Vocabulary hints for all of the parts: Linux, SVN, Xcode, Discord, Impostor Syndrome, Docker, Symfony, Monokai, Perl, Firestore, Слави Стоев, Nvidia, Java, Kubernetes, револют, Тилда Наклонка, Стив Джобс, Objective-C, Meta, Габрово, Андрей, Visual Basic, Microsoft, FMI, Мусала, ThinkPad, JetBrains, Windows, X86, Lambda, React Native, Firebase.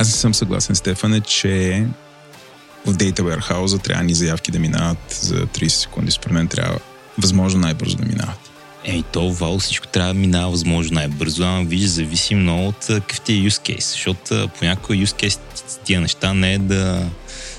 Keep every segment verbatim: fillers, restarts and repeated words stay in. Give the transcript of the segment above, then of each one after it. Аз не съм съгласен, Стефане, че от Data Warehouse трябва ни заявки да минават за трийсет секунди. Според мен трябва възможно най-бързо да минават. Еми то, вау, всичко трябва да минава възможно най-бързо, ама виж, зависи много от какъв ти е use case, защото понякога use case тия неща не е да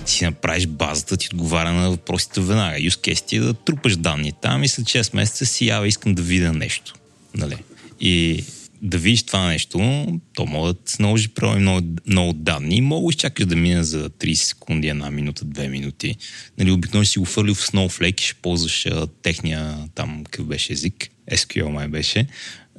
си направиш базата, ти отговаря на въпросите веднага. Use case ти е да трупаш данни там и след шест месеца си ява, искам да видя нещо. Нали? И да видиш това нещо, то може да се наложи прави много, много данни и мога изчакаш да мина за трийсет секунди, една минута, две минути. Нали, обикновено си го фърли в Snowflake и ще ползваш техния, там какъв беше език, ес кю ел май беше,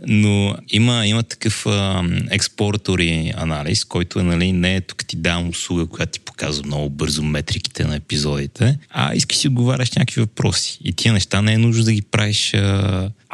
но има, има такъв а, експортори анализ, който е, нали, не е тук ти давам услуга, която ти показва много бързо метриките на епизодите, а искаш си отговаряш някакви въпроси. И тия неща не е нужно да ги правиш а,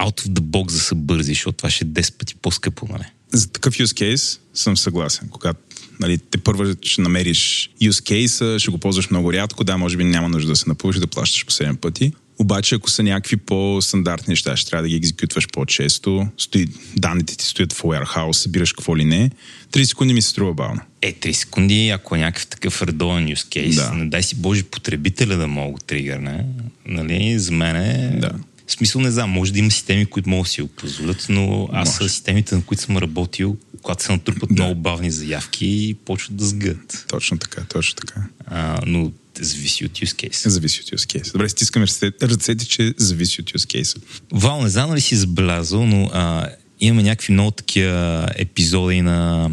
out of the box да се бързи, защото това ще е десет пъти по-скъпо, нали? За такъв use case съм съгласен. Когато, нали, те първо ще намериш use case, ще го ползваш много рядко, да, може би няма нужда да се напълваш да плащаш по седем пъти. Обаче, ако са някакви по-стандартни неща, ще трябва да ги екзекютваш по-често. Стои, данните ти стоят в warehouse, събираш какво ли не. трийсет секунди ми се струва бавно. Е, трийсет секунди, ако е някакъв такъв редовен use case, да. Не дай си Боже потребителя да мога го тригърне. Нали, за мен е... Да. В смисъл не знам, може да има системи, които могат да си го позволят, но аз със системите, на които съм работил, когато се натрупат да. Много бавни заявки и почват да сгъдат. Точно така, точно така. А, но зависи от use case. Зависи от use case. Добре, стискаме ръцете, че зависи от use case. Вал, не знам ли си забелязал, но а, имаме някакви много такива епизоди на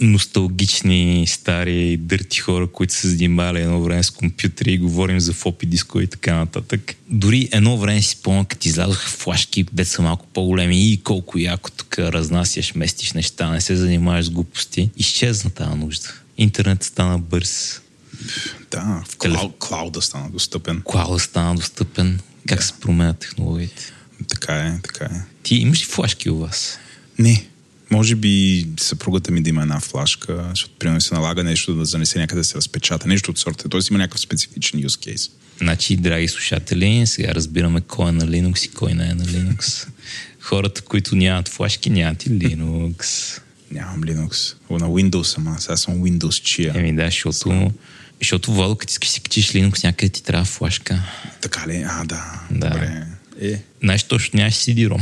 носталгични, стари, дърти хора, които са занимали едно време с компютри и говорим за флопи дискове и така нататък. Дори едно време си спомня, като излязоха флашки, дет са малко по-големи и колко яко тук разнасяш, местиш неща, не се занимаваш с глупости. Изчезна тази нужда. Интернет стана бърз. Да, в клау, клауда стана достъпен. Клауда стана достъпен. Как да. Се променят технологиите? Така е, така е. Ти имаш ли флашки у вас? Не. Може би съпругата ми да има една флашка, защото примерно се налага нещо да занесе някъде да се разпечата, нещо от сорта. Тоест има някакъв специфичен use case. Значи, драги слушатели, сега разбираме кой е на Linux и кой не е на Linux. Хората, които нямат флашки, нямат и Linux. Нямам Linux. О, на Windows ама. Сега съм Windows Chia. Еми да, защото... Защото, Владо, като искаш си качиш Linux, някъде ти трябва флашка. Така ли? А, да. да. Добре. Е. Знаеш, точно нямаш си ди ром.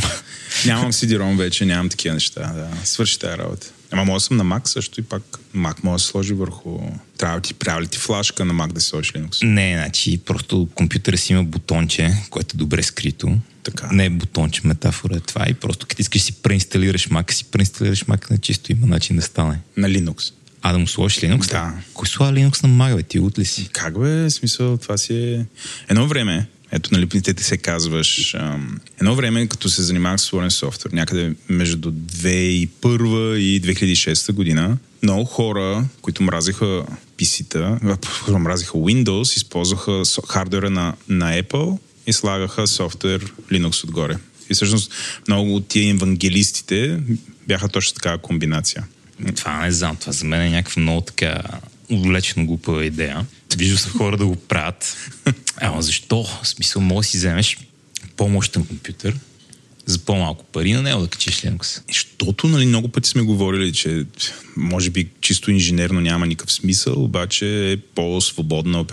Нямам си ди ром вече, нямам такива неща. Да. Свърши тая работа. Ама може да съм на Mac също и пак Mac може да се сложи върху... Трябва ти, трябва ли ти флашка на Mac да си сложиш Linux? Не, значи просто компютъра си има бутонче, което е добре скрито. Така. Не е бутонче, метафора е това. И просто като искаш си преинсталираш Mac, си преинсталираш Mac на чисто, има начин да стане. На Linux. А да му сложиш Linux? Да. Кой слага Linux на Mac, бе? Ти от ли си? Как бе? Смисъл, това си е... Едно време, ето, нали, ти се казваш, ам, едно време, като се занимавах с Open Software, някъде между две хиляди и първа и две хиляди и шеста година, много хора, които мразиха пи си-та, мразиха Windows, използваха хардуера на, на Apple и слагаха софтуер Linux отгоре. И всъщност много от тия евангелистите бяха точно такава комбинация. Това не знам, това за мен е някаква много така увлечено глупава идея. Виждам се хора да го правят. Ама защо? В смисъл, може да си вземеш по-мощен компютър за по-малко пари на него да качиш Linux. Защото, нали, много пъти сме говорили, че може би чисто инженерно няма никакъв смисъл, обаче е по-свободно,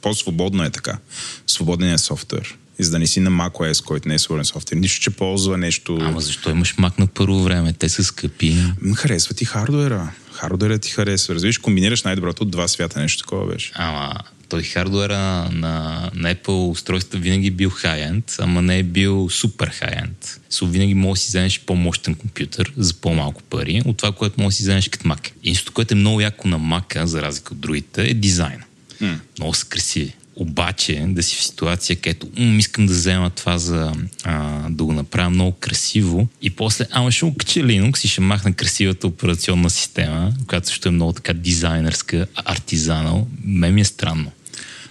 по-свободно е така. Свободен е софтуер. И за да не си на macOS, който не е свободен софтуер. Нищо, че ползва нещо... Ама защо имаш Mac на първо време? Те са скъпи. Харесва ти хардуера. Хардуера ти харесва. Развиш, комбинираш най-доброто от два свята. Нещо такова беше. Ама той хардуера на, на Apple устройството винаги бил high-end, ама не е бил супер high-end. Со винаги може да си вземеш по-мощен компютър за по-малко пари от това, което може да си вземеш като Mac. Единството, което е много яко на Mac, за разлика от другите, е дизайна. М. Много са красиви. Обаче да си в ситуация, където ум, искам да взема това за а, да го направя много красиво и после, ама ще укача Linux и ще махна красивата операционна система, която също е много така дизайнерска, артизанал. Мен ми е странно.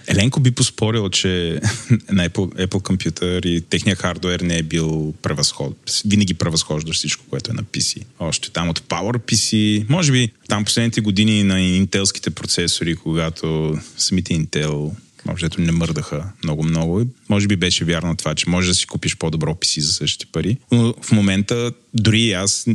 Еленко би поспорил, че на Apple, Apple компютър и техния хардуер не е бил превъзход. Винаги превъзхождаш всичко, което е на пи си. Още там от PowerPC, може би там последните години на интелските процесори, когато самите Intel... Общото не мърдаха много-много. Може би беше вярно това, че можеш да си купиш по-добро пи си за същите пари. Но в момента дори аз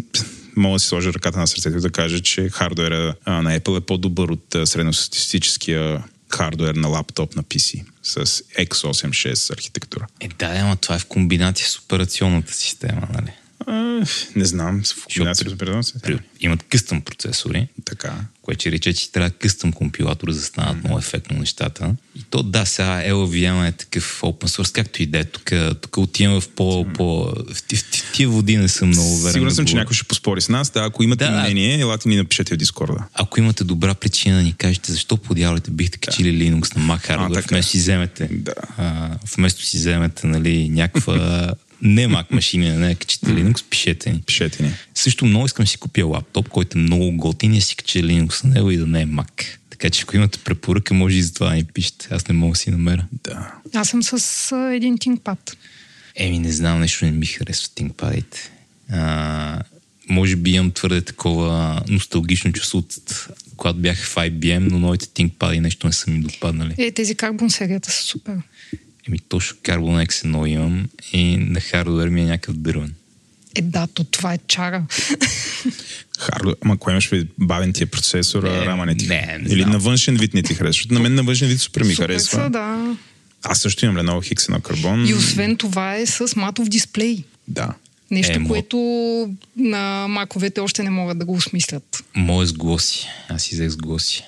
мога да си сложа ръката на сърцето и да кажа, че хардуера на Apple е по-добър от средностатистическия хардуер на лаптоп на пи си с екс осемдесет и шест архитектура. Е, да, ама това е в комбинация с операционната система, нали? А, не знам, в комбинация с операционната система. Имат къстъм процесори, така, което рече, че трябва къстъм компилатор да станат mm-hmm. много ефектно нещата. И то, да, сега ел ви ем е такъв open source, както и да е. Тук, тук отивам в по... Mm-hmm. по в, в, тия води не съм много уверен. Сигурен съм, да, че някой ще поспори с нас. Да, ако имате да, мнение, елате ми напишете в Дискорда. Ако имате добра причина да ни кажете, защо подявате, бихте качили да. Linux на Mac hardware, вместо си вземете, да. а, вместо си вземете, нали, някаква... не Mac машина, не качите Linux, пишете ни. Пишете ни. Също много искам да си купя лаптоп, който е много готин и си кача Linux на него и да не е Mac. Така че ако имате препоръка, може и за това да ни пишете. Аз не мога да си намеря. Да. Аз съм с а, един ThinkPad. Еми, не знам, нещо не ми харесва ThinkPad-ите. А, може би имам твърде такова носталгично чувство от когато бях в ай би ем, но новите ThinkPad-и нещо не са ми допаднали. Е, тези карбон серията са супер. Еми, точно Carbon X едно имам и на хардуер ми е някакъв дървен. Е, да, то това е чара. Хардуер, ама кое имаш бавен ти е процесор, не, рама не ти не, не или на външен вид не ти харесва. На мен на външен вид супер ми супер харесва. Са, да. Аз също имам Lenovo X на карбон. И освен това е с матов дисплей. Да. Нещо, е, което мо... на маковете още не могат да го осмислят. Мое с глоси. Аз изех с глоси.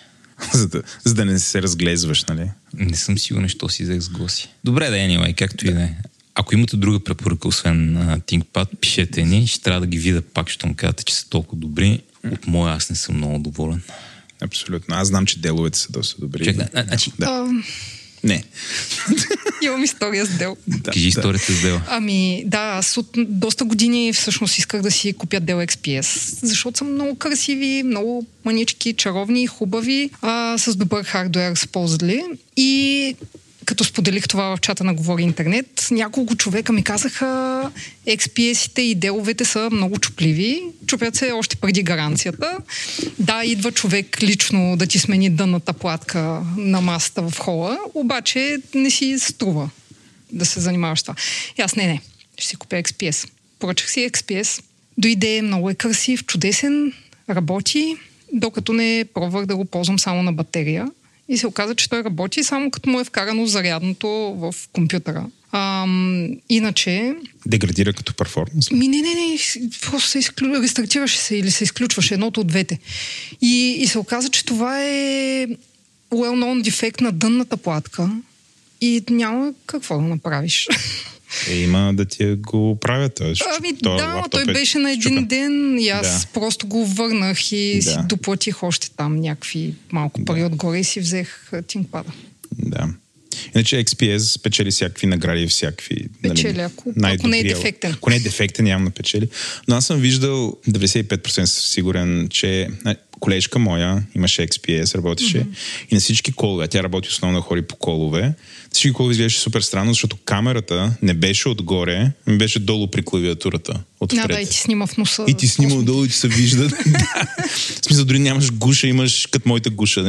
За да, за да не се разглезваш, нали? Не съм сигурен, що си взех с гласи. Добре, да, anyway, както да. И да е. Ако имате друга препоръка, освен uh, ThinkPad, пишете ни. Ще трябва да ги видя пак, защото му казвате, че са толкова добри. От моя аз не съм много доволен. Абсолютно. Аз знам, че деловете са доста добри. Чак, да, а, значи... да. Uh... Не. Имам история с Dell. Да, кажи историята да. С Dell. Ами, да, аз от доста години всъщност исках да си купя Dell екс пи ес, защото са много красиви, много манички, чаровни, хубави, а, с добър хардуер с ползли. И като споделих това в чата на Говори Интернет, няколко човека ми казаха, екс пи ес-ите и Dell-овете са много чупливи, чупят се още преди гаранцията. Да, идва човек лично да ти смени дънната платка на масата в хола, обаче не си струва да се занимаваш с това. И аз не, не, ще си купя екс пи ес. Поръчах си екс пи ес. Дойде, много е красив, чудесен, работи, докато не пробвах да го ползвам само на батерия. И се оказа, че той работи само като му е вкарано зарядното в компютъра. Ам, иначе... Деградира като перформанс? Ми не, не, не. Просто се изклю... рестартираше се или се изключваше едното от двете. И, и се оказа, че това е well-known дефект на дънната платка и няма какво да направиш. Е, има да ти го правят. Ами да, той беше на един щупен ден и аз да. Просто го върнах и да. Си доплатих още там някакви малко пари да. Отгоре и си взех ThinkPad-а. Да. Иначе екс пи ес печели всякакви награди, всякакви... Печели, нали, ако, ако не е дефектен. Ако не е дефектен, явно печели. Но аз съм виждал, деветдесет и пет процента сигурен, че... Колежка моя имаше екс пи ес, работеше mm-hmm. и на всички колове, тя работи основно хори по колове, на всички колове изглеждаше супер странно, защото камерата не беше отгоре, не беше долу при клавиатурата. Отвред. Да, да, и ти снима в носа. И ти снима отдолу и ти се вижда. В смисъл, дори нямаш гуша, имаш като моята гуша.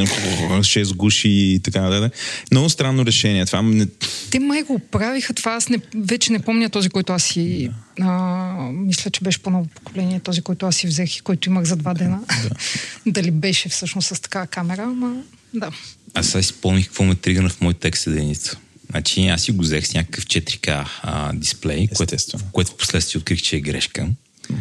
шест гуши и така нататък. Много странно решение. Това не... Те май го правиха това. Аз не, вече не помня този, който аз си... А, мисля, че беше по-ново поколение. Този, който аз си взех и който имах за два дена. Да. Дали беше всъщност с такава камера, ама да. Аз сега си спомних какво ме тригна в моята екс единица. Значи аз си го взех с някакъв четири К а, дисплей, което, което в последствие открих, че е грешка. Mm-hmm.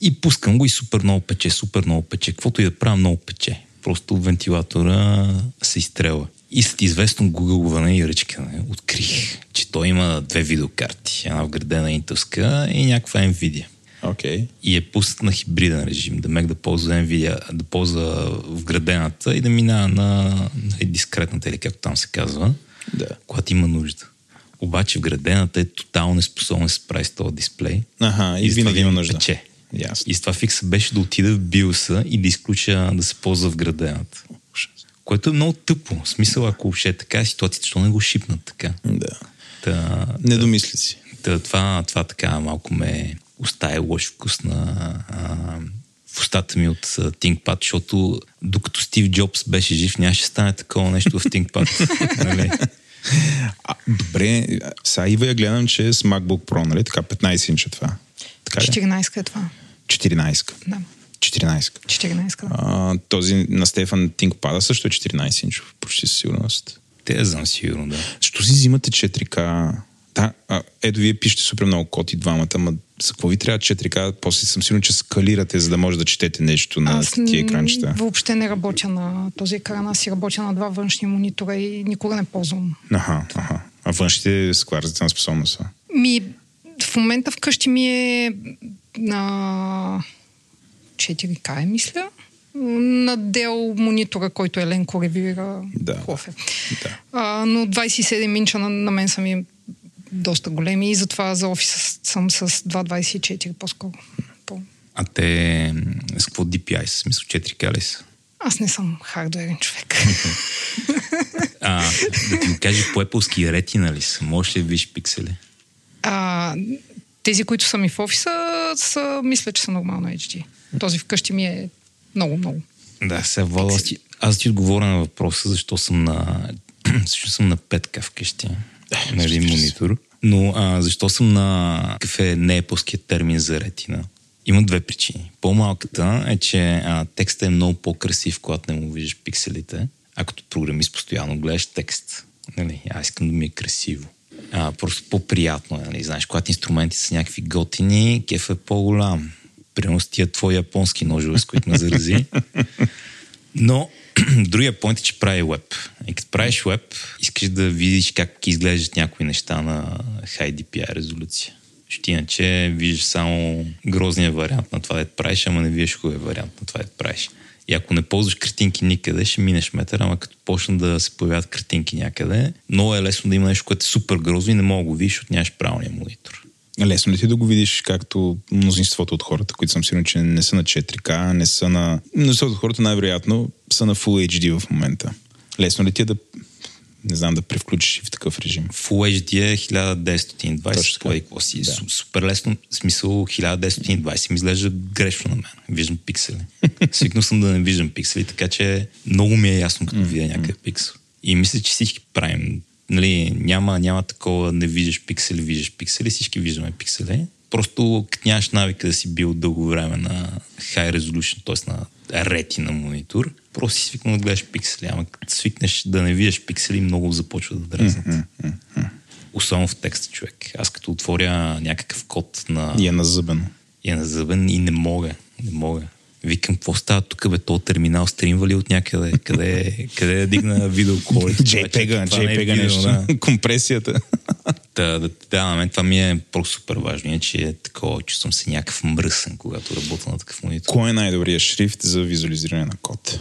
И пускам го и супер много пече, супер много пече. Каквото и да правя, много пече. Просто вентилатора се изстрела. И след известно гугълване и ръчкане открих, че той има две видеокарти. Една вградена интелска и някаква NVIDIA. Okay. И е пуснат на хибриден режим. Да мек да ползва NVIDIA, да ползва вградената и да минава на, на дискретната, или както там се казва. Да. Когато има нужда. Обаче вградената е тотално неспособна да се справи с този дисплей. Аха, и, и винаги има нужда. Пече. Yes. И с това фикса беше да отида в биоса и да изключа да се ползва вградената. Което е много тъпо. В смисъл, ако въобще е така, ситуацията ще не го шипнат така. Да. Та, не домисли си. Та, това, това така малко ме оставя лош вкус на... А, в устата ми от uh, ThinkPad, защото докато Стив Джобс беше жив, нямаше стане такова нещо в ThinkPad. Нали? А, добре, сега Ива я гледам, че е с MacBook Pro, нали? Така петнайсет инча това. Така четиринайсет е това. четиринайсет. Да. четиринайсет. четиринайсет да. А, този на Стефан ThinkPad също е четиринайсет инчов, почти със сигурност. Те знам сигурно, да. Що си взимате четири К? Да, а, ето вие пишете супер много код и двамата, ама за какво ви трябва четири К? После съм сигурен, че скалирате, за да може да четете нещо на аз тия екранчета. Аз въобще не работя на този екран, аз си работя на два външни монитора и никога не ползвам. Аха, аха. А външните с каква различна способност? Ми, в момента вкъщи ми е на четири К, мисля. На Dell монитора, който Еленко ревюира да, кофе. Да. А, но двайсет и седем инча на, на мен са ми доста големи и затова за офиса съм с два цяло двайсет и четири по-скоро. По... А те с какво Ди Пи Ай са? Смисъл четири К ли са? Аз не съм хардуерен човек. а, да ти ми кажеш по Apple-ски ретина ли са? Можеш ли да виж пиксели? А, тези, които са ми в офиса, са, мисля, че са нормално Ейч Ди. Този вкъщи ми е много, много. Да, сега Владо, аз, аз ти отговоря на въпроса, защо съм на защо съм на пет К вкъщи. На един монитор. Но а, защо съм на кафе не е плоския термин за ретина? Има две причини. По-малката е, че а, текстът е много по-красив, когато не му виждаш пикселите. А като програмист постоянно гледаш текст. Нали? Аз искам да ми е красиво. А, просто по-приятно. Нали? Знаеш, когато инструменти са някакви готини, кефа е по-голям. Примерно с тия твои японски ножове, с които ме зарази. Но другия point е, че прави веб. И като правиш веб, искаш да видиш как изглеждат някои неща на High Ди Пи Ай резолюция. Защото иначе виждаш само грозния вариант на това да правиш, ама не виждаш хубавия вариант на това да правиш. И ако не ползваш картинки никъде, ще минеш метър, ама като почна да се появяват картинки някъде, много е лесно да има нещо, което е супер грозно и не мога да го видиш от нямаш правилния монитор. Лесно ли ти да го видиш, както мнозинството от хората, които съм сигурен, че не са на четири К, не са на... Мнозинството от хората най-вероятно са на Full Ейч Ди в момента. Лесно ли ти е да, не знам, да превключиш в такъв режим? Full Ейч Ди е хиляда деветстотин и двайсет. Какво си? Да. Супер лесно, в смисъл хиляда деветстотин и двайсет ми изглежда грешно на мен. Виждам пиксели. Свикнал съм да не виждам пиксели, така че много ми е ясно, като видя някакъв пиксел. И мисля, че всички правим... Нали, няма, няма такова, не виждаш пиксели, виждаш пиксели, всички виждаме пиксели. Просто като нямаш навика да си бил дълго време на high resolution, т.е. на ретина монитор, просто си свикнал да гледаш пиксели, ама като свикнеш да не виждаш пиксели, много започва да дразнат. Mm-hmm. Особено в текста, човек. Аз като отворя някакъв код на... И е назъбен. И е назъбен и не мога, не мога. Викам, какво става тук, бе, то терминал стримва ли от някъде? Къде, къде да дигна видеоколите? JPEG-а, JPEG-а нещо. Компресията. Да, да, да, на мен това ми е просто супер важно, е, че е такова, че съм се някакъв мръсен, когато работя на такъв монитор. Кой е най-добрият шрифт за визуализиране на код?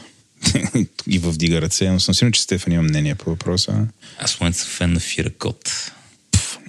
И въвдига ръце, но съм сигурен, че Стефан има мнение по въпроса. Аз в момента съм фен на FIRACOD.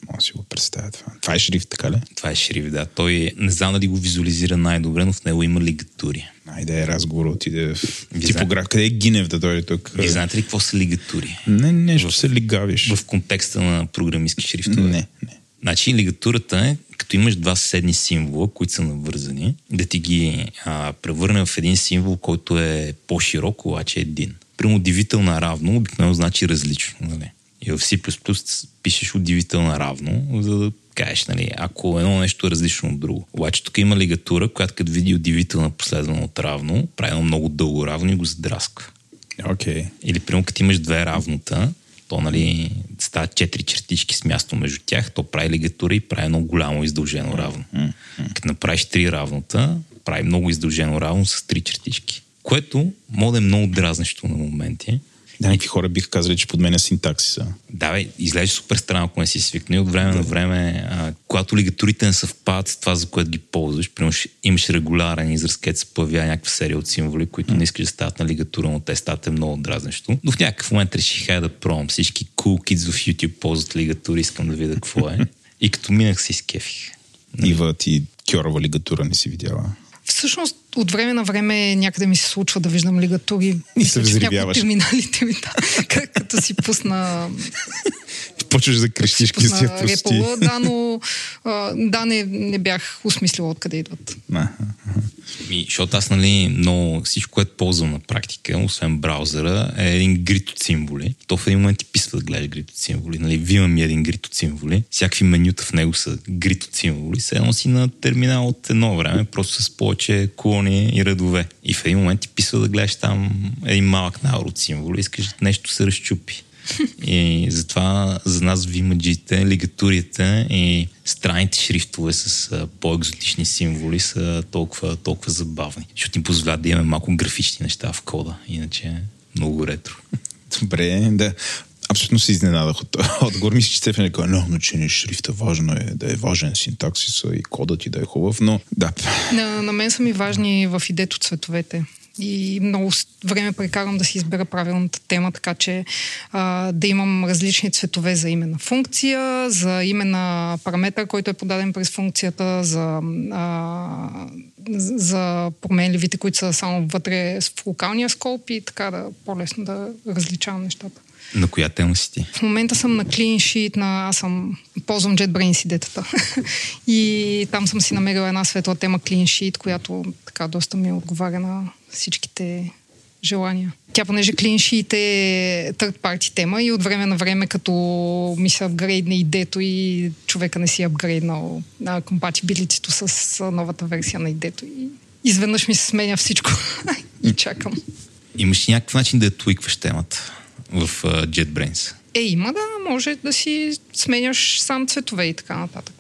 Мога да си го представя това. Това е шрифт, така ли? Това е шрифт, да. Той не знам дали го визуализира най-добре, но в него има лигатури. Айде, разговор отиде в типограф. Къде е Гинев да дойде тук? И знаете ли какво са лигатури? Не, нещо в... се лигавиш. В контекста на програмистки шрифтове? Не, не. Значи лигатурата е, като имаш два съседни символа, които са навързани, да ти ги а, превърне в един символ, който е по-широк, обаче един. Примерно дивител на равно обикновено значи различно, нали? И в C++ пишеш удивително равно, за да кажеш, нали, ако едно нещо е различно от друго. Обаче тук има лигатура, която като види удивително последвано от равно, прави много дълго равно и го задрасква. Окей. Okay. Или, примерно, като имаш две равнота, то, нали, стават четири чертички с място между тях, то прави лигатура и прави много голямо издължено равно. Mm-hmm. Като направиш три равнота, прави много издължено равно с три чертички. Което може да е много дразнещо на моменти. Да, някакви хора биха казали, че подменя синтаксиса. Да, бе, изглежда супер странно, ако не си свикнал. От време да. на време, а, когато лигатурите не съвпадат с това, за което ги ползваш, примерно имаш регулярен израз, където се появява някаква серия от символи, които не искаш да стават на лигатура, но те стават е много дразнещо. Но в някакъв момент реших, хай да пробвам. Всички cool kids в YouTube ползват лигатури, искам да видя какво е. И като минах се изкефих. Ива, ти кьорова лигатура не си видяла? Всъщност, от време на време някъде ми се случва да виждам лигатури. И се взривяваш. Някои терминалите ми, да, като си пусна почваш да крещиш кисиятости. Репъла, да, но да, не, не бях осмислила откъде идват. Аха, аха. И, защото аз, нали, много всичко, което ползвам на практика, освен браузъра, е един грид от символи. То в един момент ти писва да гледаш грид от символи. Нали, вимам един грид от символи. Всякакви менюта в него са грид от символи. Се едно си на терминал от едно време, просто с повече колони и редове. И в един момент ти писва да гледаш там един малък набор от символи и искаш нещо се разчупи. И затова за нас вимаджите, лигатурите и странните шрифтове с по-екзотични символи са толкова, толкова забавни. Защото ни позволяват да имаме малко графични неща в кода. Иначе много ретро. Добре, да. Абсолютно се изненадах от отговор. Мисля, че Стефан е казва, но значение шрифта важно е, да е важен синтаксиса и кодът и да е хубав, но да. На, на мен са ми важни в идето цветовете. И много време прекарвам да си избера правилната тема, така че а, да имам различни цветове за име на функция, за име на параметър, който е подаден през функцията, за, а, за променливите, които са само вътре в локалния скоп и така да по-лесно да различавам нещата. На коя тема си ти? В момента съм на clean sheet, на... аз съм... ползвам JetBrains идетата. И там съм си намерила една светла тема clean sheet, която така доста ми отговаря на всичките желания. Тя, понеже clean sheet е third party тема и от време на време, като ми се апгрейдне идето и човека не си апгрейднал на компатибилитито с новата версия на идето и изведнъж ми се сменя всичко и чакам. Имаш ли някакъв начин да я твикваш темата в uh, JetBrains? Е, има, да. Може да си сменяш сам цветове и така нататък.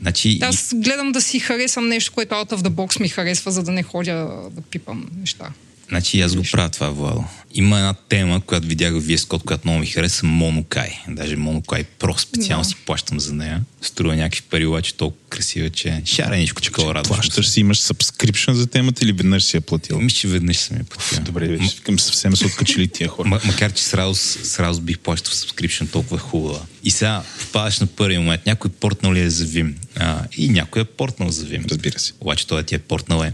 Значи... Аз гледам да си харесам нещо, което out of the box ми харесва, за да не ходя да пипам неща. Значи аз го правя това, Владо. Има една тема, която видях в ви ес Code, която много ми хареса, Monokai. Даже Monokai Pro, специално yeah. си плащам за нея. Струва някакви пари, обаче толкова красива, че шареничко, че кога радваш. Плащаш си, имаш subscription за темата или веднъж си я платил? Мисля, че веднъж съм я платил. Добре, вече към съвсем са откачили тия хора. М- макар, че сразу, сразу бих плащал subscription, толкова е хубава. И сега попадаш на първи момент. Някой портнал ли е за Vim? А, и някой е портнал за Vim. Разбира се. Обаче той ти е портнал е.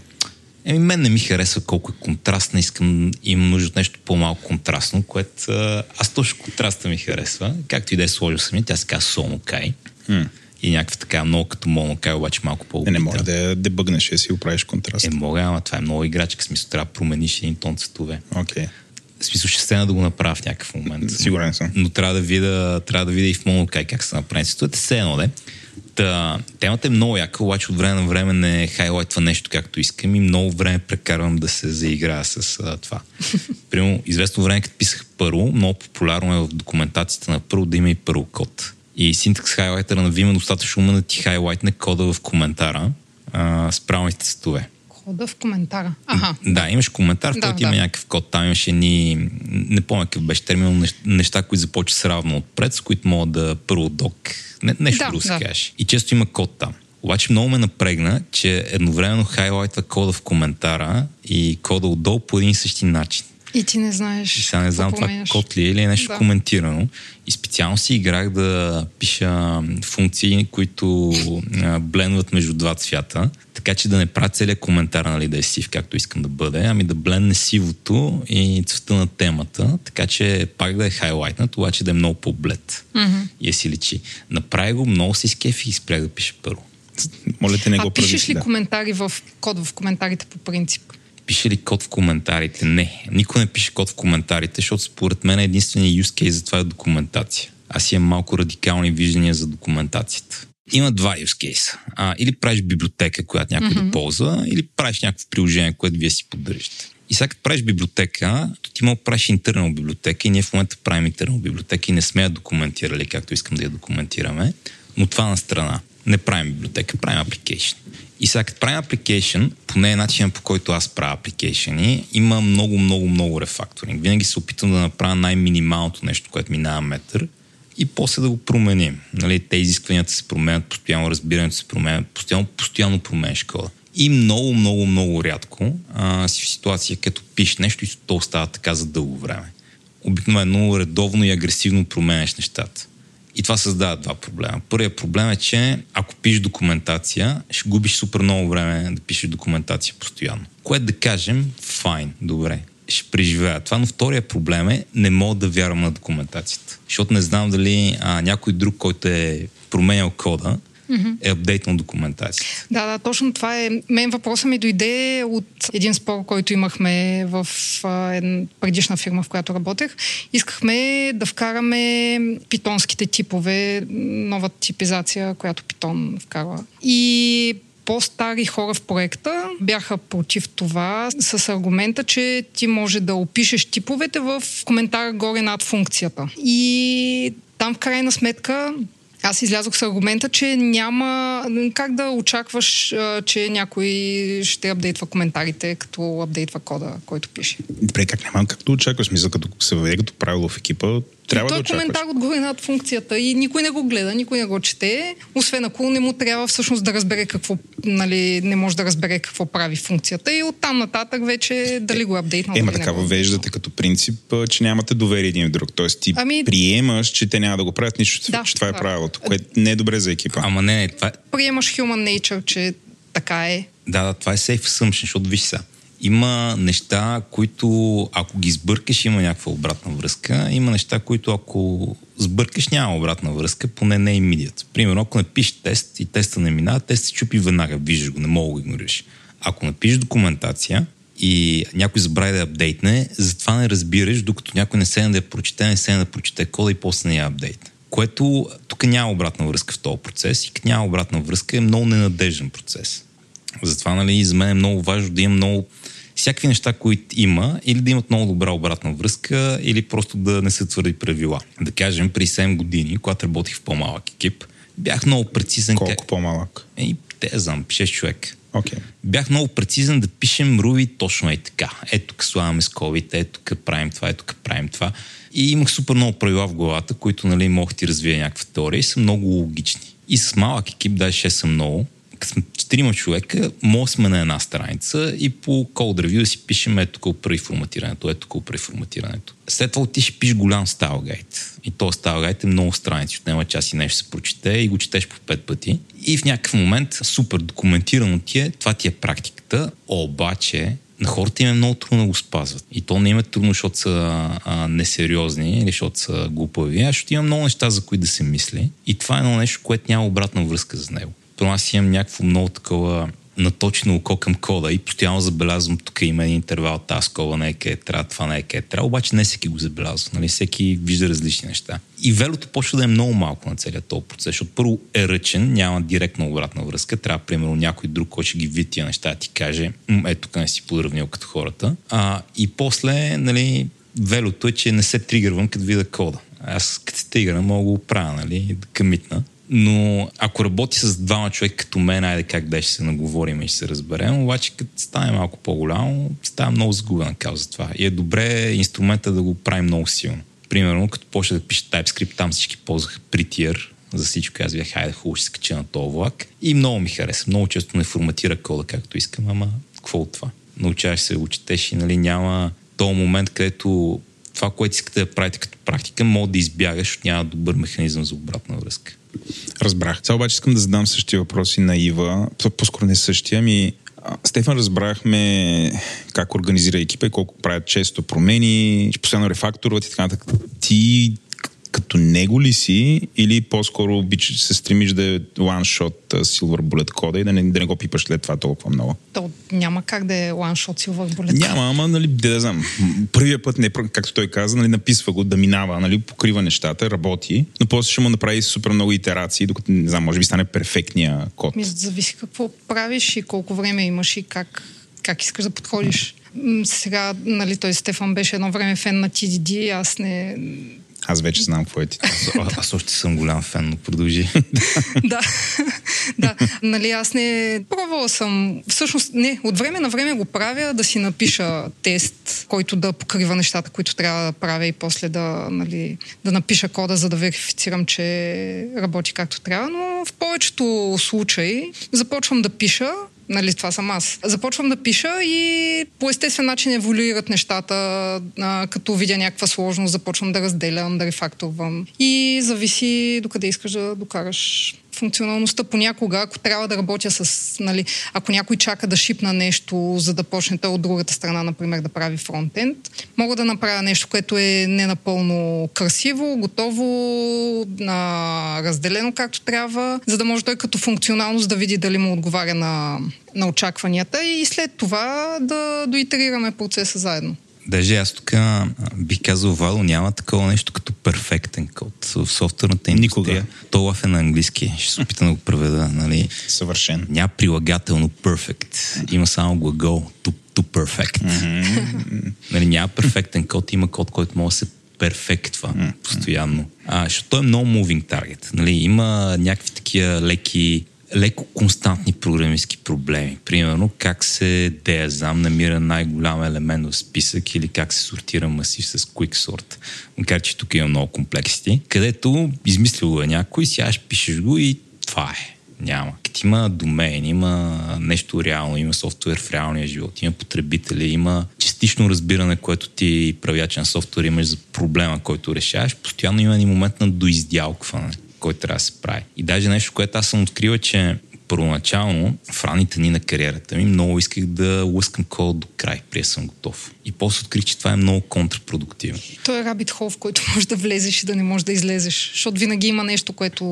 Еми, мен не ми харесва колко е контрастна, искам, имам нужда от нещо по-малко контрастно, което аз точно контраста ми харесва. Както и да е сложил самия, тя се казва Sonokai. Mm. И някаква така много като Monokai, обаче малко по-убита. Не, не може да дебъгнеш, да си оправиш контраст. Е, мога, ама това е много играчка, смисъл, трябва да промениш един тон цветове. Окей. Okay. В смисъл, ще стена да го направя в някакъв момент. Сигурен съм. Но, но трябва да видя, трябва да видя и в Monokai как се направи цветовете. Все едно, де. Та, темата е много яка, обаче от време на време не хайлайтва нещо както искам и много време прекарвам да се заиграя с а, това. Примерно, известно време, като писах Perl, много популярно е в документацията на Perl да има и Perl код. И синтакс хайлайтера на Vim е достатъчно умен да ти хайлайтне кода в коментара а, с правилните цветове. Кода в коментара? Аха. Да, имаш коментар, в да, който да. Има някакъв код. Там имаше ни, не помня какъв беше термин, неща, които започват с равно отпред, с които могат да Perl док. Не, нещо да, друго да. Си кажеш. И често има код там. Обаче много ме напрегна, че едновременно хайлайтва кода в коментара и кода отдолу по един и същи начин. И ти не знаеш. И сега не знам това код ли е или е нещо да. Коментирано. И специално си играх да пиша функции, които бленват между два цвята, така че да не правя целият коментар, нали, да е сив, както искам да бъде, ами да бленне сивото и цвета на темата, така че пак да е хайлайтнат, обаче да е много по-блед. Mm-hmm. И е си личи. Направи го, много си скеф и спрях да пиша първо. Моля те, не а го правиш. А пишеш ли да. Коментари в код в коментарите по принцип? Пише ли код в коментарите? Не. Никой не пише код в коментарите, защото според мен е единственият use case за това е документация. Аз имам малко радикални виждания за документацията. Има два use case. А, или правиш библиотека, която някой mm-hmm. да ползва, или правиш някакво приложение, което вие си поддържате. И сега като правиш библиотека, то ти мога да правиш интернал библиотека и ние в момента правим интернал библиотека и не сме я документирали, както искам да я документираме, но това на страна. Не правим библиотека, правим application. И сега като правим application, поне е начинът, по който аз правя application, има много, много, много рефакторинг. Винаги се опитвам да направя най-минималното нещо, което минава метър и после да го променим. Нали, те изискванията се променят, постоянно разбирането се променят, постоянно, постоянно променяш кода. И много, много, много рядко а, си в ситуация, като пишеш нещо и то остава така за дълго време. Обикновено редовно и агресивно променяш нещата. И това създава два проблема. Първият проблем е, че ако пишеш документация, ще губиш супер много време да пишеш документация постоянно. Което да кажем, файн, добре. ще преживея това, но втория проблем е, не мога да вярвам на документацията, защото не знам дали а, някой друг, който е променял кода, mm-hmm. е апдейтнал документацията. Да, да, точно това е. Мен въпросът ми дойде от един спор, който имахме в а, една предишна фирма, в която работех. Искахме да вкараме питонските типове, нова типизация, която Питон вкарва. И по-стари хора в проекта бяха против това с аргумента, че ти може да опишеш типовете в коментара горе над функцията. И там в крайна сметка аз излязох с аргумента, че няма как да очакваш, че някой ще апдейтва коментарите, като апдейтва кода, който пише. Добре, как няма, както очакваш, мисля, като се въведе като правило в екипа, трябва да очакваш. Той е коментар отгоре над функцията и никой не го гледа, никой не го чете, освен ако не му трябва всъщност да разбере какво, нали, не може да разбере какво прави функцията и оттам нататък вече дали го апдейтна. Ема така въвеждате като принцип, че нямате доверие един в друг. Тоест ти ами... приемаш, че те няма да го правят нищо, да, че това е правилото, което не е добре за екипа. Ама не, не, това е... Приемаш human nature, че така е. Да, да, това е safe assumption, защото виж сега. Има неща, които ако ги сбъркаш, има някаква обратна връзка. Има неща, които ако сбъркаш, няма обратна връзка, поне не immediate. Примерно, ако напишеш тест и теста не минава, тест се чупи веднага, виждаш го, не мога да го игнориш. Ако напишеш документация и някой забрави да апдейтне, затова не разбираш, докато някой не седне да я прочете, не седне да прочете кода и после не я апдейтне. Което тук няма обратна връзка в този процес и като няма обратна връзка е много ненадежден процес. Затова, нали, за мен е много важно да имам много всякакви неща, които има, или да имат много добра обратна връзка, или просто да не се твърди правила. Да кажем, при седем години, когато работих в по-малък екип, бях много прецизен... Колко как... по-малък? Е, те знам, шест човек. Okay. Бях много прецизен да пишем Ruby точно е така. Ето тук слагаме скобите, ето тук правим това, ето тук правим това. И имах супер много правила в главата, които, нали, мога ти развия някаква теория и са много логични. И с малък екип, даже шест съм много, като сме четирима човека, може сме на една страница и по code review да си пишем ето тук при форматирането, ето тук при форматирането. След това ти ще пишеш голям style guide. И този style guide е много страници, отнема час и нещо се прочете и го четеш по пет пъти. И в някакъв момент супер документирано ти е, това ти е практиката, обаче на хората им е много трудно да го спазват. И то не им е трудно, защото са а, несериозни или защото са глупави, а защото има много неща, за които да се мисли. И това е едно нещо, което няма обратна връзка за него. Първо аз имам някакво много такова наточено око към кода и постоянно забелязвам тук има един интервал, тази кола не е къде трябва, това не е къде трябва, обаче не всеки го забелязва, нали? Всеки вижда различни неща. И велото почва да е много малко на целият този процес, защото първо е ръчен, няма директна обратна връзка, трябва примерно някой друг, който ще ги види тия неща, ти каже, е, тук не си подравнил като хората. А, и после, нали, велото е, че не се тригървам като видя кода. Аз като се тригървам, мога да го правя, нали, къмитна. Но ако работи с двама човека като мен, айде как да ще се наговорим и ще се разберем, обаче като стане малко по-голямо, става много загубена кауза това. И е добре инструмента да го прави много силно. Примерно, като почне да пише TypeScript, там всички ползваха prettier за всичко. Аз бях, айде хубаво ще се кача на този влак. И много ми хареса. Много често не форматира кода както искам, ама какво от това? Научаваш се, учетеш и, нали, няма този момент, където това, което искате да правите като практика, може да избягаш, от няма добър механизъм за обратна връзка. Разбрах. Сега обаче искам да задам същия въпроси на Ива. По-скоро не същия. Ами, Стефан, разбрахме как организира екипа и колко правят често промени, че постоянно рефакторват и така нататък. Ти като него ли си или по-скоро обичаш, се стремиш да е one-shot Silver Bullet кода и да не, да не го пипаш след това толкова много? То няма как да е one-shot Silver Bullet. Няма, ама, нали, да, да знам. Първия път, не, както той каза, нали, написва го да минава, нали, покрива нещата, работи, но после ще му направи супер много итерации, докато, не знам, може би стане перфектния код. Мисля, зависи какво правиш и колко време имаш и как, как искаш да подходиш. Сега, нали, той Стефан беше едно време фен на Ти Ди Ди, аз не... Аз вече знам какво е ти. Аз, аз още съм голям фен, но продължи. Да, да. Нали, аз не пробвала съм. Всъщност, не, от време на време го правя да си напиша тест, който да покрива нещата, които трябва да правя и после да, нали, да напиша кода, за да верифицирам, че работи както трябва. Но в повечето случаи започвам да пиша, нали, това съм аз. Започвам да пиша и по естествен начин еволюират нещата, а, като видя някаква сложност, започвам да разделям, да рефакторвам. И зависи докъде искаш да докараш функционалността понякога, ако трябва да работя с, нали, ако някой чака да шипна нещо, за да почне от другата страна, например, да прави фронтенд, мога да направя нещо, което е не напълно красиво, готово, а, разделено както трябва, за да може той като функционалност да види дали му отговаря на, на очакванията и след това да доитерираме процеса заедно. Даже аз тук бих казал, Вало, няма такова нещо като перфектен код в софтуерната индустрия. То лаф е на английски. Ще се опитам да го преведа. Нали? Съвършен. Няма прилагателно perfect. Има само глагол to, to perfect. Mm-hmm. Нали, няма перфектен код. Има код, който може да се перфектва mm-hmm. постоянно. А, защото той е много moving target. Нали? Има някакви такива леки леко константни програмистски проблеми. Примерно, как се дея знам, намира най-голям елемент в списък или как се сортира масив с QuickSort. Макар, че тук има много комплексити, където измислило е някой, сега ще пишеш го и това е. Няма. Като има домен, има нещо реално, има софтуер в реалния живот, има потребители, има частично разбиране, което ти правячен софтуер имаш за проблема, който решаваш. Постоянно има един момент на доиздялкване, който трябва да се прави. И даже нещо, което аз съм открила, че първоначално в раните дни на кариерата ми много исках да лъскам кода до край, преди съм готов. И после открих, че това е много контрапродуктивно. Той е rabbit hole, в който можеш да влезеш и да не можеш да излезеш, защото винаги има нещо, което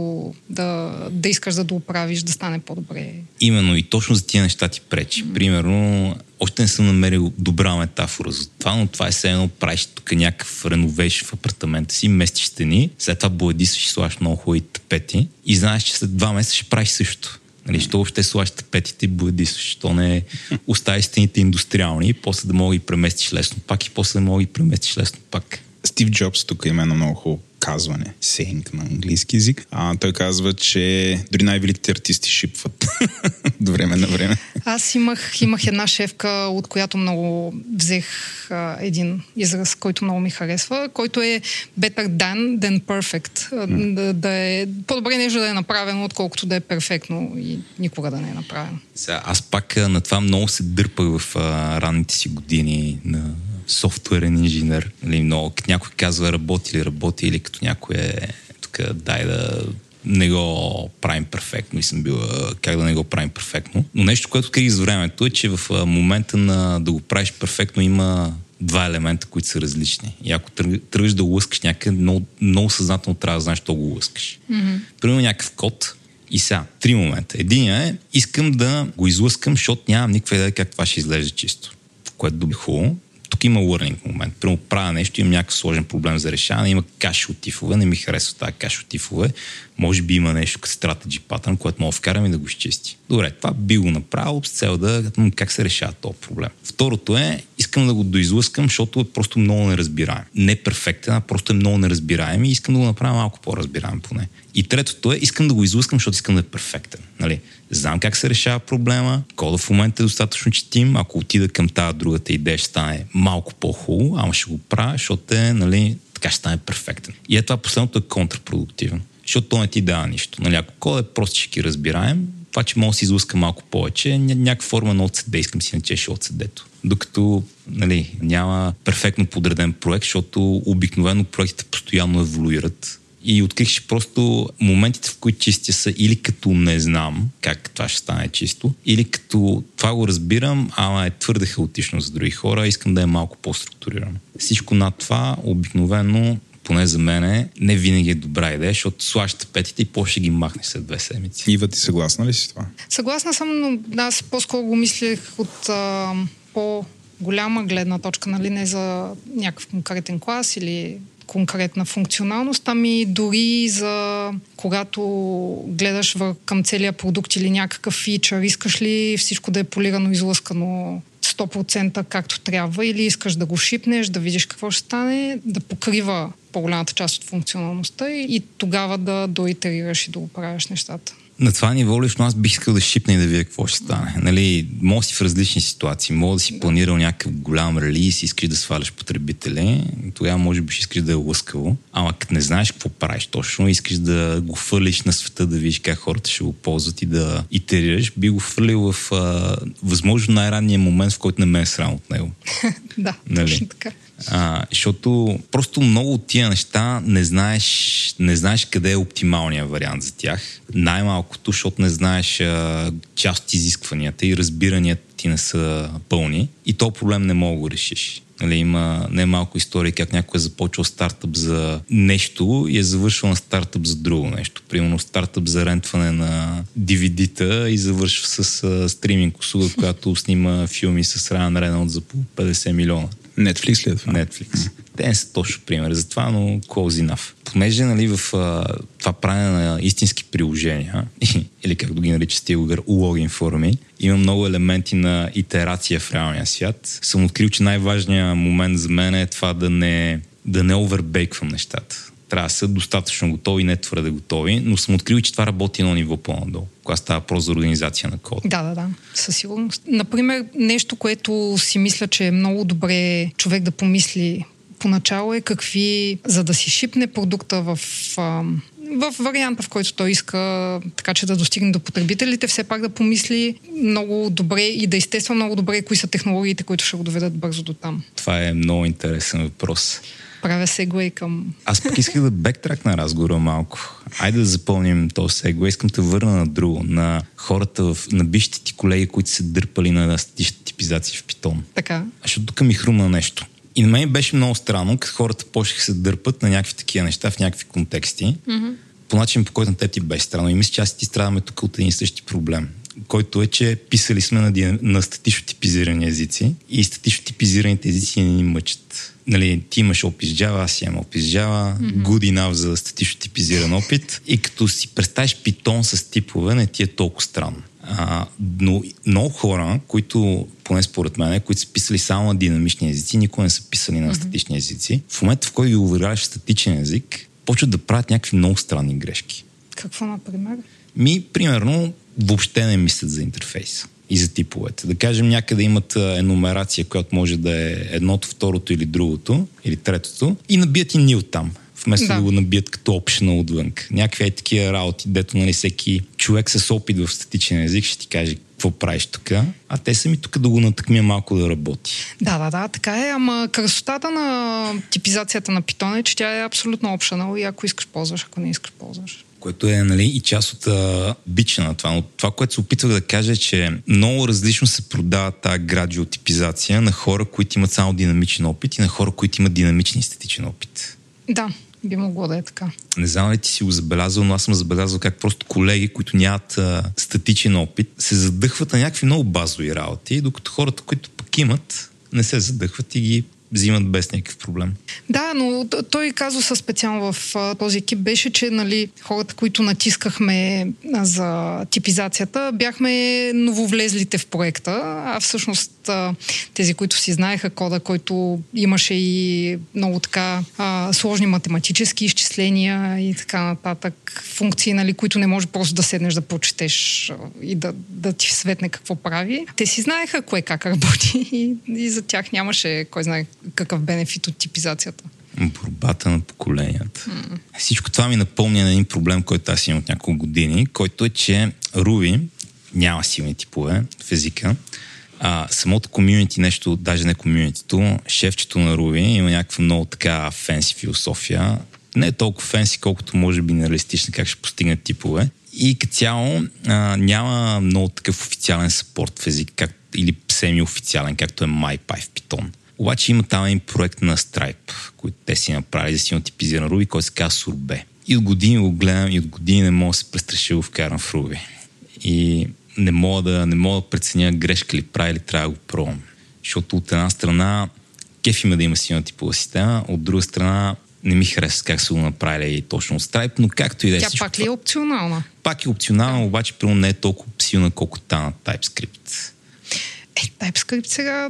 да, да искаш да доправиш, да стане по-добре. Именно и точно за тия неща ти пречи. Mm. Примерно, още не съм намерил добра метафора за това, но това е все едно правиш тук някакъв реновеш в апартамента си, местиш стени, след това боядисваш и слагаш много хубави тапети и знаеш, че след два месеца ще правиш също. Нали, що още слагаш тапетите и боядисваш, що не оставиш стените индустриални и после да мога ги преместиш лесно пак и после да мога ги преместиш лесно пак. Стив Джобс тук има едно много хубаво казване, сейнг на английски език. А той казва, че дори най-великите артисти шипват до време на време. Аз имах, имах една шефка, от която много взех а, един израз, който много ми харесва, който е better done than perfect. Mm. Да, да е, по-добре нещо да е направено, отколкото да е перфектно и никога да не е направено. Сега, аз пак на това много се дърпах в а, ранните си години на софтуерен инженер. Или много, някой казва работи ли, работи или като някой е тук, дай да не го правим перфектно и съм бил как да не го правим перфектно. Но нещо, което открих с времето е, че в момента на да го правиш перфектно има два елемента, които са различни. И ако тръгваш да лъскаш някъде, много, много съзнателно трябва да знаеш, що го лъскаш. Mm-hmm. Примерно някакъв код и сега, три момента. Единия е, искам да го излъскам, защото нямам никаква идея как това ще изглежда чисто. Което добре хубаво. Тук има learning момент. Прямо правя нещо, имам някакъв сложен проблем за решаване, има каша от тифове, не ми харесва тази каша от тифове. Може би има нещо като strategy pattern, което мога вкарам и да го изчисти. Добре, това би го направил с цел да как се решава този проблем. Второто е, искам да го доизлъскам, защото е просто много неразбираем. Не перфектен, а просто е много неразбираем и искам да го направя малко по-разбираем поне. И третото е, искам да го излъскам, защото искам да е перфектен. Нали? Знам как се решава проблема, кода в момента е достатъчно четим, ако отида към тази другата идея ще стане малко по-хубаво, ама ще го правя, защото е, нали, така ще стане перфектен. И е това последното е контрпродуктивно, защото то не ти дава нищо. Нали? Ако кода е просто ще ги разбираем, това, че мога да се излъска малко повече, ня- някаква форма на отседе, искам си начеше отседето. Докато, нали, няма перфектно подреден проект, защото обикновено проектите постоянно еволюират. И открих, че просто моментите, в които чистя са или като не знам как това ще стане чисто, или като това го разбирам, ама е твърде хаотично за други хора, искам да е малко по-структурирано. Всичко над това обикновено, поне за мен, не винаги е добра идея, защото слагаш тапетите и после ще ги махнеш след две седмици. Ива, ти съгласна ли си това? Съгласна съм, но аз по-скоро го мислех от а, по-голяма гледна точка, нали, не за някакъв конкретен клас или конкретна функционалност, ами дори за когато гледаш вър... към целия продукт или някакъв фичър, искаш ли всичко да е полирано, излъскано сто процента както трябва или искаш да го шипнеш, да видиш какво ще стане, да покрива по-голямата част от функционалността и, и тогава да доитерираш и да оправяш нещата. На това ниво лично аз бих искал да шипна и да видя какво ще стане. Нали, мога си в различни ситуации. Мога да си планирал някакъв голям релиз, искаш да сваляш потребители, тогава може би ще искаш да е лъскаво. Ама като не знаеш какво правиш точно, искаш да го фърлиш на света, да видиш как хората ще го ползват и да итерираш, би го фърлил в а, възможно най-ранния момент, в който не ме е срам от него. Да, нали? Точно така. А, защото просто много от тия неща не знаеш, не знаеш къде е оптималният вариант за тях. Най-малкото, защото не знаеш а, част от изискванията и разбиранията ти не са пълни. И този проблем не мога да го решиш. Нали, има най-малко истории как някой е започвал стартъп за нещо и е завършил на стартъп за друго нещо. Примерно стартъп за рентване на ди ви ди-та и завършва с а, стриминг услуга, която снима филми с Райан Рейнолдс за по петдесет милиона. Netflix ли е това? Netflix. Те не са точно пример за това, но close enough. Понеже нали, в а, това правене на истински приложения, или както ги нарича Стилгър, логин форми, има много елементи на итерация в реалния свят. Съм открил, че най-важният момент за мен е това да не, да не овербейквам нещата. Трябва да са достатъчно готови, не твърде готови, но съм открил, че това работи на ниво по-надолу, когато става въпрос за организация на кода. Да, да, да, със сигурност. Например, нещо, което си мисля, че е много добре човек да помисли поначало е какви, за да си шипне продукта в... Ам... в варианта, в който той иска така, че да достигне до потребителите, все пак да помисли много добре и да изтества много добре кои са технологиите, които ще го доведат бързо до там. Това е много интересен въпрос. Правя сегуей към... Аз пък исках да бектрак на разговора малко. Айде да запълним този сегуей. Искам да върна на друго, на хората, в, на бившите ти колеги, които се дърпали на статична типизация в Python. Така. Защото тук ми хрумна нещо. И на мен беше много странно, като хората почнаха се дърпат на някакви такива неща в някакви контексти, mm-hmm. по начин, по който на теб ти беше странно. И мисля, че аз и ти страдаме тук от един същи проблем, който е, че писали сме на, ди... на статично типизирани езици и статично типизираните езици не ни мъчат. Нали, ти имаш опис Java, аз имам опис Java, mm-hmm. good enough за статично типизиран опит и като си представиш Python с типове, не ти е толкова странно. А, но много хора, които, поне според мен, които са писали само на динамични езици, никога не са писали на mm-hmm. статични езици, в момента в който ги уверяваш в статичен език, почват да правят някакви много странни грешки. Какво, например? Ми, примерно, въобще не мислят за интерфейса и за типовете. Да кажем, някъде имат енумерация, която може да е едното, второто или другото, или третото, и набият и нил там. Вместо да. да го набият като optional отвънка. Някакви такива работи, дето нали, всеки човек с опит в статичен език ще ти каже какво правиш тук, а те са ми тук да го натъкмя малко да работи. Да, да, да, така е, ама красотата на типизацията на Python е, че тя е абсолютно optional и ако искаш ползваш, ако не искаш ползваш. Което е нали, и част от а, бича на това. Но това, което се опитвах да кажа е, че много различно се продава тази градио типизация на хора, които имат само динамичен опит и на хора, които имат динамичен статичен опит. Да. Би могло да е така. Не знам ли ти си го забелязал, но аз съм забелязал как просто колеги, които нямат а, статичен опит, се задъхват на някакви много базови работи, докато хората, които пък имат, не се задъхват и ги взимат без някакъв проблем. Да, но той казуса специално в а, този екип беше, че нали, хората, които натискахме а, за типизацията, бяхме нововлезлите в проекта, а всъщност а, тези, които си знаеха кода, който имаше и много така а, сложни математически изчисления и така нататък функции, нали, които не може просто да седнеш да прочетеш и да, да ти светне какво прави. Те си знаеха кое как работи и, и за тях нямаше кой знае какъв бенефит от типизацията. Борбата на поколенията. Mm. Всичко това ми напомня на един проблем, който аз имам от няколко години, който е, че Ruby няма силни типове в езика. А, самото комьюнити нещо, даже не комьюнитито, шефчето на Ruby има някаква много така фенси философия. Не е толкова фенси, колкото може би нереалистична как ще постигнат типове. И като цяло а, няма много такъв официален съпорт в език, как, или семиофициален, както е MyPy в Python. Обаче има там един проект на Stripe, който те си направили за силно типизиран Ruby, който се казва Sorbet. И от години го гледам и от години не мога да се престраши да го вкарам в Ruby. И не мога да, не мога да преценя грешка ли прави или трябва да го пробвам. Защото от една страна кефи ме да има силна типова система, от друга страна не ми харесва как са го направили точно от Stripe, но както и да е всичко... Тя пак ли е опционална? Пак е опционална, обаче прямо не е толкова силна, колко та на TypeScript. Е, TypeScript сега...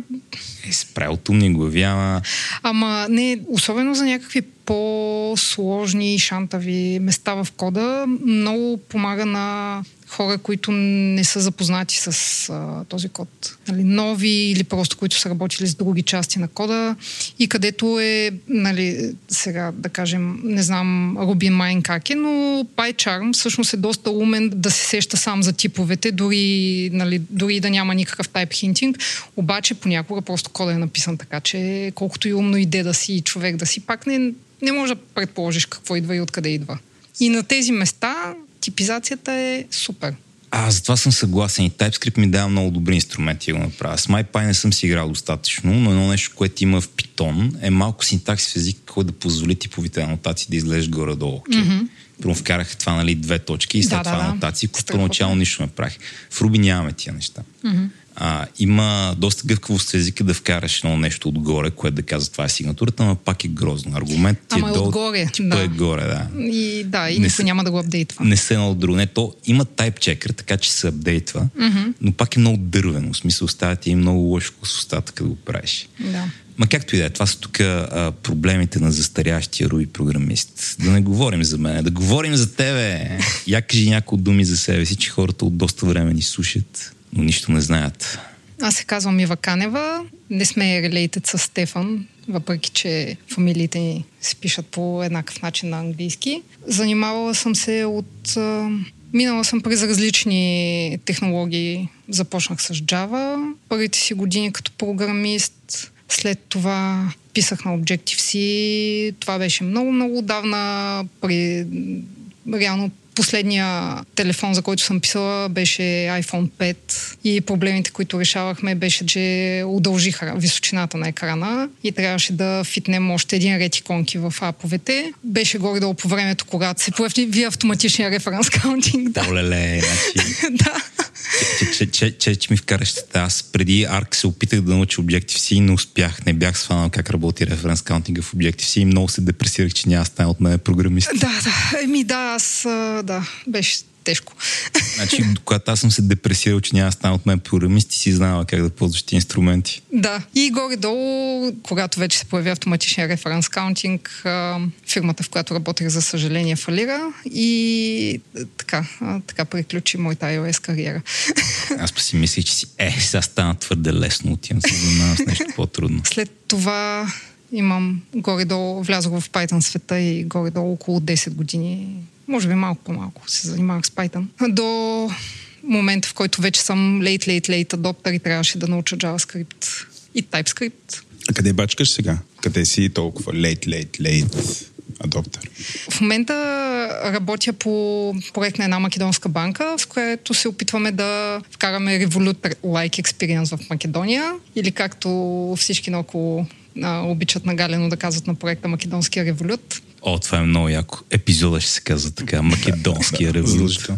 Е, справилто ми главява. Ама не, особено за някакви по-сложни и шантави места в кода, много помага на хора, които не са запознати с а, този код. Нали, нови или просто които са работили с други части на кода и където е, нали, сега да кажем, не знам Рубин Майн как е, но PyCharm всъщност е доста умен да се сеща сам за типовете, дори, нали, дори да няма никакъв type hinting, обаче понякога просто кода е написан така, че колкото и умно иде да си човек да си, пак не, не може да предположиш какво идва и откъде идва. И на тези места типизацията е супер. А, затова съм съгласен. И TypeScript ми дава много добри инструменти да го направя. С MyPy не съм си играл достатъчно, но едно нещо, което има в Python, е малко синтаксис в език, който да позволи типовите анотации да изглеждат горе-долу. Mm-hmm. Първо вкарах това, нали, две точки и след да, това да, анотации, които първоначално нищо не правих. В Ruby нямаме тия неща. Mm-hmm. А, има доста гъвкавост в езика да вкараш едно нещо отгоре, което да казва това е сигнатурата, но пак е грозно. Аргументът ти е долу, отгоре, да. е горе, да. И, да, и не се, няма да го апдейтва. Не се едно от друго. Не, то има type checker, така че се апдейтва, mm-hmm. но пак е много дървено. В смисъл, става ти е много лошо с остатък, като го правиш. Да. Ма както и да е, това са тук а, проблемите на застарящия Ruby програмист. Да не говорим за мен, да говорим за тебе. Я кажи няколко думи за себе си, че хората от доста време ни слушат, но нищо не знаят. Аз се казвам Ива Канева. Не сме релейтед с Стефан, въпреки че фамилиите ни се пишат по еднакъв начин на английски. Занимавала съм се от... Минала съм през различни технологии. Започнах с Java. Първите си години като програмист. След това писах на Objective-C. Това беше много-много отдавна. При... Реално последния телефон, за който съм писала, беше айфон пет и проблемите, които решавахме, беше, че удължиха височината на екрана и трябваше да фитнем още един ред иконки в аповете. Беше горе-долу по времето, когато се появи автоматичния референс каунтинг. Да. Олеле, значи... да. Че, че, че, че ми вкараш тата. Аз преди Arc се опитах да науча Objective-C и не успях. Не бях сфанал как работи референс каунтинга в Objective-C и много се депресирах, че няма стане от мен програмист. Да, да. Еми да, аз... Да, беше тежко. Значи, когато аз съм се депресирал, че няма стана от мен програмист, ти си знала как да ползваш ти инструменти. Да. И горе-долу, когато вече се появи автоматичния референс каунтинг, фирмата, в която работех, за съжаление, фалира и така, така приключи моята iOS кариера. Аз па си мислих, че си е, сега стана твърде лесно, отивам се занимавам с нещо по-трудно. След това имам горе-долу, влязох в Python света и горе-долу около десет години, може би малко по-малко се занимавах с Python. До момента, в който вече съм late, late, late adopter и трябваше да науча JavaScript и TypeScript. А къде бачкаш сега? Къде си толкова late, late, late adopter? В момента работя по проект на една македонска банка, с която се опитваме да вкараме revolution-like experience в Македония, или както всички наоколо а, обичат нагалено да казват на проекта Македонския револют. О, това е много яко. Епизода ще се казва така. Македонския револют.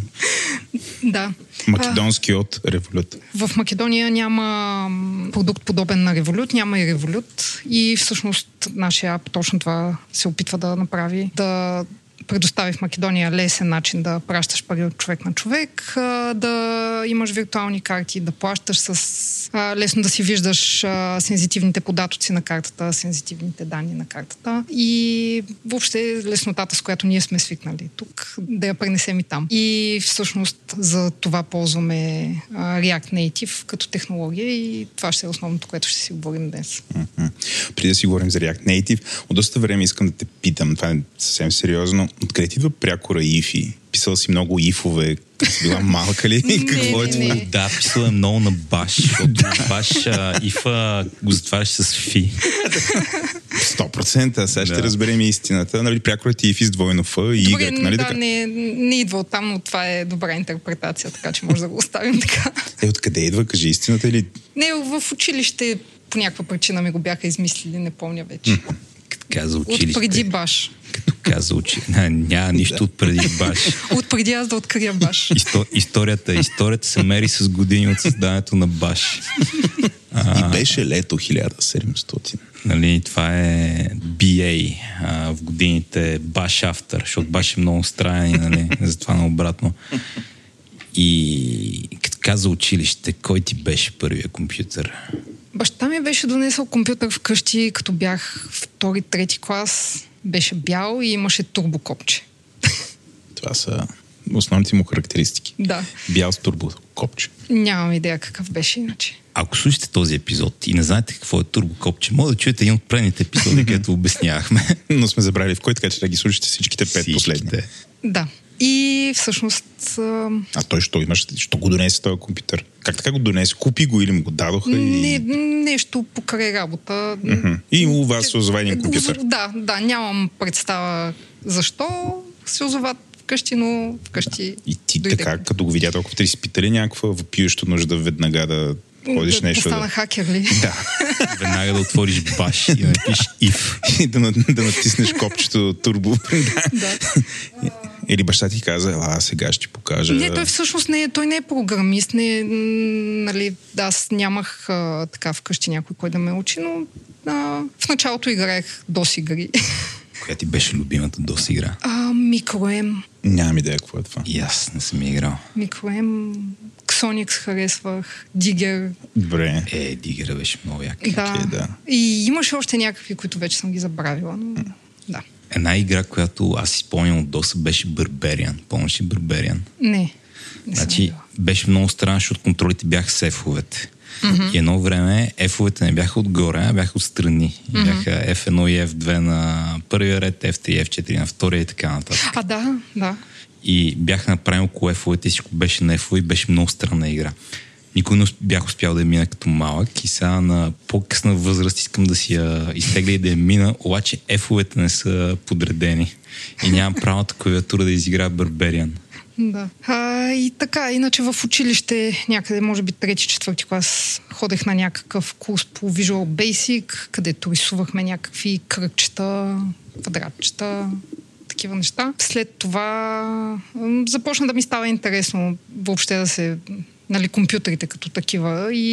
Да. Македонски от револют. В Македония няма продукт подобен на револют, няма и револют. И всъщност нашия ап точно това се опитва да направи. Да предостави в Македония лесен начин да пращаш пари от човек на човек, да имаш виртуални карти, да плащаш с... лесно да си виждаш сензитивните податоци на картата, сензитивните данни на картата и въобще леснотата, с която ние сме свикнали тук, да я пренесем и там. И всъщност за това ползваме React Native като технология и това ще е основното, което ще си говорим днес. Mm-hmm. Преди да си говорим за React Native, от доста време искам да те питам, това е съвсем сериозно, откъде ти идва прякора ифи? Писала си много ифове, като си била малка ли? Какво е това? Да, писала много на баш, защото баш ифа го затваряш с фи. сто процента, сега ще разберем истината. Нали, прякора ти ифи с двойно фа и игрек, нали така? Да, не идва оттам, но това е добра интерпретация, така че може да го оставим така. Е, откъде идва? Кажи истината или... Не, в училище по някаква причина ми го бяха измислили, не помня вече. Каза училище. Отпреди баш. Като каза училище. Няма нищо отпреди баш. Отпреди аз да открия баш. Исто, историята, историята се мери с години от създаването на баш. А, и беше лето хиляда и седемстотин. Нали, това е би ей а, в годините баш автор, защото баш е много странен, нали, затова наобратно. И като каза училище, кой ти беше първия компютър? Баща ми беше донесъл компютър вкъщи, като бях втори, трети клас. Беше бял и имаше турбокопче. Това са основните му характеристики. Да. Бял с турбокопче. Нямам идея какъв беше иначе. Ако слушате този епизод и не знаете какво е турбокопче, може да чуете един от предните епизоди, където обяснявахме. Но сме забравили в кой, така че да ги слушате всичките пет всичките. Последни. Да. И всъщност... А той що имаш? Що го донесе този компютър? Как така го донесе? Купи го или му го дадоха? Не, и... Нещо покрай работа. Uh-huh. И у вас се озова един компютър? Да, да, нямам представа защо се озоват вкъщи, но вкъщи... Да. И ти дойде. Така, като го видя толкова, ти изпита ли някаква въпиюща нужда веднага да... Ходиш да нещо. Постана да... хакер ли? Да. Веднага да отвориш баш и напиш if. И да, да натиснеш копчето турбо. Да. Или баща ти каза, а сега ще ти покажа. Не, той всъщност не е, той не е програмист. Не, нали, аз нямах а, така вкъщи някой, кой да ме учи, но а, в началото играех DOS игри. Коя ти беше любимата DOS игра? MicroM. Нямам идея какво е това. И аз не съм играл. MicroM... Соникс харесвах, Дигер. Добре. Е, Дигера беше много як. Да. Okay, да. И имаше още някакви, които вече съм ги забравила, но mm. да. Една игра, която аз изпълням от DOS-а, беше Barbarian. Помниш ли Barbarian? Не. не значи, беше много странно, защото контролите бяха с F-овете. Mm-hmm. И едно време F-овете не бяха отгоре, а бяха отстрани. Mm-hmm. Бяха F едно и F две на първия ред, F три и F четири на втория и така нататък. А, да, да. И бях направил около ефовете и всичко беше на ефо и беше много странна игра. Никой не бях успял да я мина като малък и сега на по-късна възраст искам да си я изтегля и да я мина, обаче ефовете не са подредени и нямам правилната клавиатура да изиграя Barbarian. Да. А, и така, иначе в училище някъде, може би трети-четвърти клас, ходех на някакъв курс по Visual Basic, където рисувахме някакви кръгчета, квадратчета... такива неща. След това започна да ми става интересно въобще да се, нали, компютрите като такива и,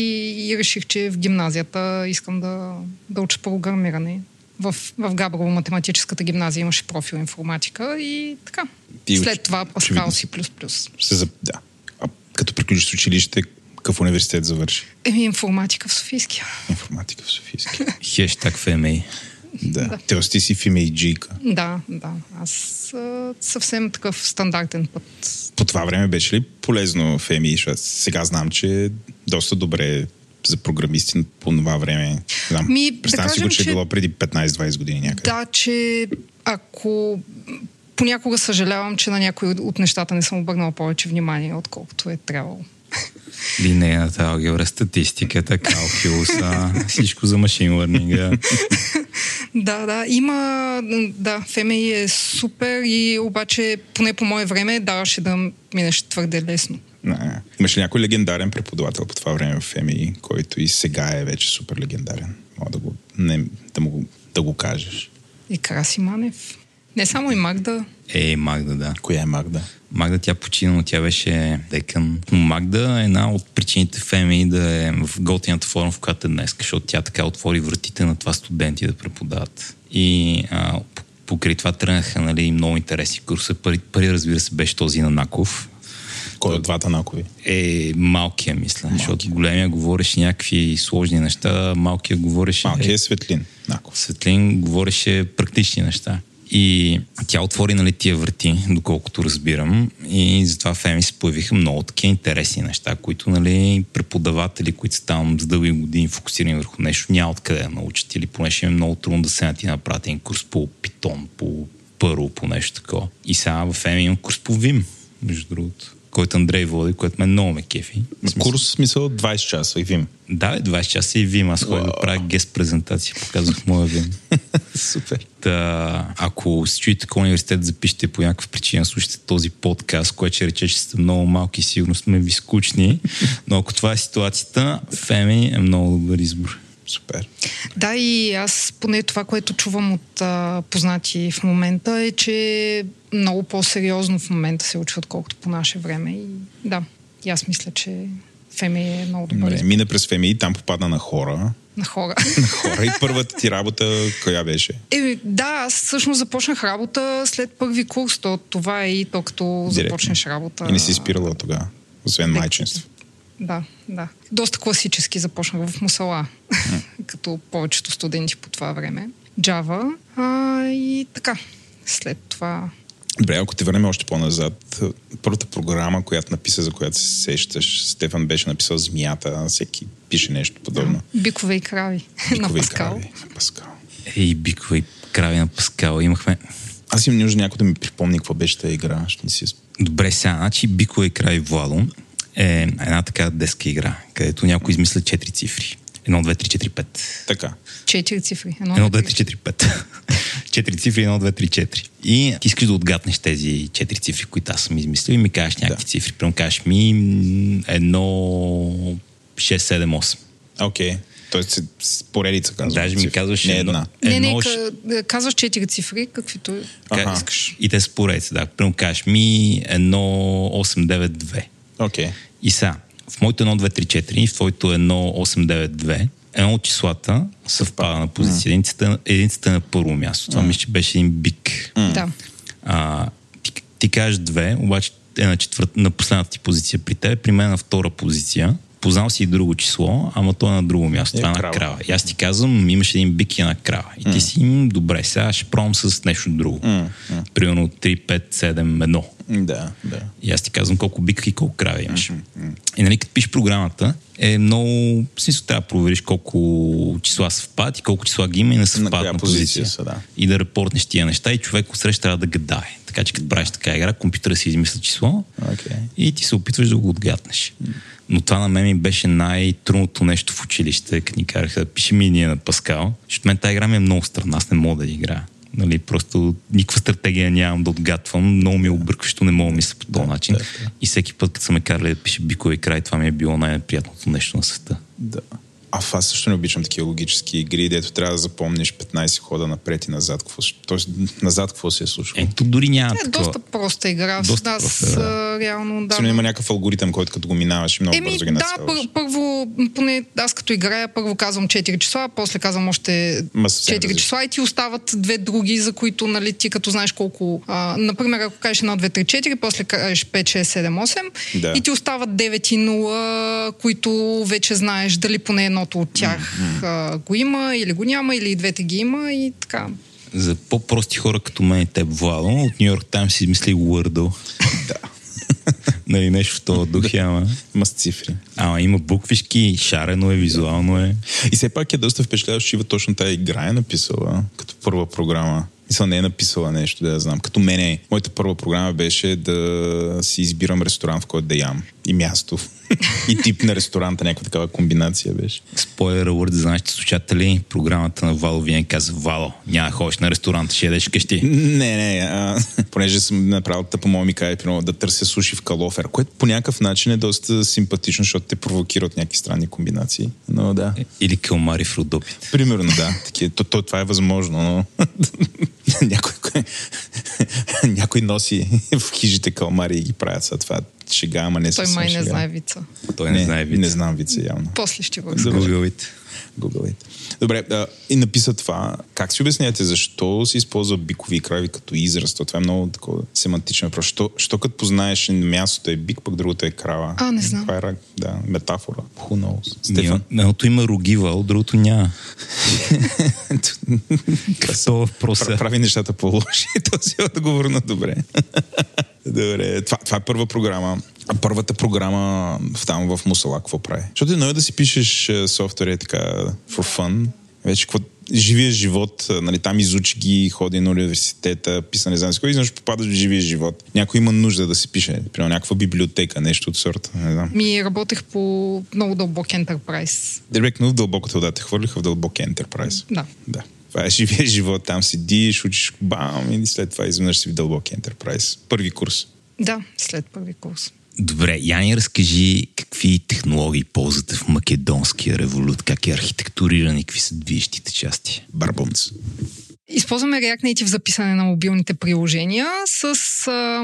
и реших, че в гимназията искам да, да уча програмиране. В, в Габрово математическата гимназия имаше профил информатика и така. Ти след уч... това Паскал C++. За... Да. А като приключиш с училище, какъв университет завърши? Еми, информатика в Софийския. Информатика в Софийския. Хештаг Ф М И. Да. Да. Те ости си фимейджийка. Да, да. Аз а, съвсем такъв стандартен път. По това време беше ли полезно Ф М И? Сега знам, че е доста добре за програмисти по това време. Знам, Ми, представям да си го, че, че е било преди петнайсет-двайсет години някъде. Да, че ако... Понякога съжалявам, че на някои от нещата не съм обърнала повече внимание, отколкото е трябвало. Линейната алгебра, статистиката, калкюлуса, всичко за машин лърнинга. Да, да, има, да, Ф М И е супер и обаче поне по мое време даваше да минеш твърде лесно. Не. Имаш ли някой легендарен преподавател по това време в Ф М И, който и сега е вече супер легендарен? Мога да го, не, да му, да го кажеш. И Краси Манев. Не само и Магда. Е, Магда, да. Коя е Магда? Магда, тя почина, но тя беше декан. Магда е една от причините Ф М И да е в готината форма, в която е днес, защото тя така отвори вратите на това студенти да преподават. И а, покрай това тръгнаха, нали, много интересни курса. Пари, пари, разбира се, беше този на Наков. Кой от двата Накови? Е, малкия, мисля. Малкия. Защото големия говореше някакви сложни неща, малкия говореше... Малкия е Светлин Наков. Светлин говореше практични неща. И тя отвори, нали, тия врати, доколкото разбирам. И затова в Ф М И се появиха много такива интересни неща, които, нали, преподаватели, които са там с дълги години фокусирани върху нещо, няма откъде да научат. Или поне ще е много трудно да се натина направят един курс по Python, по Perl, по нещо такова. И сега в Ф М И имам курс по Vim, между другото, който Андрей води, който мен много ме кефи. Курс в смисъл двайсет часа и Vim. Да, двайсет часа и Vim. Аз ходя да правя гест презентация, показвах моя Vim. Супер. Та, ако се чуете такъв университет, запишете по някаква причина, слушате този подкаст, което ще рече, че сте много малки, сигурно сме ви скучни, но ако това е ситуацията, Ф М И е много добър избор. Супер. Да, и аз поне това, което чувам от а, познати в момента е, че много по-сериозно в момента се учи, отколкото по наше време. И да, и аз мисля, че Ф М И е много добър. Добре, мина през Ф М И, там попадна на хора. На хора. На хора. И първата ти работа, коя беше? Е, да, аз всъщност започнах работа след първи курс. То, това е и то, като директно започнеш работа. И не си спирала тогава, освен директно майчинство. Да, да. Доста класически започнах в Мусала, mm. като повечето студенти по това време. Java а, и така. След това Добре, ако те върнем още по-назад, първата програма, която написа, за която се сещаш, Стефан беше написал Змията, всеки пише нещо подобно. Бикове и крави на Паскал. Ей, бикове и крави на Паскал имахме. Аз имам нужда някой да ми припомни какво беше тази игра. Ще не си... Добре, сега, значи Бикове и крави Владо е една така детска игра, където някой измисля четири цифри. Едно, две, три, четири, пет. Така. Четири цифри. Едно, две, три, четири, пет. Четири цифри, едно, две, три, четири. И ти искаш да отгаднеш тези четири цифри, които аз съм измислил, и ми кажеш някакви да. цифри. Прямо кажеш ми едно, шест, седем, осем. Окей. Тоест поредица казваш. Даже ми казваш не една. Не, не, казваш четири цифри, каквито искаш. И те са поредица, да. Прямо кажеш ми едно, осем, девет, две. Окей. И сега. В моето едно, две, три, четири и в твоето едно, осем, девет, две едно от числата съвпада на позиция. Единицата, единицата е на първо място. Това мисля, че беше един бик. Да. А, ти, ти кажеш две, обаче е на, четвърт, на последната ти позиция при теб, при мен на втора позиция. Познал си и друго число, ама то е на друго място. Е, това е на крава. И аз ти казвам, имаш един бик и една крава. И ти си им, добре, сега ще пробвам с нещо друго. Примерно три, пет, седем, едно. Да, да. И аз ти казвам колко бика и колко крави имаш. Mm-hmm. И нали, като пишеш програмата, е много... В смисъл, трябва да провериш колко числа съвпадат и колко числа ги има и не съвпадат на, на позиция. позиция. Да. И да репортнеш тия неща и човек отсреща трябва да гадае. Така че като правиш така игра, компютъра си измисля число okay. и ти се опитваш да го отгаднеш. Mm. Но това на мен ми беше най-трудното нещо в училище, като ни караха да пишем и ние на Паскал. Защото мен тази игра ми е много странна, аз не мога да играя. Нали, просто никаква стратегия нямам да отгатвам, много ми е объркващо, не мога да мисля по този да, начин. Да, да. И всеки път, като са ме карали да пише бикове край, това ми е било най-неприятното нещо на света. Да. А аз също не обичам такива логически игри, дето трябва да запомниш петнайсет хода напред и назад. Какво, тоест, назад какво се е случило? Е, тук дори няма такова. Е, доста проста игра. Доста аз, проста, да. Реално, да. Също има някакъв алгоритъм, който като го минаваш и много Еми, бързо ги нацелваш. Да, пър- първо, поне аз като играя, първо казвам четири числа, после казвам още четири числа и ти остават две други, за които, нали, ти като знаеш колко... А, например, ако кажеш едно, две, три, четири, после кажеш пет, шест, седем, осем да. и ти остават девет и нула, които вече знаеш дали поне едно от тях mm-hmm. а, го има или го няма, или и двете ги има и така. За по-прости хора като мен и теб, Владо, от Нью Йорк Таймс си измисли Wordle. Да. Нали, нещо в този дух яма. Ма с цифри. Ама има буквишки, шарено е, визуално е. И все пак е доста впечатляващо, че Ива точно тази игра е написала като първа програма. Мисля, не е написала нещо, да я знам. Като мене, моята първа програма беше да си избирам ресторант, в който да ям. И място. И тип на ресторанта, някаква такава комбинация беше. Спойлер алърт, да знаеш, че слушатели, програмата на Вало винаги каза: Вало, няма ходиш на ресторанта, ще ядеш къщи. Не, не, а, понеже съм направил тъпо, моми кай, да търся суши в калофер, което по някакъв начин е доста симпатично, защото те провокира от някакви странни комбинации. Но да. Или калмари в Родопите. Примерно, да. Таки, то, то, това е възможно, но някой, някой носи в хижите калмари и ги правят са това. Шега, ама не съвсем шега. Той май не знае вица. Той не, не знае вица. Не знам вица, явно. После ще го разкажа. Google it. Добре, а, и написа това. Как си обясняте, защо се използва бикови и крави като израз? То това е много такова семантично. Просто, що като познаеш мястото е бик, пък другото е крава? А, не знам. Това е рак, да, метафора. Who knows? Стефан? Едното има рогива, а другото няма. Красава въпроса. Прави нещата по-лоши. Този отговор на добре. Добре, това, това е първа програма. А първата програма там в Мусала какво прави? Защото едно е да си пишеш софтуер е така for fun. Вече какво живия живот, нали, там изучи ги, ходи на университета, писа не знам си кой, изнъж попадаш в живия живот. Някой има нужда да се пише, примерно някаква библиотека, нещо от сорта, не знам. Ми работех по много дълбок Enterprise. Директно в дълбоката вода те хвърлиха в дълбок Enterprise. Да. Да. Това е живия живот, там седиш, учиш, бам, и след това изведнъж си в дълбок Enterprise. Първи курс. Да, след първи курс. Добре, Яни, разкажи какви технологии ползвате в Македонския револют, как е архитектуриран и какви са движещите части? Барбонц. Използваме React Native за писане на мобилните приложения с а,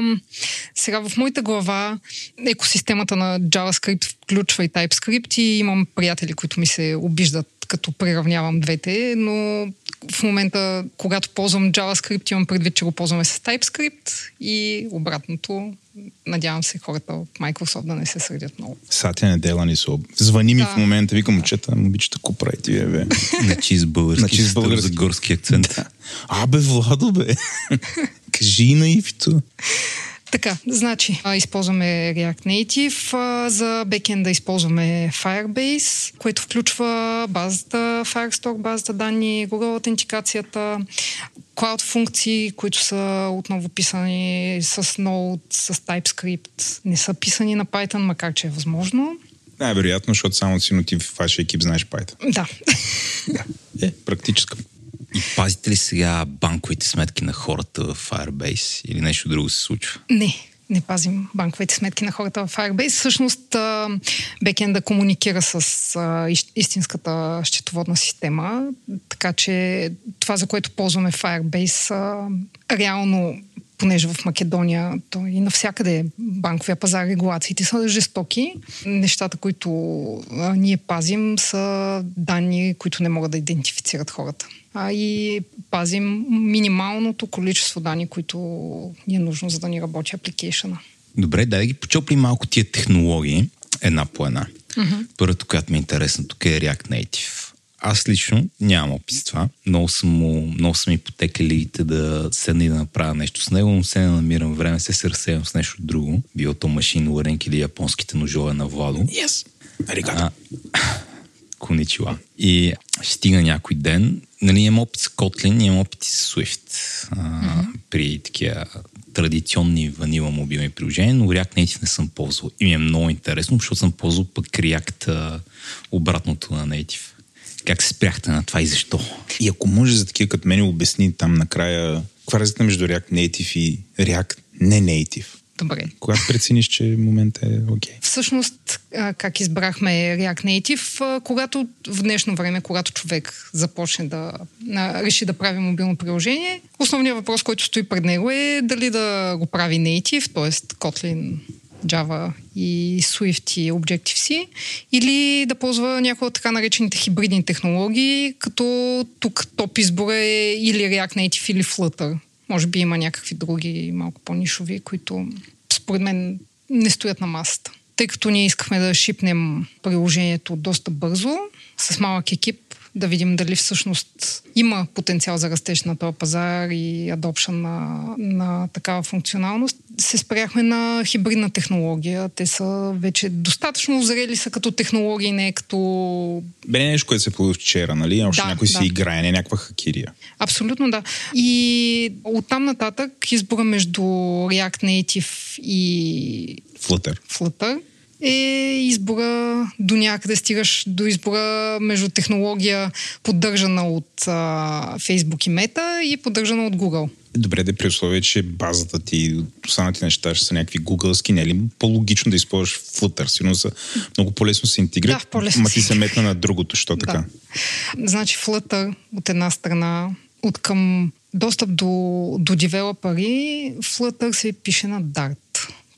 сега в моята глава екосистемата на JavaScript включва и TypeScript и имам приятели, които ми се обиждат като приравнявам двете, но в момента, когато ползвам JavaScript, имам предвид, че го ползваме с TypeScript и обратното. Надявам се хората от Microsoft да не се сърдят много. Сатя неделя ни се об... Звъни ми да. в момента, викам, момчета, момичета, ко правите, бе, бе. Начи с български, с български акцент. Да. А, бе, Владо, бе. Кажи наивито. Така, значи, използваме React Native, за бекенда използваме Firebase, което включва базата, Firestore, базата данни, Google аутентикацията, Cloud функции, които са отново писани с Node, с TypeScript, не са писани на Python, макар че е възможно. Най-вероятно, защото само си, но ти в вашия екип знаеш Python. Да. Да. Е, практическа. И пазите ли сега банковите сметки на хората в Firebase или нещо друго се случва? Не, не пазим банковите сметки на хората в Firebase. Всъщност бекенда комуникира с истинската счетоводна система, така че това, за което ползваме Firebase, реално, понеже в Македония, то и навсякъде банковия пазар, регулациите са жестоки. Нещата, които ние пазим, са данни, които не могат да идентифицират хората. А и пазим минималното количество данни, които ни е нужно, за да ни работи апликейшъна. Добре, дай да ги почопли малко тия технологии, една по една. Uh-huh. Първото, която ми е интересно тук е React Native. Аз лично нямам опит с това. Много са ми потекалите да седна и да направя нещо с него, но се не намирам време, се се разсеям с нещо друго. Било то машин, лоренки или японските ножове на Владо. Yes! Аригато! Коничила. И ще стига някой ден. Нали, имам опит с Kotlin, имам опит и с Swift. А, mm-hmm. При такива традиционни ванила мобилни приложения, но React Native не съм ползвал. И ми е много интересно, защото съм ползвал пък React обратното на Native. Как се спряхте на това и защо? И ако може за такива като мен обясни там накрая, каква разлика между React Native и React не Native? Добре. Когато прецениш, че моментът е окей? Okay. Всъщност, как избрахме React Native, когато в днешно време, когато човек започне да реши да прави мобилно приложение, основният въпрос, който стои пред него е дали да го прави Native, т.е. Kotlin, Java и Swift и Objective-C, или да ползва някои от така наречените хибридни технологии, като тук топ избора е или React Native, или Flutter. Може би има някакви други, малко по-нишови, които според мен не стоят на масата. Тъй като ние искахме да шипнем приложението доста бързо, с малък екип, да видим дали всъщност има потенциал за растеж на този пазар и адопшън на, на такава функционалност, се спряхме на хибридна технология. Те са вече достатъчно озрели са като технологии, не като... Бе, нещо, което се появи вчера, нали? А още да, някой да. си играе, не някаква хакирия. Абсолютно, да. И оттам нататък избора между React Native и Flutter. Flutter. Е избора до някъде, стигаш до избора между технология, поддържана от а, Facebook и Meta и поддържана от Google. Добре, да при условие, че базата ти, останалите неща ще са някакви гугълски, не ли? По-логично да използваш Flutter, сигурно са много по-лесно се интегрират, да, по-лесно ма ти се метна на другото, що да. Така? Значи Flutter от една страна, от към достъп до, до девелопери, Flutter се пише на Dart,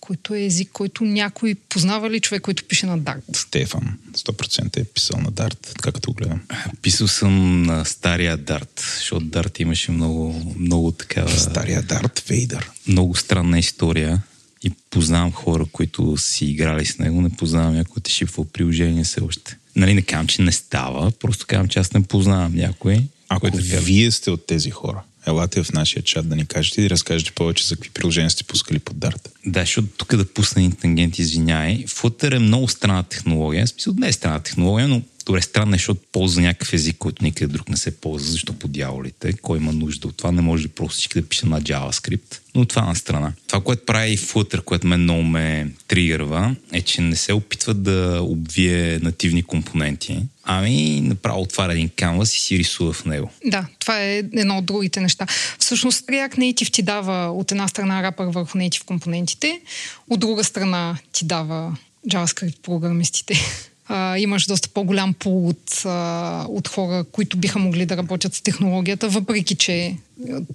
който е език, който някой познава ли човек, който пише на Dart? Стефан, сто процента е писал на Dart, така като гледам. Писал съм на стария Dart, защото Dart имаше много, много такава... Стария Dart, Вейдър. Много странна история и познавам хора, които си играли с него, не познавам някой, те шипва приложение се още. Нали не казвам, че не става, просто казвам, че аз не познавам някой. Ако вие сте от тези хора, елате в нашия чат да ни кажете и да разкажете повече за какви приложения сте пускали под Dart. Да, защото тук да пусна един тангент, извиняй. Flutter е много странна технология. В смисъл, не е странна технология, но добре, странна е, защото ползва някакъв език, който никъде друг не се ползва. Защо по дяволите? Кой има нужда от това? Не може ли просто всички да пише на JavaScript? Но това на страна. Това, което прави Flutter, което мен много ме тригърва, е, че не се опитва да обвие нативни компоненти, ами направо отваря един канвас и си рисува в него. Да, това е едно от другите неща. Всъщност React Native ти дава от една страна рапър върху Native компонентите, от друга страна ти дава JavaScript програмистите. Uh, имаш доста по-голям пул от, uh, от хора, които биха могли да работят с технологията, въпреки че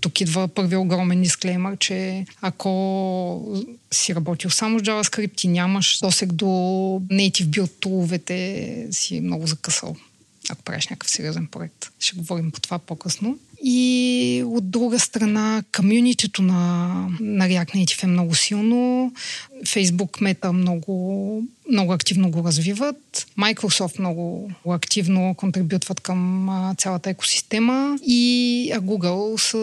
тук идва първият огромен дисклеймър, че ако си работил само с JavaScript и нямаш досег до native build туловете, си много закъсал. Ако правиш някакъв сериозен проект. Ще говорим по това по-късно. И от друга страна, комюнитито на, на React Native е много силно. Facebook, Meta много, много активно го развиват. Microsoft много активно контрибютват към а, цялата екосистема. И а Google са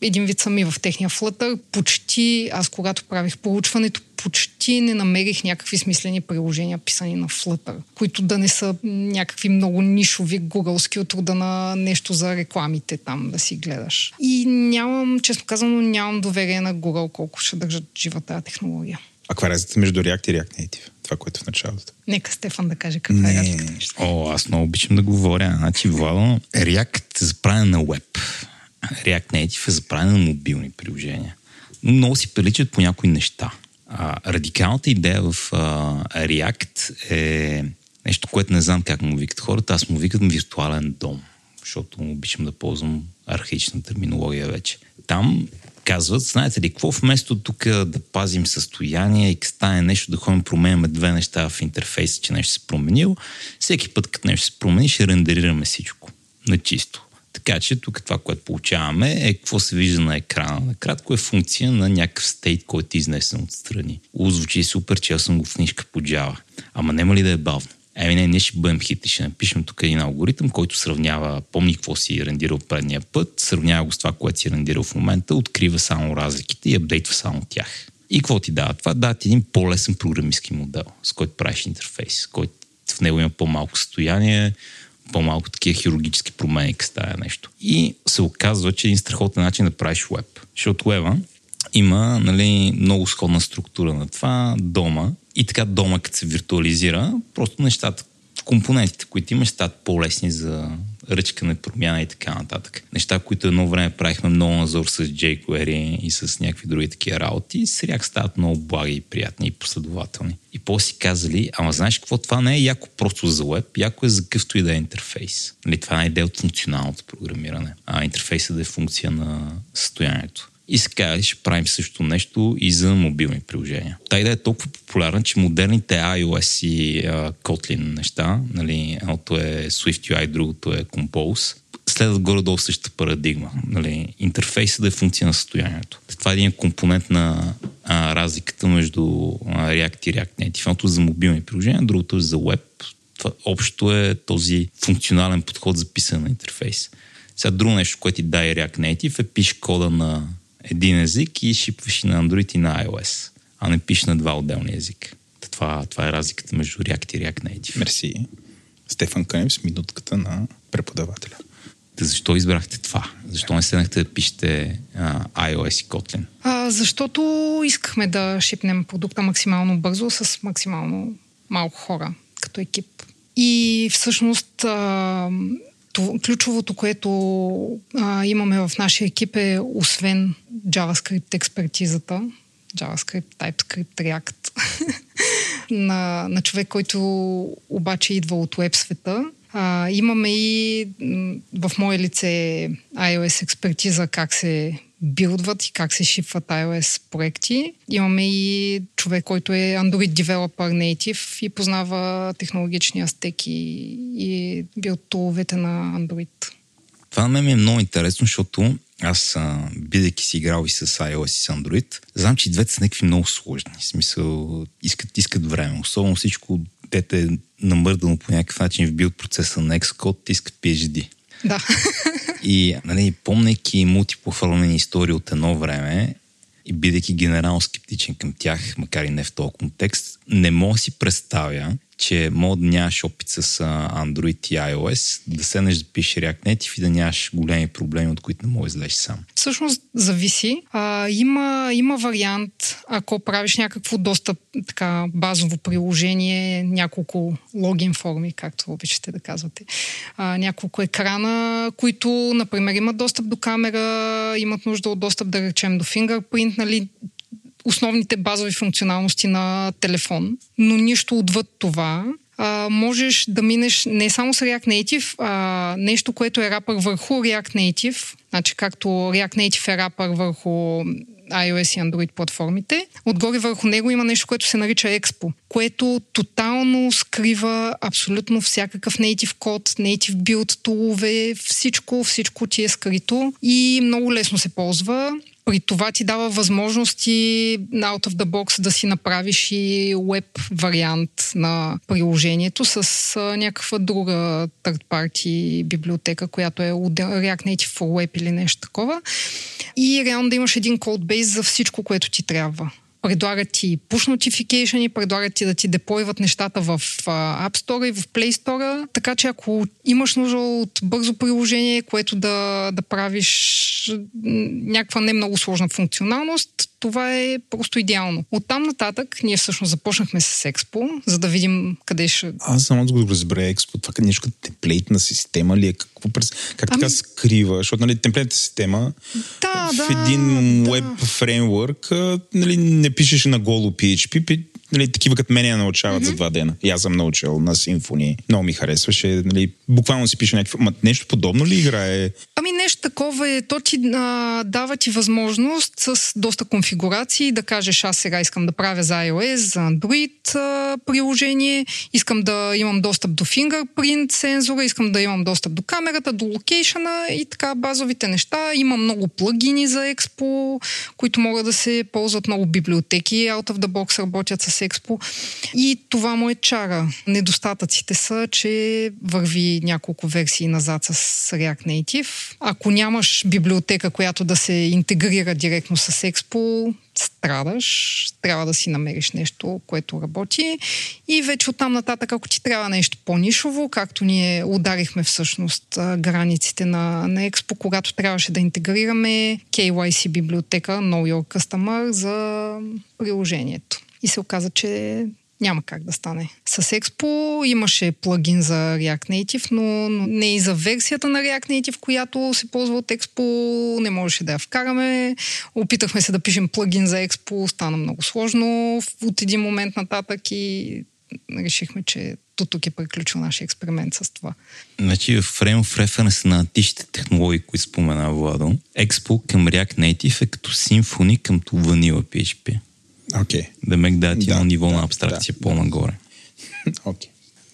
един вид сами в техния Flutter. Почти, аз когато правих проучването, почти не намерих някакви смислени приложения, писани на Flutter, които да не са някакви много нишови гугълски от рода на нещо за рекламите там да си гледаш. И нямам, честно казано, нямам доверие на Google колко ще държат жива тази технология. А каква е разликата между React и React Native? Това, което в началото. Нека Стефан да каже каква не. е разликата. О, аз много обичам да говоря. Значи, Владо, React е заправен на web. React Native е заправен на мобилни приложения. Но много си приличат по някои неща. А, радикалната идея в а, React е нещо, което не знам как му викат хората. Аз му викам виртуален дом, защото обичам да ползвам архаична терминология вече. Там казват, знаете ли, какво вместо тук да пазим състояние и като стане нещо да ходим променяме две неща в интерфейса, че нещо се променило, всеки път като нещо се промени, ще рендерираме всичко на чисто. Така че тук това, което получаваме е какво се вижда на екрана. Накратко е функция на някакъв стейт, който е изнесен отстрани. О, звучи супер, че аз съм го в книжка по Java. Ама няма ли да е бавно? Еми не, ние ще бъдем хитри, ще напишем тук един алгоритъм, който сравнява, помни какво си рендирал предния път, сравнява го с това, което си рендирал в момента, открива само разликите и апдейтва само тях. И какво ти дава това? Дава ти един по-лесен програмистски модел, с който правиш интерфейс, с който в него има по-малко състояние, по-малко такива хирургически промени, къс тая нещо. И се оказва, че е един страхотен начин да правиш веб. Защото веба има, нали, много сходна структура на това, дома. И така дома, като се виртуализира, просто нещата, компонентите, които имаш, стават по-лесни за ръчкане, промяна и така нататък. Неща, които едно време правихме много назор с jQuery и с някакви други такива работи, с React стават много благи и приятни и последователни. И после си казали, ама знаеш какво, това не е яко просто за web, яко е за какъвто и да е интерфейс. Нали, това е идея от функционалното програмиране, а интерфейсът да е функция на състоянието. И сега ще правим също нещо и за мобилни приложения. Та идея е толкова популярна, че модерните iOS и uh, Kotlin неща, нали, едното е SwiftUI, другото е Compose, следват горе-долу същата парадигма. Нали, интерфейсът да е функция на състоянието. Това е един компонент на а, разликата между React и React Native. Едното е за мобилни приложения, другото е за web. Това общо е този функционален подход за писане на интерфейс. Сега друго нещо, което ти дай React Native е пиш кода на един език и шипваш и на Android и на iOS, а не пишеш на два отделни езика. Това, това е разликата между React и React Native. Мерси. Стефан Кънев с минутката на преподавателя. Та защо избрахте това? Защо не седнахте да пишете а, iOS и Kotlin? А, защото искахме да шипнем продукта максимално бързо с максимално малко хора като екип. И всъщност а, ключовото, което а, имаме в нашия екип е, освен JavaScript експертизата, JavaScript, TypeScript, React, на, на човек, който обаче идва от web света, а, имаме и в мое лице iOS експертиза, как се билдват и как се шипват iOS проекти. Имаме и човек, който е Android Developer Native и познава технологичния стек и, и билдтуловете на Android. Това на мен ми е много интересно, защото аз, бидейки си играл и с iOS и с Android, знам, че двете са някакви много сложни. В смисъл, искат, искат време. Особено всичко, дете е намърдано по някакъв начин в билд процеса на Xcode, искат пи ейч ди. Да. И, нали, помнейки мултиплатформени истории от едно време и бидейки генерално скептичен към тях, макар и не в този контекст, не мога да си представя, че мога да нямаш опит с Android и iOS, да седнеш да пишеш React Native и да нямаш големи проблеми, от които не можеш да излезеш сам. Всъщност, зависи. А, има, има вариант, ако правиш някакво доста така базово приложение, няколко логин форми, както обичате да казвате, а, няколко екрана, които, например, имат достъп до камера, имат нужда от достъп, да речем, до фингърпринт, нали, основните базови функционалности на телефон, но нищо отвъд това. А, можеш да минеш не само с React Native, а нещо, което е рапър върху React Native, значи както React Native е рапър върху iOS и Android платформите, отгоре върху него има нещо, което се нарича Expo, което тотално скрива абсолютно всякакъв native код, native build тулове, всичко, всичко ти е скрито и много лесно се ползва. При това ти дава възможности out of the box да си направиш и web вариант на приложението с някаква друга third party библиотека, която е React Native for Web или нещо такова. И реално да имаш един codebase за всичко, което ти трябва. Предлагат ти push notification, предлагат ти да ти деплойват нещата в App Store и в Play Store, така че ако имаш нужда от бързо приложение, което да, да правиш някаква не много сложна функционалност, това е просто идеално. Оттам нататък ние всъщност започнахме с Expo, за да видим къде ще... Аз само да го разбера Expo, това е нещо темплейтна система ли е? Какво, как ами... така скрива? Защото нали, темплейтна система да, в да, един да. Web фреймворк нали, не пишеш на голо пи ейч пи, нали, такива като мене я научават mm-hmm. за два дена. И аз съм научил на Symfony. Много ми харесваше. Нали, буквално си пише някакво... Ма, нещо подобно ли играе? Ами нещо такова е. То ти а, дава ти възможност с доста конфигурации да кажеш аз сега искам да правя за iOS, за Android а, приложение, искам да имам достъп до fingerprint сензора, искам да имам достъп до камерата, до локейшъна и така базовите неща. Има много плагини за Expo, които могат да се ползват, много библиотеки out of the box работят с Expo. И това му е чара. Недостатъците са, че върви няколко версии назад с React Native. Ако нямаш библиотека, която да се интегрира директно с Expo, страдаш, трябва да си намериш нещо, което работи. И вече оттам нататък, ако ти трябва нещо по-нишово, както ние ударихме всъщност границите на, на Expo, когато трябваше да интегрираме кей уай си библиотека, Know Your Customer, за приложението. И се оказа, че няма как да стане. С Expo имаше плагин за React Native, но, но не и за версията на React Native, която се ползва от Expo. Не можеше да я вкараме. Опитахме се да пишем плагин за Expo. Стана много сложно от един момент нататък и решихме, че до тук е приключил нашия експеримент с това. Значи, фрейм в референс на античните технологии, които спомена Владо, Expo към React Native е като Symfony към Vanilla пи ейч пи. Okay. Да мек да ти едно ниво да, на абстракция да, по-нагоре. Okay.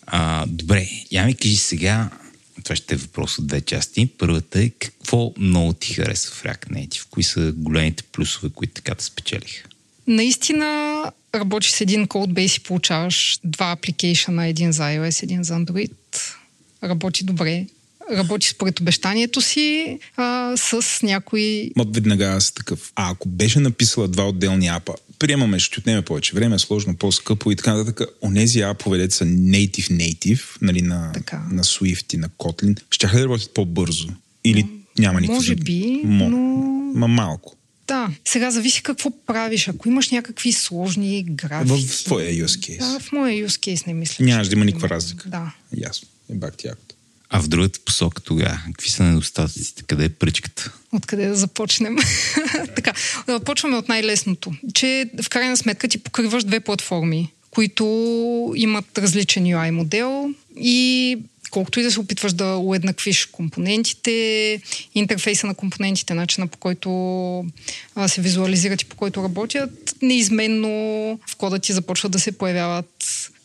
А, добре, я ми кажи сега, това ще е въпрос от две части. Първата е какво много ти харесва в React Native? Кои са големите плюсове, които така те спечелиха? Наистина работиш с един codebase и получаваш два апликейшъна, един за iOS, един за Android. Работи добре. Работи според обещанието си а, с някои... Ма веднага аз такъв. А ако беше написала два отделни апа, приемаме, ще отнеме повече време, е сложно, по-скъпо и така нататък. Онези апове са native-native, нали, на, на Swift и на Kotlin, щяха да работят по-бързо. Или но, няма никакво... Може би, Мо, но... Ма малко. Да. Сега зависи какво правиш. Ако имаш някакви сложни графики... В твоя use case. Да, в моя use case не мисля. Нямаш да има никаква разлика. Да. Ясно. И бак ти якото. А в другата посока тогава, какви са недостатъците? Къде е пречката? Откъде да започнем? Така, почваме от най-лесното, че в крайна сметка ти покриваш две платформи, които имат различен ю ай модел и колкото и да се опитваш да уеднаквиш компонентите, интерфейса на компонентите, начина по който се визуализират и по който работят, неизменно в кода ти започват да се появяват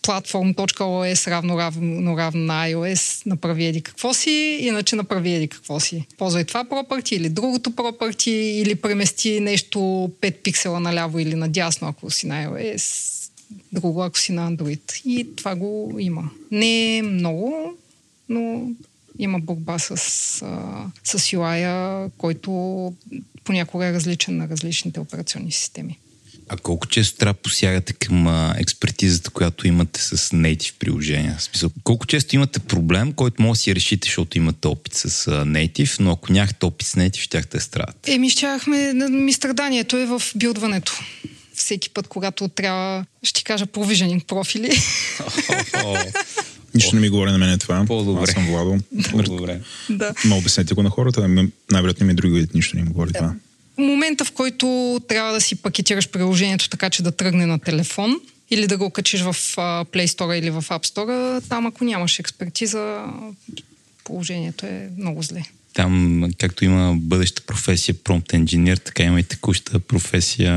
platform.os равно, равно, равно на iOS, направи еди какво си, иначе направи еди какво си. Ползвай това property или другото property, или премести нещо пет пиксела наляво или надясно, ако си на iOS, друго, ако си на Android. И това го има. Не е много, но има борба с, с ю ай-а, който понякога е различен на различните операционни системи. А колко често трябва посягате към а, експертизата, която имате с native приложения? В смисъл, колко често имате проблем, който може да си решите, защото имате опит с а, native, но ако нямахте опит с native, щяхте страдате? Еми, щяхме... Ми страданието е в билдването. Всеки път, когато трябва, ще ти кажа, провиженинг профили. Нищо не ми говори на мен е това. По-добре. Аз съм Владо. По-добре. Да. Ма обяснете го на хората, най-вероятно ми други видят, нищо не ми говори това. Момента, в който трябва да си пакетираш приложението така, че да тръгне на телефон или да го качиш в Play Store или в App Store, там ако нямаш експертиза, положението е много зле. Там, както има бъдеща професия prompt engineer, така има и текуща професия.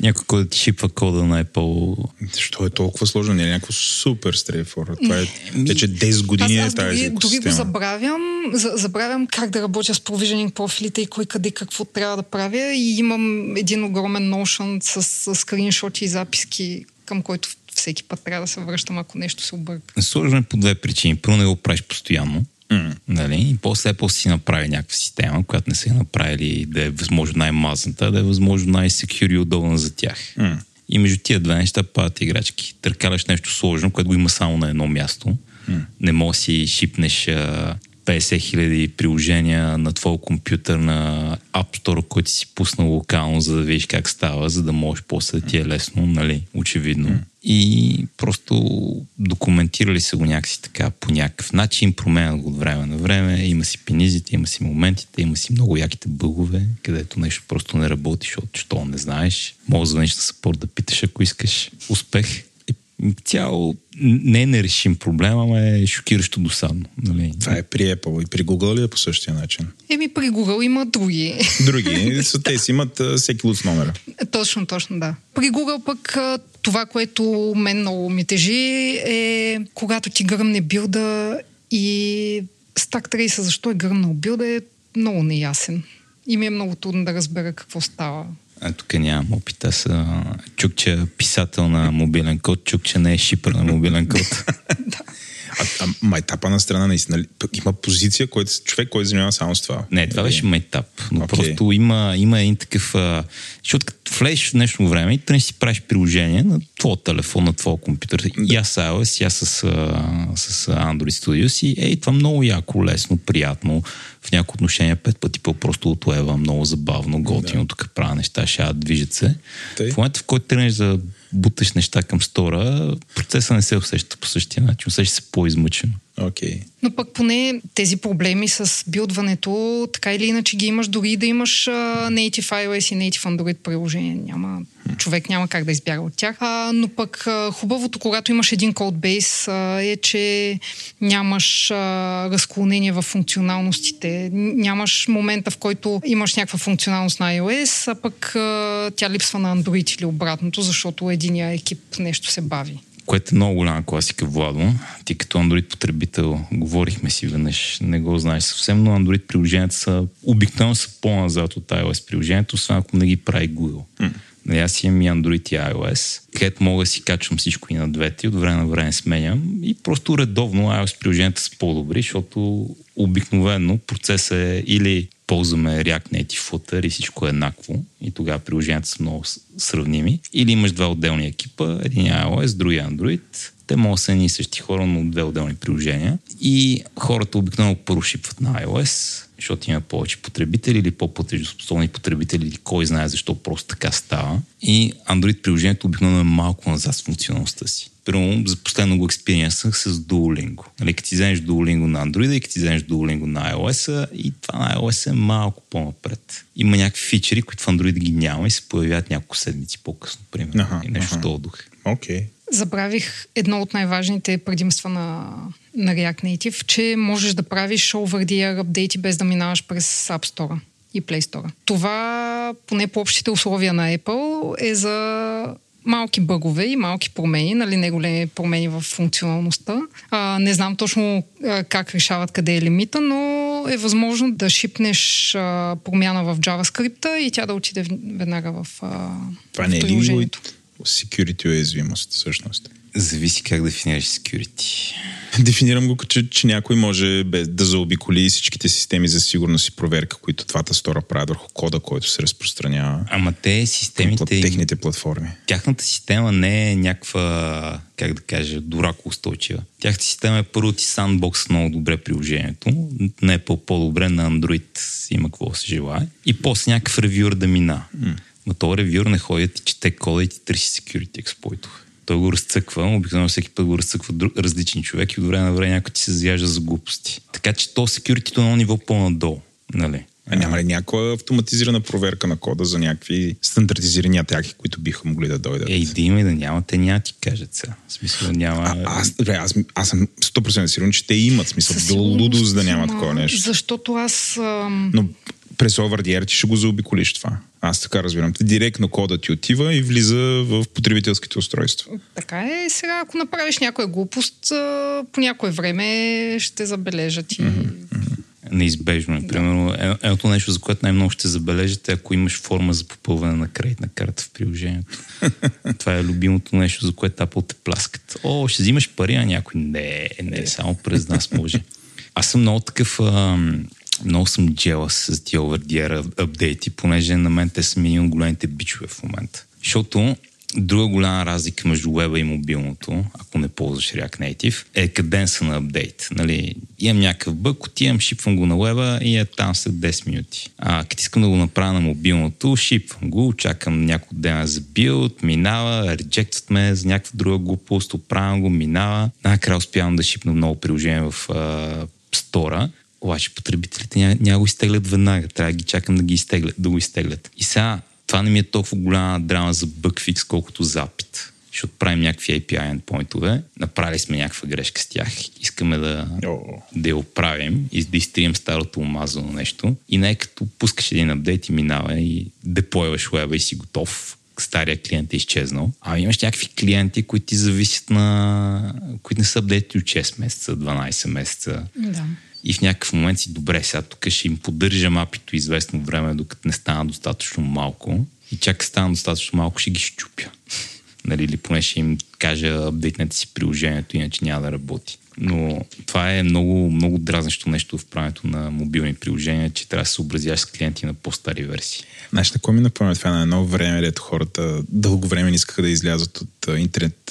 Някой, който да ти шипва кода на Apple. Що е толкова сложно? Не е някакво супер straightforward. Това е вече десет години аз, аз е тази екосистема. Дори го забравям. За, забравям как да работя с provisioning профилите и кой къде какво трябва да правя. И имам един огромен notion с, с скриншоти и записки, към който всеки път трябва да се връщам, ако нещо се обърка. Сложно е по две причини. Първо, не го правиш постоянно. Mm. Нали? И после Apple си направи някаква система, която не са я направили да е възможно най-мазната, да е възможно най-секюри и удобна за тях. Mm. И между тия две неща падат играчки. Търкаляш нещо сложно, което го има само на едно място. Mm. Не може си шипнеш петдесет хиляди приложения на твой компютър на App Store, който си пуснал локално, за да видиш как става, за да можеш после да ти е лесно, нали, очевидно. Mm. И просто документирали са го някакси така по някакъв начин, променят го от време на време, има си пенизите, има си моментите, има си много яките бъгове, където нещо просто не работиш, защото не знаеш. Може да звъниш на съпорт да питаш, ако искаш успех. Цяло не е нерешим проблема, но е шокиращо досадно. Нали? Това е при Apple и при Google ли е по същия начин? Еми при Google има други. Други, те си имат всеки лут номера. Точно, точно, да. При Google пък това, което мен много ми тежи, е когато ти гръмне билда и Stack Trace, защо е гръмнал билда, е много неясен. И ми е много трудно да разбера какво става. А, тук нямам опит. Аз чук, че писател на мобилен код, чук, че не е шипър на мобилен код. А, а майтапа на страна наистина има позиция, който човек, който занимава само с това. Не, това беше майтап, но okay. Просто има, има един такъв... Защото като влезеш в днешно време и тръгнеш си правиш приложение на твоя телефон, на твоя компютър. Да. И аз с iOS, и аз с, с Android Studios и ей, това много яко, лесно, приятно. В някои отношения пет пъти по-просто от лева, много забавно, готино, да. Тук правя неща, шаят, движат се. Тъй. В момента, в който тръгнеш за буташ неща към стора, процесът не се усеща по същия начин. Усеща се по-измъчено. Okay. Но пък поне тези проблеми с билдването, така или иначе ги имаш, дори да имаш uh, native iOS и native Android приложения. Няма, човек няма как да избяга от тях. А, но пък uh, хубавото, когато имаш един codebase, uh, е, че нямаш uh, разклонение в функционалностите. Нямаш момента, в който имаш някаква функционалност на iOS, а пък uh, тя липсва на Android или обратното, защото единия екип нещо се бави. Което е много голяма класика, Владо. Ти като Android потребител, говорихме си веднъж, не го знаеш съвсем, но Android приложенията са обикновено са по-назад от iOS приложението, освен ако не ги прави Google. Mm. Нали, аз имам и Android и iOS, където мога да си качвам всичко и на двете, от време на време сменям и просто редовно iOS приложенията са по-добри, защото обикновено процесът е или ползваме React Native Flutter и всичко е еднакво и тогава приложенията са много сравними. Или имаш два отделни екипа, един iOS, другия Android. Те могат да са едни и същи хора, но две отделни приложения. И хората обикновено първо шипват на iOS, защото има повече потребители или по-платежоспособни потребители или кой знае защо просто така става. И Android приложението обикновено е малко назад с функционалността си. Примерно, за последно го експериенсах с Duolingo. Нали, като ти вземеш Duolingo на Android и като ти вземеш Duolingo на iOS и това на iOS е малко по-напред. Има някакви фичери, които в Android ги няма и се появяват няколко седмици по-късно, примерно. Аха, и нещо в този дух. Окей. Okay. Забравих едно от най-важните предимства на, на React Native, че можеш да правиш over the air апдейти без да минаваш през App Store и Play Store. Това, поне по общите условия на Apple, е за малки бъгове и малки промени, нали, не големи промени в функционалността. А, не знам точно а, как решават къде е лимита, но е възможно да шипнеш а, промяна в JavaScript и тя да отиде веднага в, а, в приложението. Security уязвимост, всъщност. Зависи как дефинираш security. Дефинирам го, че, че някой може да заобиколи всичките системи за сигурност и проверка, които двата стора правят върху кода, който се разпространява. Ама те системите... Техните платформи. Тяхната система не е някаква, как да кажа, дурако устойчива. Тяхната система е първо ти сандбокс много добре приложението, на Apple по-добре, на Android има какво се желае. И после някакъв ревюер да мина. Mm. Но този ревюер не ходи да ти чете кода и ти търси security експлойтове. Той го разцъква, обикновено всеки път го разцъква друг, различен човек и от време на време някой ти се заяжда за глупости. Така че то security-то е на ниво по-надолу. Нали? А няма ли някаква автоматизирана проверка на кода за някакви стандартизирани атаки, които биха могли да дойдат? Ей, да има и да няма, те няма ти кажат сега. В смисъл няма... А, аз, добре, аз, аз съм сто процента сигурен, че те имат смисъл. Било лудост да няма такова нещо. Защото аз... Ам... Но през овърдиер ти ще го заобиколиш това. Аз така разбирам. Директно кода ти отива и влиза в потребителските устройства. Така е. Сега, ако направиш някоя глупост, по някое време ще забележат и... Mm-hmm. Неизбежно е. Да. Примерно, едното нещо, за което най-много ще забележите, ако имаш форма за попълване на кредитна карта в приложението. Това е любимото нещо, за което Apple те пласкат. О, ще взимаш пари, а някой не, не, само през нас може. Аз съм много такъв... Ам... Много съм jealous с тия over-the-air апдейти, понеже на мен те са минимум големите бичове в момента. Защото друга голяма разлика между уеба и мобилното, ако не ползваш React Native, е каденса на апдейт. Нали, имам някакъв бък, отивам, шипвам го на уеба и е там след десет минути. А като искам да го направя на мобилното, шипвам го, чакам няколко дена за билд, минава, реджектват ме за някаква друга глупост, оправям го, минава. Накрая успявам да шипна много приложение в а, стора. Обаче потребителите няма, няма го изтеглят веднага. Трябва да ги чакам да ги изтеглят, да го изтеглят. И сега това не ми е толкова голяма драма за бъкфикс, колкото за апит. Ще отправим някакви ей пи ай endpoint-ове. Направили сме някаква грешка с тях. Искаме да, oh. да я оправим и да изтрием старото омазано нещо. И не е като пускаш един апдейт и минава и деплойваш уеба и си готов. Стария клиент е изчезнал. А имаш някакви клиенти, които ти зависят на... които не са апдейти от шест месеца, дванайсет месеца. Да. И в някакъв момент си, добре, сега тук ще им поддържам апито известно време, докато не стана достатъчно малко. И чак стана достатъчно малко, ще ги щупя. Нали, или поне ще им кажа, апдейтнете си приложението, иначе няма да работи. Но това е много, много дразнещо нещо в правенето на мобилни приложения, че трябва да се съобразяваш с клиенти на по-стари версии. Знаеш, на кой ми напомня това? На едно време, дето хората дълго време не искаха да излязат от Internet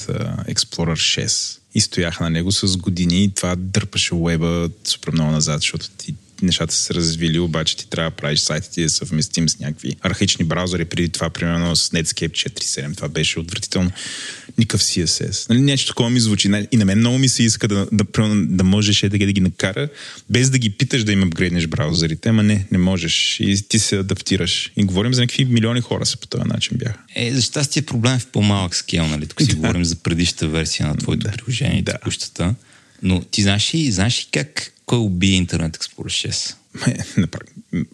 Explorer шест и стояха на него с години и това дърпаше уеба супер много назад, защото ти нещата са се развили, обаче ти трябва да правиш сайтите да съвместим с някакви архаични браузъри. Преди това, примерно, с Netscape четири седем. Това беше отвратително. Никакъв си ес ес. Нали, нещо такова ми звучи. И на мен много ми се иска да, да, да можеш да, да ги накара, без да ги питаш да им апгрейднеш браузърите. Ама не, не можеш. И ти се адаптираш. И говорим за някакви милиони хора са по този начин бяха. Е, за щастие проблем в по-малък скел, нали? Тук си да. говорим за предишната версия на твоето да. приложение, да. текущата. Но ти знаеш ли, знаеш ли как кой уби Internet Explorer шест?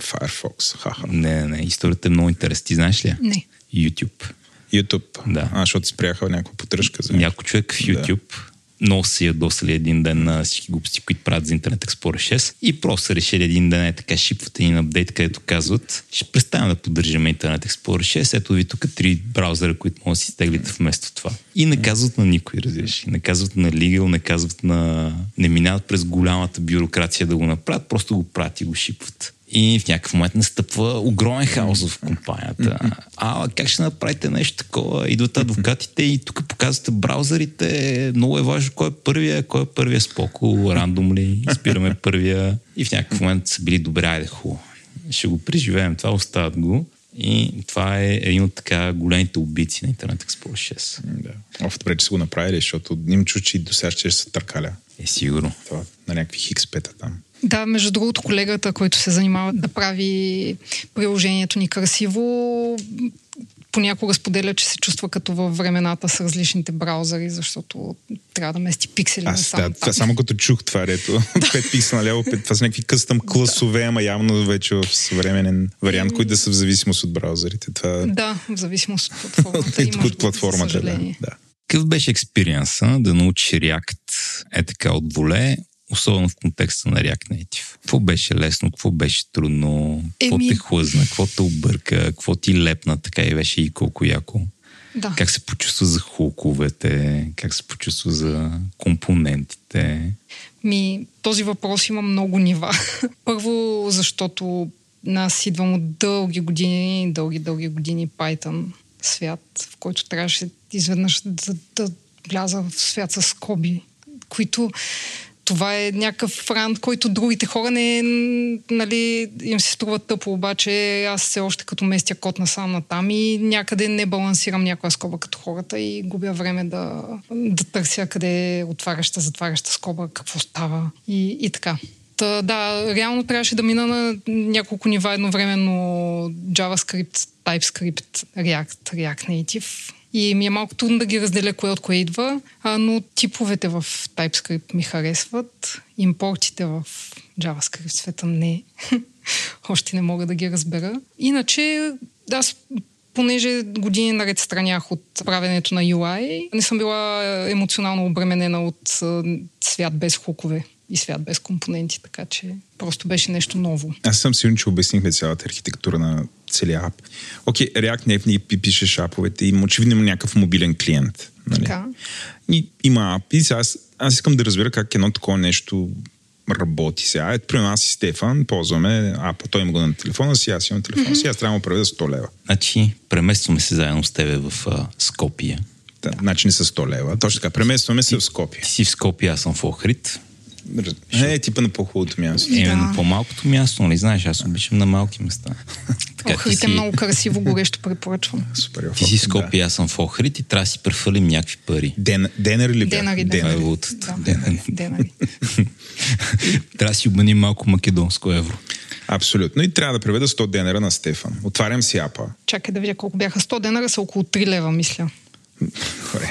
Firefox. Ха-ха. Не, не, историята е много интересна. Ти знаеш ли? Не. YouTube. YouTube? Да. А, защото спряха някаква подръжка за... Някой човек в YouTube да. много се ядосали един ден на всички глупости, които правят за Internet Explorer шест и просто са решили един ден е така шипват един апдейт, където казват ще престанем да поддържаме Internet Explorer шест. Ето ви тук три браузера, които може да си теглите вместо това. И не казват на никой, разбираш. Не казват на legal, не казват на... Не минават през голямата бюрокрация да го направят, просто го правят и го шипват. И в някакъв момент настъпва огромен хаос в компанията. А как ще направите нещо такова? Идват адвокатите и тук показвате браузърите. Много е важно кой е първия, кой е първия споко, рандом ли, спираме първия. И в някакъв момент са били добре, айде хубаво. Ще го преживеем, това остават го. И това е един от така големите убийци на Internet Explorer шест. Да. Оф, добре, че са го направили, защото им чу, че и до сега ще се търкаля. Е, сигурно. Това на някакви хикс пет там. Да, между другото, колегата, който се занимава да прави приложението ни красиво, понякога споделя, че се чувства като във времената с различните браузъри, защото трябва да мести пиксели на само да, това, само като чух това, рето. пет пиксела ляво, пет, това са някакви къстъм класове, ама явно вече в съвременен вариант, които да са в зависимост от браузърите. Това... Да, в зависимост от платформата. Имаш от платформата, да. да. Какъв беше експириенса да научиш React е така от воле, особено в контекста на React Native? Какво беше лесно, какво беше трудно, какво Еми... те хлъзна, какво те обърка, какво ти лепна, така и беше и колко яко. Да. Как се почувства за хуковете, как се почувства за компонентите? Ми, този въпрос има много нива. Първо, защото аз идвам от дълги години, дълги-дълги години Python свят, в който трябваше изведнъж да, да вляза в свят с скоби, които... Това е някакъв ранд, който другите хора не, нали, им се струва тъпо, обаче аз все още като местя код насам натам и някъде не балансирам някоя скоба като хората и губя време да, да търся къде отваряща, затваряща скоба, какво става и, и така. Та, да, реално трябваше да мина на няколко нива едновременно: JavaScript, TypeScript, React, React Native. И ми е малко трудно да ги разделя кое от кое идва, а, но типовете в TypeScript ми харесват, импортите в JavaScript света не. Още не мога да ги разбера. Иначе, аз понеже години наред странях от правенето на ю ай, не съм била емоционално обременена от свят без хукове и свят без компоненти, така че просто беше нещо ново. Аз съм сигурен, че обяснихме цялата архитектура на целия ап. Окей, okay, React Native не пишеш аповете, има очевидно някакъв мобилен клиент. Нали? Така. И има ап. И сега аз, аз искам да разбера как едно такова нещо работи сега. Ето, при нас и Стефан ползваме апа. Той има го на телефона си, аз имам телефона mm-hmm. си, аз трябва да правя за сто лева. Значи, преместваме се заедно с тебе в uh, Скопие. Да, да. Значи не са сто лева. Точно така, преместваме ти, се в Скопие. Ти си в Скопие, аз съм в Охрид. Не, е типа на по-хубавото място. Да. Именно по-малкото място, нали знаеш, аз обичам на малки места. Охрид е много красиво, горещо препоръчвам. Супер, ти си Скопи, аз съм в Охрид и трябва да си прехвърлим някакви пари. Денери ли бяха? Денери. Трябва да си обменим малко македонско евро. Абсолютно. И трябва да преведа сто денера на Стефан. Отварям си апа. Чакай да видя колко бяха. сто денера са около три лева, мисля. Добре.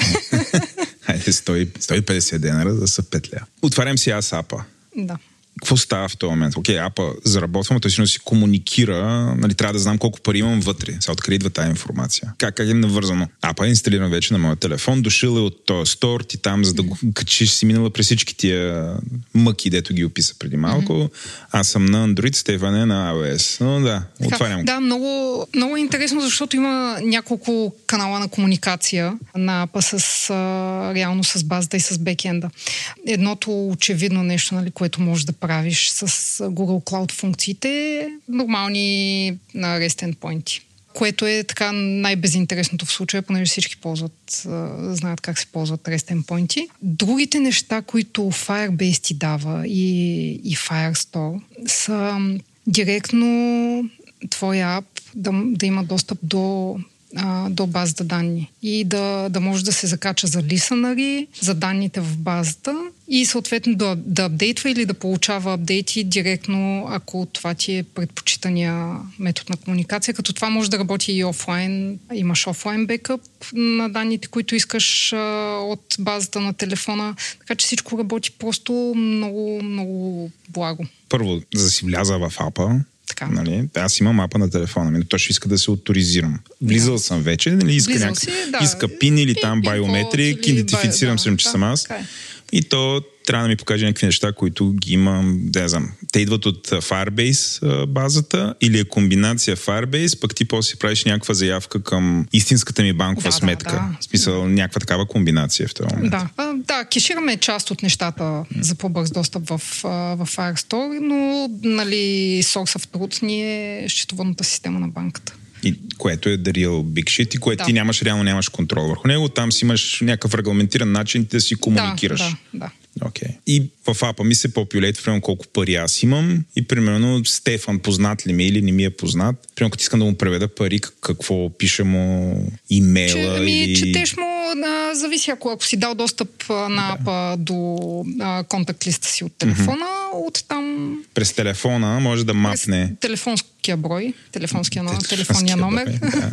Хайде, сто и петдесет денара, да са пет лева. Отварям си аз апа. Да. Какво става в този момент? Окей, okay, апа заработвам, той си комуникира, нали, трябва да знам колко пари имам вътре. Сега откъде идва тази информация. Как, как е навързано? Апа е инсталирана вече на моя телефон, дошила е от този стор, ти там, за да го качиш, си минала през всички тия мъки, дето ги описа преди малко. Mm-hmm. Аз съм на Android, Стефан е на iOS. Но да, отварям го. Да, много, много е интересно, защото има няколко канала на комуникация на апа с, реално с базата и с бекенда. Едното очевидно нещо, нали, което може да правиш с Google Cloud функциите, нормални на REST endpoint, което е така най-безинтересното в случая, понеже всички ползват, знаят как се ползват REST endpoint. Другите неща, които Firebase ти дава и, и Firestore, са директно твоя ап да, да има достъп до до базата данни и да, да може да се закача за лисънари, за данните в базата и съответно да, да апдейтва или да получава апдейти директно, ако това ти е предпочитания метод на комуникация. Като това може да работи и офлайн. Имаш офлайн бекъп на данните, които искаш а, от базата на телефона. Така че всичко работи просто много, много благо. Първо, за да си вляза в апа, нали? Аз имам апа на телефона ми, но той ще иска да се авторизирам. Влизал да. съм вече, нали? Иска, някак... си, да. иска пин или пин, там биометрик, идентифицирам се, да, че да, съм аз. Okay. И то трябва да ми покаже някакви неща, които ги имам, да знам. Те идват от Firebase базата или е комбинация Firebase, пък ти после си правиш някаква заявка към истинската ми банкова да, сметка. Да, в смисъл да. някаква такава комбинация в този момент. Да, а, да, кешираме част от нещата за по-бърз достъп в, в Firestore, но нали, source of truth ни е счетоводната система на банката. И което е the real big shit и което да. ти нямаш, реално нямаш контрол върху него. Там си имаш някакъв регламентиран начин да си комуникираш. Да, да, да. Okay. И в апа ми се попюлейт, примерно колко пари аз имам и примерно Стефан познат ли ми или не ми е познат. Примерно като искам да му преведа пари, какво пише му имейла. Че, ми, или... Четеш му, а, зависи ако, ако си дал достъп а, на да. апа до а, контакт листа си от телефона, mm-hmm. от там... През телефона може да мапне... През телефонския брой, телефонския номер, телефонния номер. Да.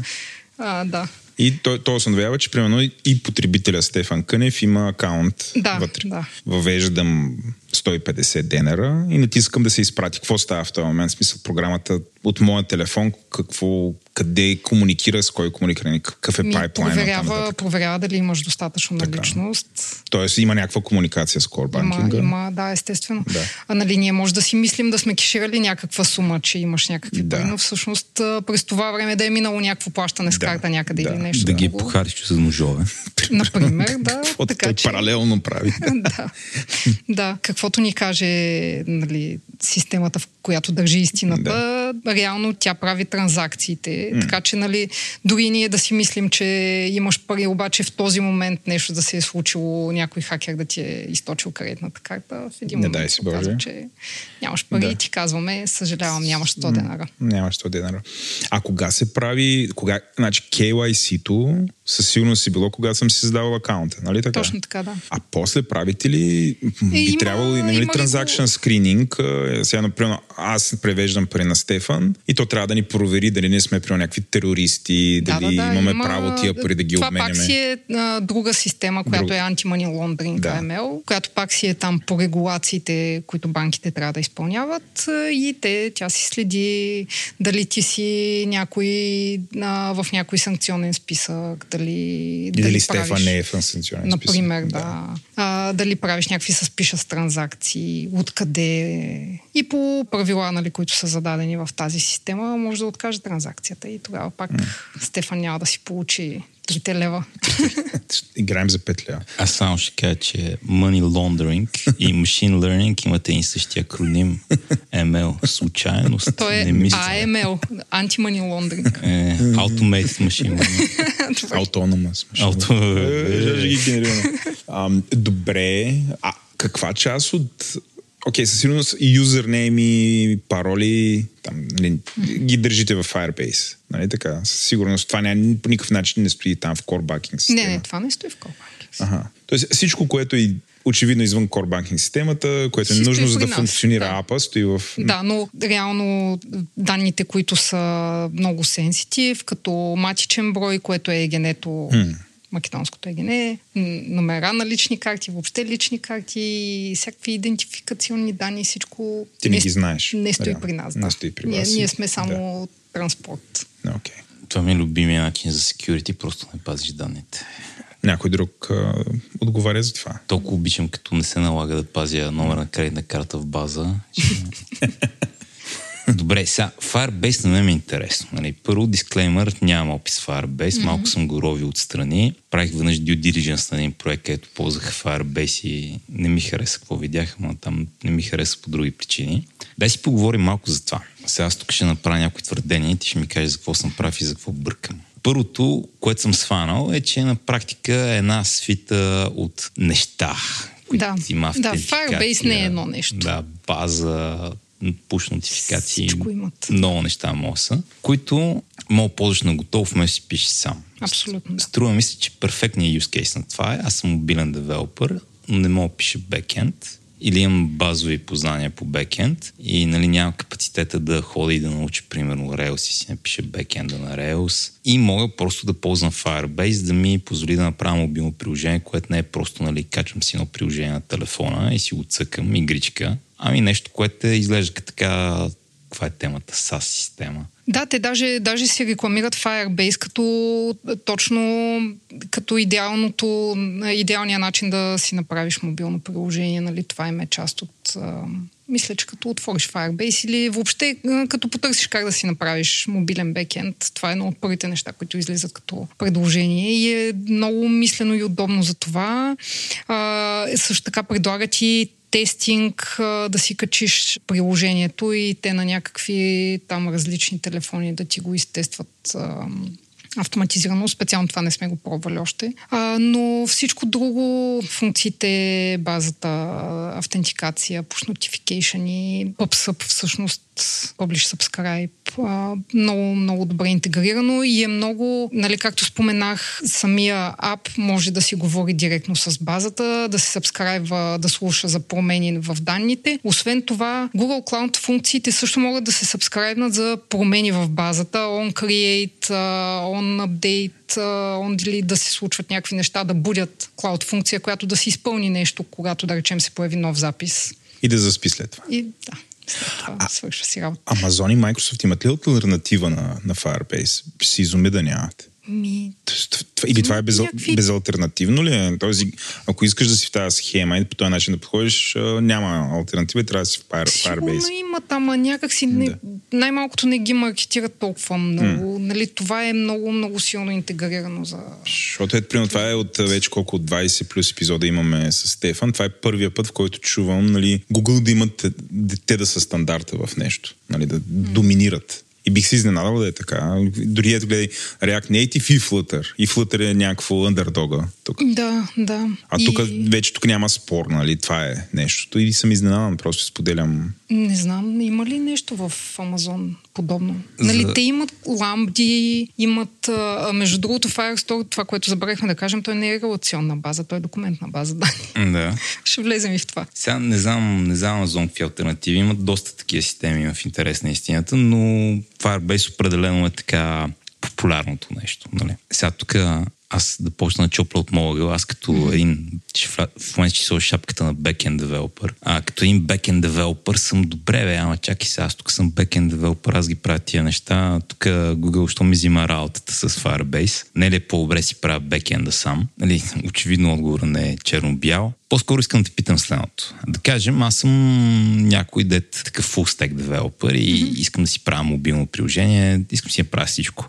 а, да. И то, то установява, че примерно и потребителя Стефан Кънев има акаунт да, вътре. Да. Въвеждам сто и петдесет денара и натискам да се изпрати. Какво става в този момент? В смисъл програмата от моя телефон, какво, къде комуникира, с кой комуникира, какъв е пайплайна. Проверява, проверява дали имаш достатъчно наличност. Тоест има някаква комуникация с корбанкинга. Има, има, да, естествено. Да. А, нали, ние може да си мислим да сме кеширали някаква сума, че имаш някакви да. пари, но всъщност през това време да е минало някакво плащане с да. карта някъде да. или нещо. Да, да ги е похарчиш с ножове. Например, да. Така, че... паралелно прави. да. да, каквото ни каже нали, системата, в която държи истината, да. реално тя прави транзакциите. Mm. Така че, нали, дори ние да си мислим, че имаш пари, обаче в този момент нещо да се е случило, някой хакер да ти е източил кредитната карта, в един момент се оказва, че нямаш пари да. И ти казваме, съжалявам, нямаш сто денара. Нямаш сто денара. А кога се прави, кога, значи кей уай си-то със сигурност си било, кога съм си създавал акаунта, нали така? Точно така, да. А после правите ли, би има, трябвало ли, нали, транзакшн скрининг? Сега, например, аз превеждам пари на Стефан и то трябва да ни провери дали не сме при някакви терористи, да, дали да, да, имаме има, право тия пари да ги това обменяме. Това пак си е а, друга система, която Друг... е Anti-Money Laundering, да. ей ем ел, която пак си е там по регулациите, които банките трябва да изпълняват и те, тя си следи дали ти си някой а, в някой санкционен списък, дали и дали, дали Стефан не е в санкционен списък. Например, да. да. А, дали правиш някакви съспиша с транзакции, откъде и по правила, нали, които са зададени в тази система, може да откаже транзакцията и тогава пак mm. Стефан няма да си получи трите лева. Играем за пет лева. Аз само ще кажа, че Money Laundering и Machine Learning имат един същи акроним ем ел. Случайност. То е ей ем ел. Anti-Money Laundering. Е, automated Machine Learning. Autonomous Machine Learning. Auto... Добре. А каква част от... Окей, okay, със сигурност юзернейми, пароли, там, нали, ги държите в Firebase. Нали така? Със сигурност това не, по никакъв начин не стои там в Core Banking система. Не, не, това не стои в Core Banking система. Ага. Тоест всичко, което и очевидно извън Core Banking системата, което е си нужно за да нас. Функционира да. Апа, стои в... Да, но реално данните, които са много сенситив, като матичен брой, което е егенето... Македонското ЕГН, номера на лични карти, въобще лични карти, всякакви идентификационни данни, всичко... Ти не, не ги знаеш. Не стои реально. При нас. Да. Не стои при вас. Ние, ние сме само да. Транспорт. Okay. Това ми е любимия начин за security, просто не пазиш данните. Някой друг а, отговаря за това. Толкова обичам, като не се налага да пазя номер на кредитна карта в база. Добре, сега, Firebase не ми е интересно. Нали? Първо, дисклеймър, нямам опис Firebase, mm-hmm. малко съм го ровил отстрани. Правих веднъж due diligence на един проект, където ползвах Firebase и не ми хареса какво видях, но там не ми хареса по други причини. Дай си поговорим малко за това. Сега аз тук ще направя някои твърдения и ти ще ми кажеш за какво съм прав и за какво бъркам. Първото, което съм схванал, е, че на практика е една свита от неща, които да. Има автентификация. Да, Firebase не е едно нещо. Да, база... push нотификации, много неща моса, които мога да ползваш на готов, вместо си пишеш сам. Абсолютно. Струва мисля, че перфектният use case на това е, аз съм мобилен девелопър, но не мога да пиша бекенд, или имам базови познания по бекенд и, нали, нямам капацитета да ходя и да науча, примерно, Rails и си напиша бекенда на Rails. И мога просто да ползвам Firebase, да ми позволи да направя мобилно приложение, което не е просто, нали, качвам си едно приложение на телефона и си го цъкам, игричка. Ами нещо, което изглежда като така, каква е темата, SaaS система. Да, те даже, даже си рекламират Firebase като точно като идеалното, идеалния начин да си направиш мобилно приложение, нали, това им е част от... Мисля, че като отвориш Firebase или въобще като потърсиш как да си направиш мобилен бекенд, това е едно от първите неща, които излизат като предложение и е много мислено и удобно за това. А, също така предлагат и тестинг, да си качиш приложението и те на някакви там различни телефони да ти го изтестват а, автоматизирано. Специално това не сме го пробвали още. А, но всичко друго, функциите, базата, автентикация, push notification и PubSub всъщност, Publish Subscribe, а, много, много добре интегрирано и е много, нали, както споменах, самия ап може да си говори директно с базата, да се сабскрайбва, да слуша за промени в данните. Освен това, Google Cloud функциите също могат да се сабскрайбнат за промени в базата, on create, on update, on-delete, да се случват някакви неща, да будят Cloud функция, която да си изпълни нещо, когато, да речем, се появи нов запис. И да заспи след това. И, да. А, свършва си работа. Amazon и Microsoft имат ли альтернатива на, на Firebase? Си изуми да нямат. Ми... Или това е без, някакви... безалтернативно ли? Тоест, ако искаш да си в тази схема и по този начин да подходиш, няма альтернатива, трябва да си в Firebase. Сигурно има там, някак си... Да. най-малкото не ги маркетират толкова много. Mm. Нали, това е много, много силно интегрирано за... Защото е, примерно, това е от вече колко от двайсет плюс епизода имаме с Стефан. Това е първия път, в който чувам, нали, Google да имат, те да са стандарта в нещо, нали, да mm. доминират. И бих се изненадал да е така. Дори ето гледай React Native и Flutter. И Flutter е някакво underdog-а тук. Да, да. А тук и... вече тук няма спор, нали? Това е нещото. И съм изненадан, просто споделям. Не знам, има ли нещо в Amazon подобно? За... Нали, те имат ламбди, имат... А, между другото, Firestore, това, което забравихме да кажем, той не е релационна база, той е документна база. Да. Ще влезем и в това. Сега не знам, не знам Amazon какви алтернативи. Имат доста такива системи в интерес на истината, но Firebase определено е така популярното нещо. Нали? Сега тук аз да почна на чопля от моя, аз като mm-hmm. един, в момента ще сложа шапката на backend девелопър, а като един backend девелопър съм добре, бе, ама чакай сега, аз тук съм backend девелопър, аз ги правя тия неща, тук Google, що ми взима работата с Firebase, не ли е по-добре си правя бекенда сам, нали, очевидно отговора не е черно-бял. По-скоро искам да те питам следното. Да кажем, аз съм някой дет такъв full-stack девелопър и mm-hmm. искам да си правя мобилно приложение, искам си да правя всичко.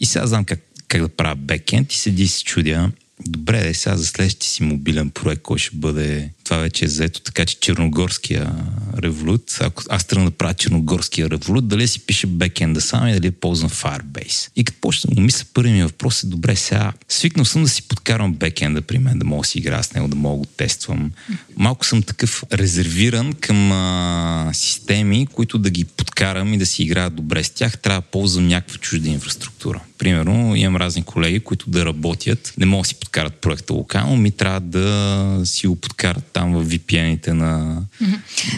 И сега знам как как да правя бекенд и седи и се чудя. Добре, да сега за следващия си мобилен проект, кой ще бъде... Това вече е заето, така че черногорския револют, ако аз тръгна да правя черногорския револют, дали си пише бекенда сам и дали е ползвам Firebase. И като почна да мисля, първият ми въпрос е, добре, сега свикнал съм да си подкарвам бекенда при мен, да мога да си игра с него, да мога да го тествам. Малко съм такъв резервиран към а, системи, които да ги подкарам и да си играя добре с тях, трябва да ползвам някаква чужда инфраструктура. Примерно, имам разни колеги, които да работят, не могат да си подкарат проекта локално, ми трябва да си го подкарат там в ви пи ен-ите на...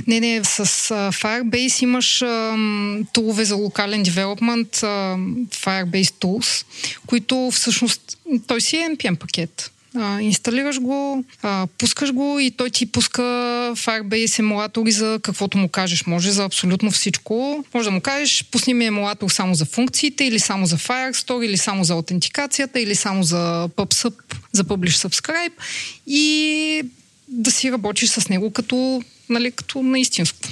Не, не, с uh, Firebase имаш uh, тулове за локален девелопмент, uh, Firebase Tools, които всъщност, той си е ен пи ем пакет. Uh, инсталираш го, uh, пускаш го и той ти пуска Firebase емулатори за каквото му кажеш. Може за абсолютно всичко. Може да му кажеш, пусни ми емулатор само за функциите или само за Firestore, или само за аутентикацията, или само за PubSub, за Publish Subscribe и да си работиш с него като, нали, като наистинско.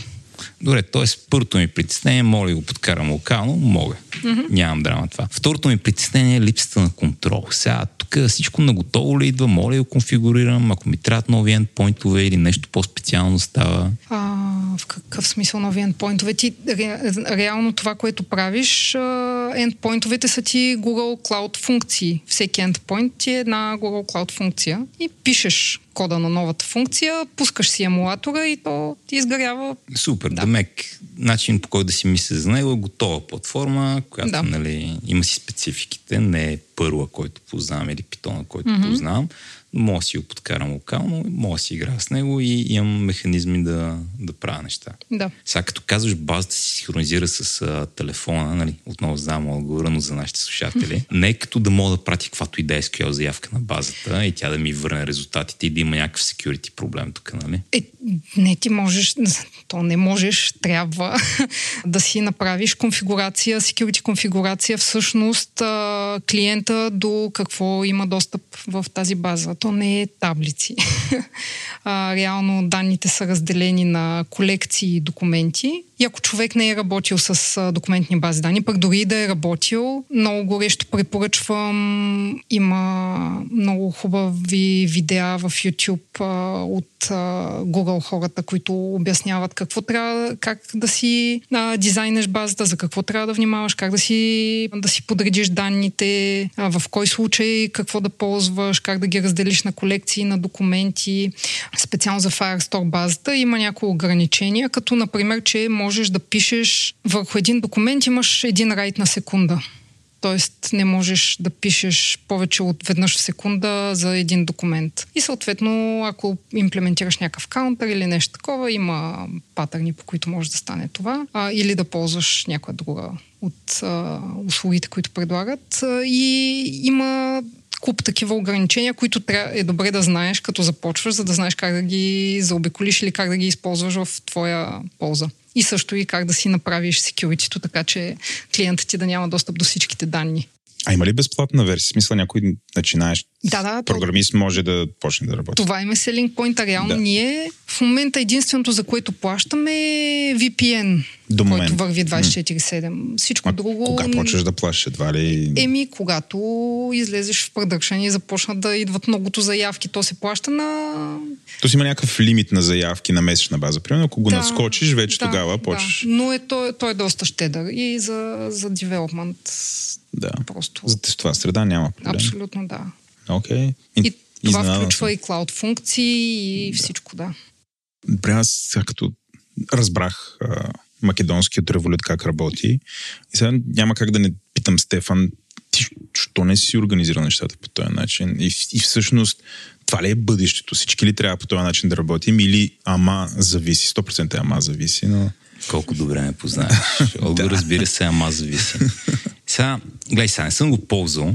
Добре, т.е. първото ми притеснение, мога да го подкарам локално, мога. Mm-hmm. Нямам драма това. Второто ми притеснение е липсата на контрол. Сега тук всичко наготово ли идва, мога да го конфигурирам, ако ми трябват нови ендпойнтове или нещо по-специално става. А, в какъв смисъл нови ендпойнтове? Ти ре, реално това, което правиш, ендпойнтовете са ти Google Cloud функции. Всеки ендпойнт ти е една Google Cloud функция и пишеш кода на новата функция, пускаш си емулатора и то ти изгарява. Супер, да. Демек, начин по който да си мисля за него е готова платформа, която да. Нали, има си спецификите, не е Perl, който познавам или Python, който mm-hmm. познавам, но мога да си го подкарам локално, мога да си игра с него и имам механизми да, да правя неща. Да. Сега като казваш, базата си синхронизира с а, телефона, нали, отново знам отговора, но за нашите слушатели, mm-hmm. не е като да мога да пратя каквато и да е ес кю ел заявка на базата и тя да ми върне резултатите и да има някакъв security проблем тук, нали? Е, не, ти можеш, то не можеш, трябва да си направиш конфигурация, security конфигурация, всъщност клиента до какво има достъп в тази база. То не е таблици. а, реално данните са разделени на колекции и документи. И ако човек не е работил с документни бази данни, пък дори и да е работил, много горещо препоръчвам. Има много хубави видеа в YouTube а, от а, Google хората, които обясняват какво трябва, как да си а, дизайнеш базата, за какво трябва да внимаваш, как да си, да си подредиш данните, а, в кой случай, какво да ползваш, как да ги разделиш на колекции, на документи. Специално за Firestore базата има някои ограничения, като например, че можеш да пишеш върху един документ, имаш един райт на секунда. Тоест не можеш да пишеш повече от веднъж в секунда за един документ. И съответно, ако имплементираш някакъв каунтър или нещо такова, има патърни, по които може да стане това. А, или да ползваш някоя друга от а, услугите, които предлагат. И има куп такива ограничения, които е добре да знаеш, като започваш, за да знаеш как да ги заобиколиш или как да ги използваш в твоя полза. И също и как да си направиш security-то, така че клиентът ти да няма достъп до всичките данни. А има ли безплатна версия? В смисъл, някой начинаеш да, да, програмист то... може да почне да работи. Това има селинг пойнт, а реално да. Ние в момента единственото, за което плащаме е ви пи ен. До момент. Който върви двайсет и четири седем. Всичко а друго... Кога почваш да плащаш, едва ли? Еми, когато излезеш в продъкшен и започнат да идват многото заявки, то се плаща на... То си има някакъв лимит на заявки на месечна база. Примерно, ако го да, наскочиш, вече да, тогава почваш. Да. Но е, той, той е доста щедър и за, за девелопмент. Да. Просто... За тестова среда няма проблем. Абсолютно, да. Okay. И, и това включва и клауд функции и да. Всичко, да. Добре, аз като разбрах... македонският револют как работи. И сега няма как да не питам Стефан, ти що не си организира нещата по този начин? И, и всъщност, това ли е бъдещето? Всички ли трябва по този начин да работим? Или ама зависи? сто процента ама зависи, но... Колко добре ме познаеш. Олго, разбира се, ама зависи. Сега, гледай сега, не съм го ползвал,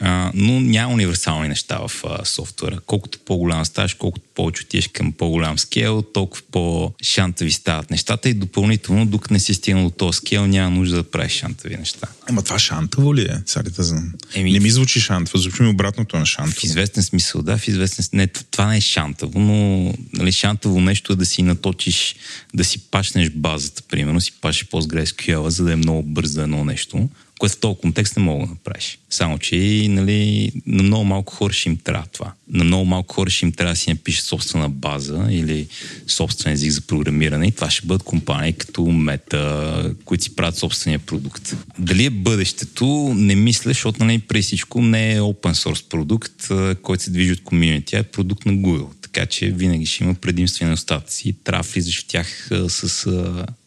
а, но няма универсални неща в а, софтуера. Колкото по-голям ставаш, колкото повече отиеш към по-голям скейл, толкова по-шантави стават нещата и допълнително, докато не си стигнал до този скейл, няма нужда да правиш шантави неща. Ама това шантаво ли е? Сега да знам. Еми, не ми звучи шантаво, звучи ми обратното на шантаво. В известен смисъл, да, в известен смисъл. Не, това не е шантаво, но нали, шантаво нещо е да си наточиш, да си пашнеш базата, примерно, си пашеш PostgreSQL, за да е много бързо едно нещо, което в този контекст не мога да направиш. Само, че нали, на много малко хора ще им трябва това. На много малко хора ще им трябва да си напишат собствена база или собствен език за програмиране и това ще бъдат компании като Meta, които си правят собствения продукт. Дали е бъдещето, не мисля, защото нали, преди всичко не е open source продукт, който се движи от комьюнити, а е продукт на Google. Така че винаги ще има предимствени остатъци и трябва да влизаш в тях с...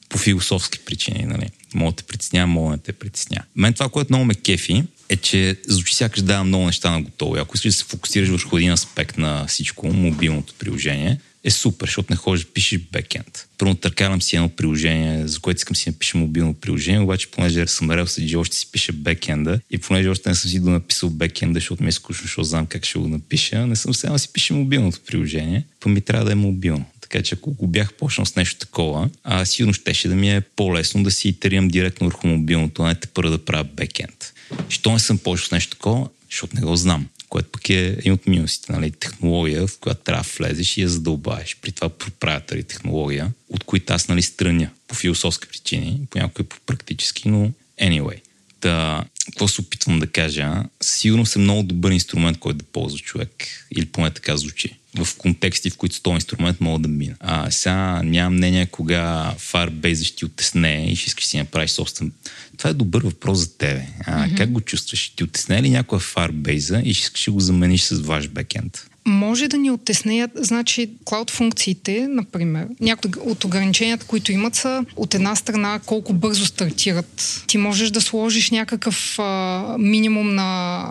по философски причини, нали? Мога да те притесня, мога да не те притесня. Мен това, което много ме кефи, е, че звучи сякаш дава много неща на готово. И ако искаш да се фокусираш върху един аспект на всичко, мобилното приложение, е супер, защото не ходиш да пишеш бекенд. Първо търкалям си едно приложение, за което искам си напиша мобилно приложение, обаче понеже съм рел седи, още си пише бекенда и понеже още не съм си донаписал бекенда, защото ми е скучно, защото знам как ще го напиша, не съм сега да си пише мобилното приложение, па ми трябва да е мобилно. Така че ако го бях почнал с нещо такова, а сигурно щеше да ми е по-лесно да си итерирам директно върху мобилното, а не тепърва да правя бекенд. Що не съм почнал с нещо такова, защото не го знам, което пък е един от минусите, нали, технология, в която трябва да влезеш и я задълбаеш. При това proprietary технология, от които аз нали, страня по философски причини, по някои по-практически, но anyway. Та, какво се опитвам да кажа? Сигурно съм много добър инструмент, който да ползва човек, или поне така звучи. В контексти, в които този инструмент мога да мина. А сега нямам мнение кога Firebase ще ти отесне и ще искаш си направиш собствен. Това е добър въпрос за тебе. А, mm-hmm. Как го чувстваш? Ще ти отесне ли някоя Firebase и ще искаш да го замениш с ваш бекенд? Може да ни оттеснеят, значи клауд функциите, например, някои от ограниченията, които имат са от една страна колко бързо стартират. Ти можеш да сложиш някакъв а, минимум на,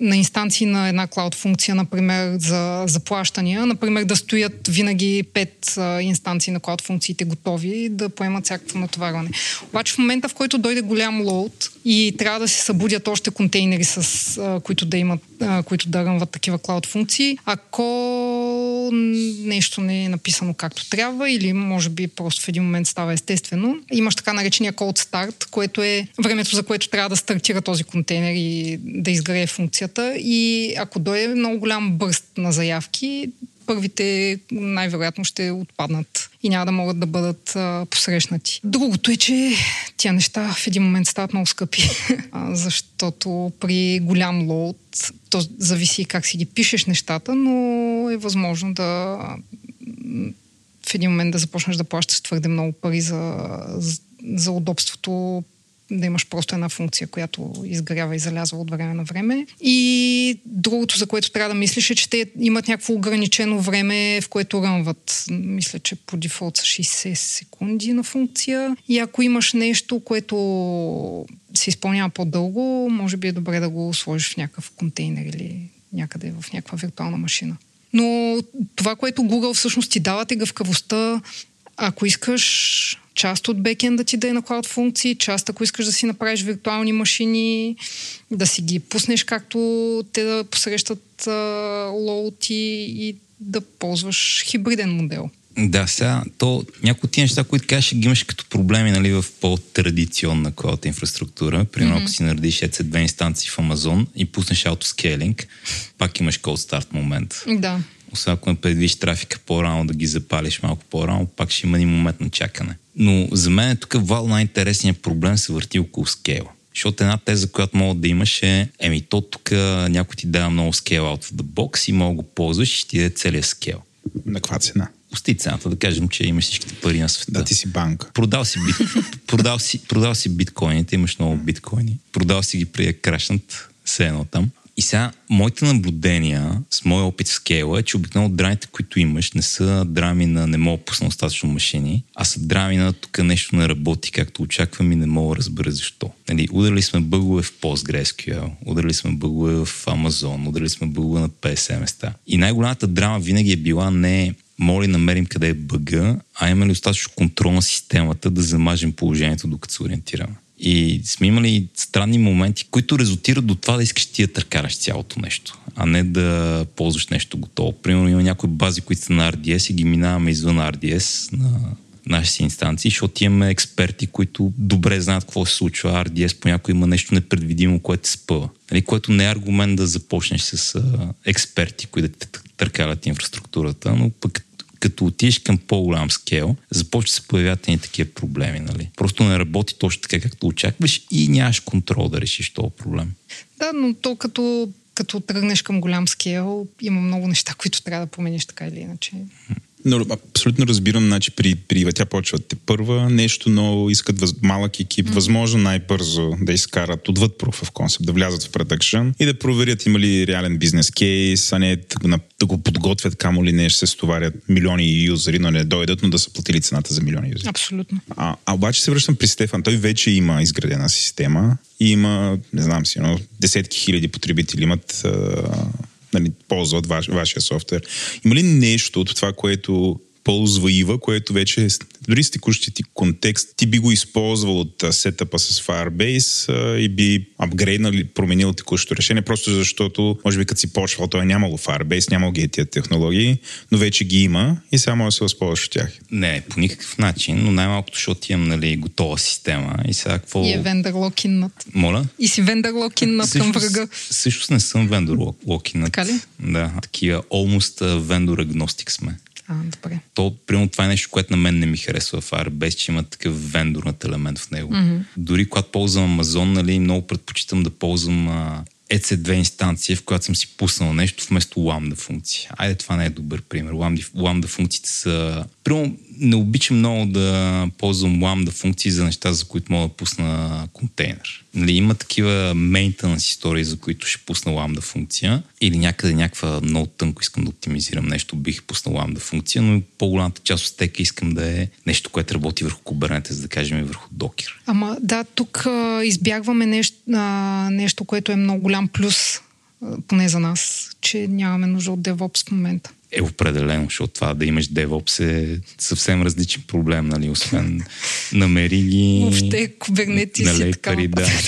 на инстанции на една клауд функция, например, за заплащания. Например, да стоят винаги пет а, инстанции на клауд функциите готови и да поемат всякакво натоварване. Обаче в момента, в който дойде голям лоуд и трябва да се събудят още контейнери, с а, които да имат, а, които да рънват такива клауд функции, ако нещо не е написано както трябва или може би просто в един момент става естествено. Имаш така наречения cold start, което е времето, за което трябва да стартира този контейнер и да изгрее функцията и ако дойде много голям бърст на заявки, първите най-вероятно ще отпаднат и няма да могат да бъдат а, посрещнати. Другото е, че тия неща в един момент стават много скъпи, а, защото при голям лоуд, то зависи как си ги пишеш нещата, но е възможно да в един момент да започнеш да плащаш твърде много пари за, за удобството, да имаш просто една функция, която изгрява и залязва от време на време. И другото, за което трябва да мислиш е, че те имат някакво ограничено време, в което рънват. Мисля, че по дефолт са шейсет секунди на функция. И ако имаш нещо, което се изпълнява по-дълго, може би е добре да го сложиш в някакъв контейнер или някъде в някаква виртуална машина. Но това, което Google всъщност ти дава, е гъвкавостта, ако искаш... Част от бекенда ти да е на клауд функции, част ако искаш да си направиш виртуални машини, да си ги пуснеш както те да посрещат лоуд и, и да ползваш хибриден модел. Да, сега, то някои от тия неща, които кажеш, ги имаш като проблеми нали, в по-традиционна клауд инфраструктура. Примерно, mm-hmm. ако си наредиш две инстанции в Amazon и пуснеш аутоскейлинг, пак имаш cold start момент. Да. Освен ако не предвидиш трафика по-рано, да ги запалиш малко по-рано, пак ще има един момент на чакане. Но за мен тук вал най-интересният проблем се върти около скейла. Защото една теза, която мога да имаш е, еми то тук някой ти дава много скейл out of the box и мога го ползваш и ти даде целият скейл. На каква цена? Пусти цената, да кажем, че имаш всичките пари на света. Да, ти си банка. Продал си, бит... продал си, продал си биткоините, имаш много биткоини. Продал си ги при крашнат, все едно там. И сега, моите наблюдения с моя опит в скейла е, че обикновено драмите, които имаш, не са драми на не мога пусна достатъчно машини, а са драми на тук нещо не работи, както очаквам и не мога разбера защо. Нали, ударили сме бъгове в PostgreSQL, ударили сме бъгове в Amazon, ударили сме бъгове на петдесет места. И най-голямата драма винаги е била не моля намерим къде е бъга, а имаме ли достатъчно контрол на системата да замажем положението, докато се ориентираме. И сме имали странни моменти, които резултират до това да искаш ти да търкараш цялото нещо, а не да ползваш нещо готово. Примерно има някои бази, които са на Ар Ди Ес и ги минаваме извън Ар Ди Ес на нашите инстанции, защото имаме експерти, които добре знаят какво се случва. Ар Ди Ес понякога има нещо непредвидимо, което спъва. Нали? Което не е аргумент да започнеш с експерти, които да търкарят инфраструктурата, но пък като отидеш към по-голям скейл, започва да се появяват и такива проблеми. Нали? Просто не работи точно така, както очакваш и нямаш контрол да решиш този проблем. Да, но то като, като тръгнеш към голям скейл, има много неща, които трябва да промениш така или иначе. Но абсолютно разбирам, значи при, при тя почват те първа нещо, но искат въз, малък екип, mm. възможно най-бързо да изкарат отвъд proof of concept, да влязат в продъкшън и да проверят има ли реален бизнес кейс, а не да, да го подготвят, камо ли не ще се стоварят милиони юзери, но не дойдат, но да са платили цената за милиони юзери. Абсолютно. А, а обаче се връщам при Стефан, той вече има изградена система и има, не знам си, но десетки хиляди потребители имат... А... нали, ползват ваш, вашия софтуер. Има ли нещо от това, което ползва Ива, което вече дори с текущия ти контекст, ти би го използвал от сетъпа с Firebase а, и би апгрейднал или променил текущото решение, просто защото може би като си почвал, той е нямало Firebase, нямал ги тия технологии, но вече ги има и сега може да се възползваш от тях. Не, по никакъв начин, но най-малкото, защото имам нали, готова система и сега какво... И е вендър локиннат. Моля? И си вендър локиннат към врага. Всъщност не съм вендър локиннат. Така ли? Да, такива almost вендор агностик сме. А, добре. То, примерно, това е нещо, което на мен не ми харесва в Firebase, че има такъв вендорнат елемент в него. Mm-hmm. Дори когато ползвам Amazon, нали, много предпочитам да ползвам а, и си две инстанция, в която съм си пуснал нещо вместо Lambda функция. Айде, това не е добър пример. Lambda, Lambda функциите са... Примерно, не обичам много да ползвам Lambda функции за неща, за които мога да пусна контейнер. Нали, има такива maintenance истории, за които ще пусна Lambda функция или някъде някаква много тънко искам да оптимизирам нещо, бих пуснал Lambda функция, но по-голямата част от стека искам да е нещо, което работи върху Kubernetes, да кажем и върху Docker. Ама да, тук а, избягваме нещо, а, нещо, което е много голям плюс, а, поне за нас, че нямаме нужда от DevOps в момента. Е, определено, защото това да имаш DevOps е съвсем различен проблем, нали, освен намери ги... Въобще, Kubernetes нали, и така. Да.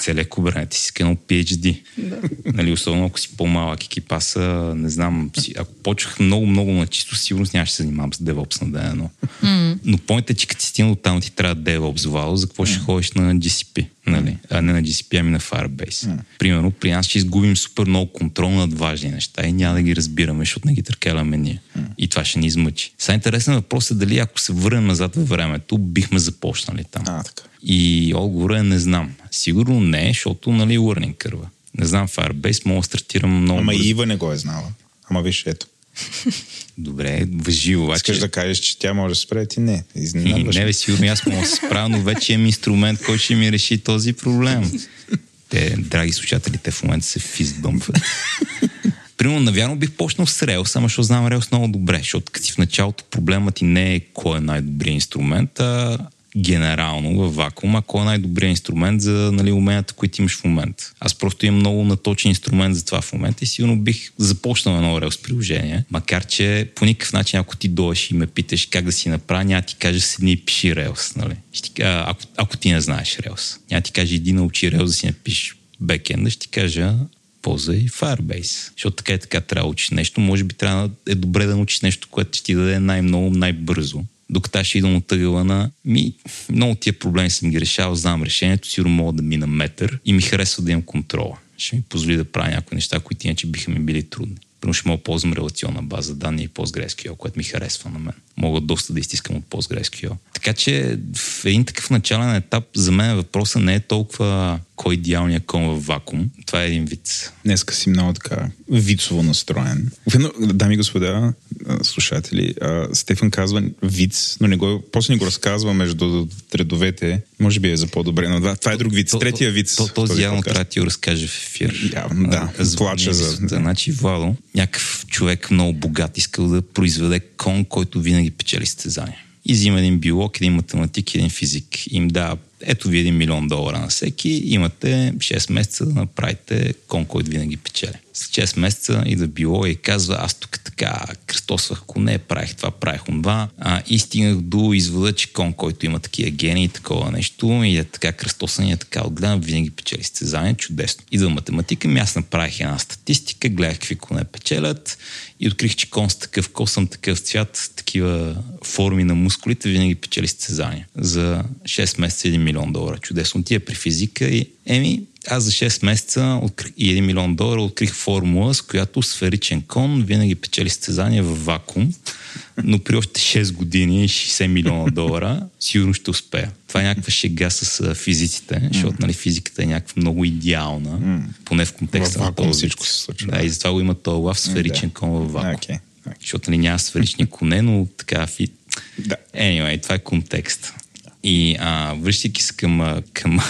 Целият Kubernetes е едно Пи Ейч Ди. Да. Нали, особено ако си по-малък екип, аз не знам, ако почвах много-много на чисто, сигурност нямаше се занимавам с DevOps на ден едно. Mm. Но помните, че като си стигнал там ти трябва DevOps вал, за какво mm. ще ходиш на джи си пи? Нали? А не на джи си пи, ами на Firebase. Yeah. Примерно, при нас ще изгубим супер много контрол над важни неща и няма да ги разбираме, защото не ги търкаляме ние. Yeah. И това ще ни измъчи. Сега интересен въпрос е дали ако се върнем назад във времето, бихме започнали там. А, така. И отговора е не знам. Сигурно не, защото нали, learning curve. Не знам, Firebase мога да стартирам много... Ама бърз... Ива не го е знала. Ама виж, ето. Добре, въжи обаче. Искаш да кажеш, че тя може да се справи, ти не. Изненадваш. Не, бе, сигурно аз мога да се справя, но вече имам инструмент, който ще ми реши този проблем. Те, драги слушатели, те в момента се физбъмват. Примерно, навярно бих почнал с Rails, само защото знам Rails много добре, защото като си в началото проблемът ти не е кой е най-добрият инструмент, а генерално във вакуума, кой е най-добрият инструмент за нали, уменията, които имаш в момента. Аз просто имам много наточен инструмент за това в момента и сигурно бих започнал едно Rails приложение, макар че по никакъв начин, ако ти дойдеш и ме питаш как да си направя, няма ти кажа седни и пиши Rails. Нали? Ако, ако ти не знаеш Rails. Няма ти кажа иди научи Rails да си напишеш бекенда, ще ти кажа полза и Firebase. Защото така и така трябва да учиш нещо. Може би трябва е добре да научиш нещо, което ще ти даде най-много, най-бързо. Докато аз ще идвам от тъгъла на ми, много тия проблеми съм ги решавал, знам решението, сигурно мога да мина метър и ми харесва да имам контрола. Ще ми позволи да правя някои неща, които иначе биха ми били трудни. Примерно ще мога да ползвам релационна база данни и PostgreSQL, което ми харесва на мен. Мога доста да изтискам от PostgreSQL. Така че в един такъв начален етап за мен въпросът не е толкова кой идеалния кон във вакуум. Това е един вид. Днеска си много така вицово настроен. Дами и господа, слушатели, Стефан казва виц, но не го, после не го разказва между редовете. Може би е за по-добре, но да, това е друг виц. Третия виц. То, то, този, този явно трябва да ти го разкаже в ефир. Явно, да. А, плача за... Да. Значи, Владо, някакъв човек много богат искал да произведе кон, който винаги печели състезания. И взима един биолог, един математик, един физик. Им дава, ето ви един милион долара на всеки, имате шест месеца да направите кон, който винаги печели. С шест месеца и да било и казва, аз тук така кръстосвах коне, правих това, правих онва, а, и стигнах до извода, че кон, който има такива гени и такова нещо, и е така кръстосан и е така отгледан, винаги печели състезания, чудесно. Идва математика, ми аз направих една статистика, гледах какви коне печелят и открих, че кон с такъв косъм, такъв цвят, такива форми на мускулите, винаги печели състезания. За шест месеца един милион долара. Чудесно, ти е при физика и еми, аз за шест месеца и един милион долара открих формула, с която сферичен кон винаги печели състезания в вакуум, но при още шест години шестдесет милиона долара сигурно ще успея. Това е някаква шега с физиците, защото нали, физиката е някаква много идеална, поне в контекста в на този всичко се случва. Да, и затова го има този лав сферичен кон в вакуум. Okay. Okay. Защото нали, няма сферични коне, но така... Да. Anyway, това е контекст. И а, връщайки се към, към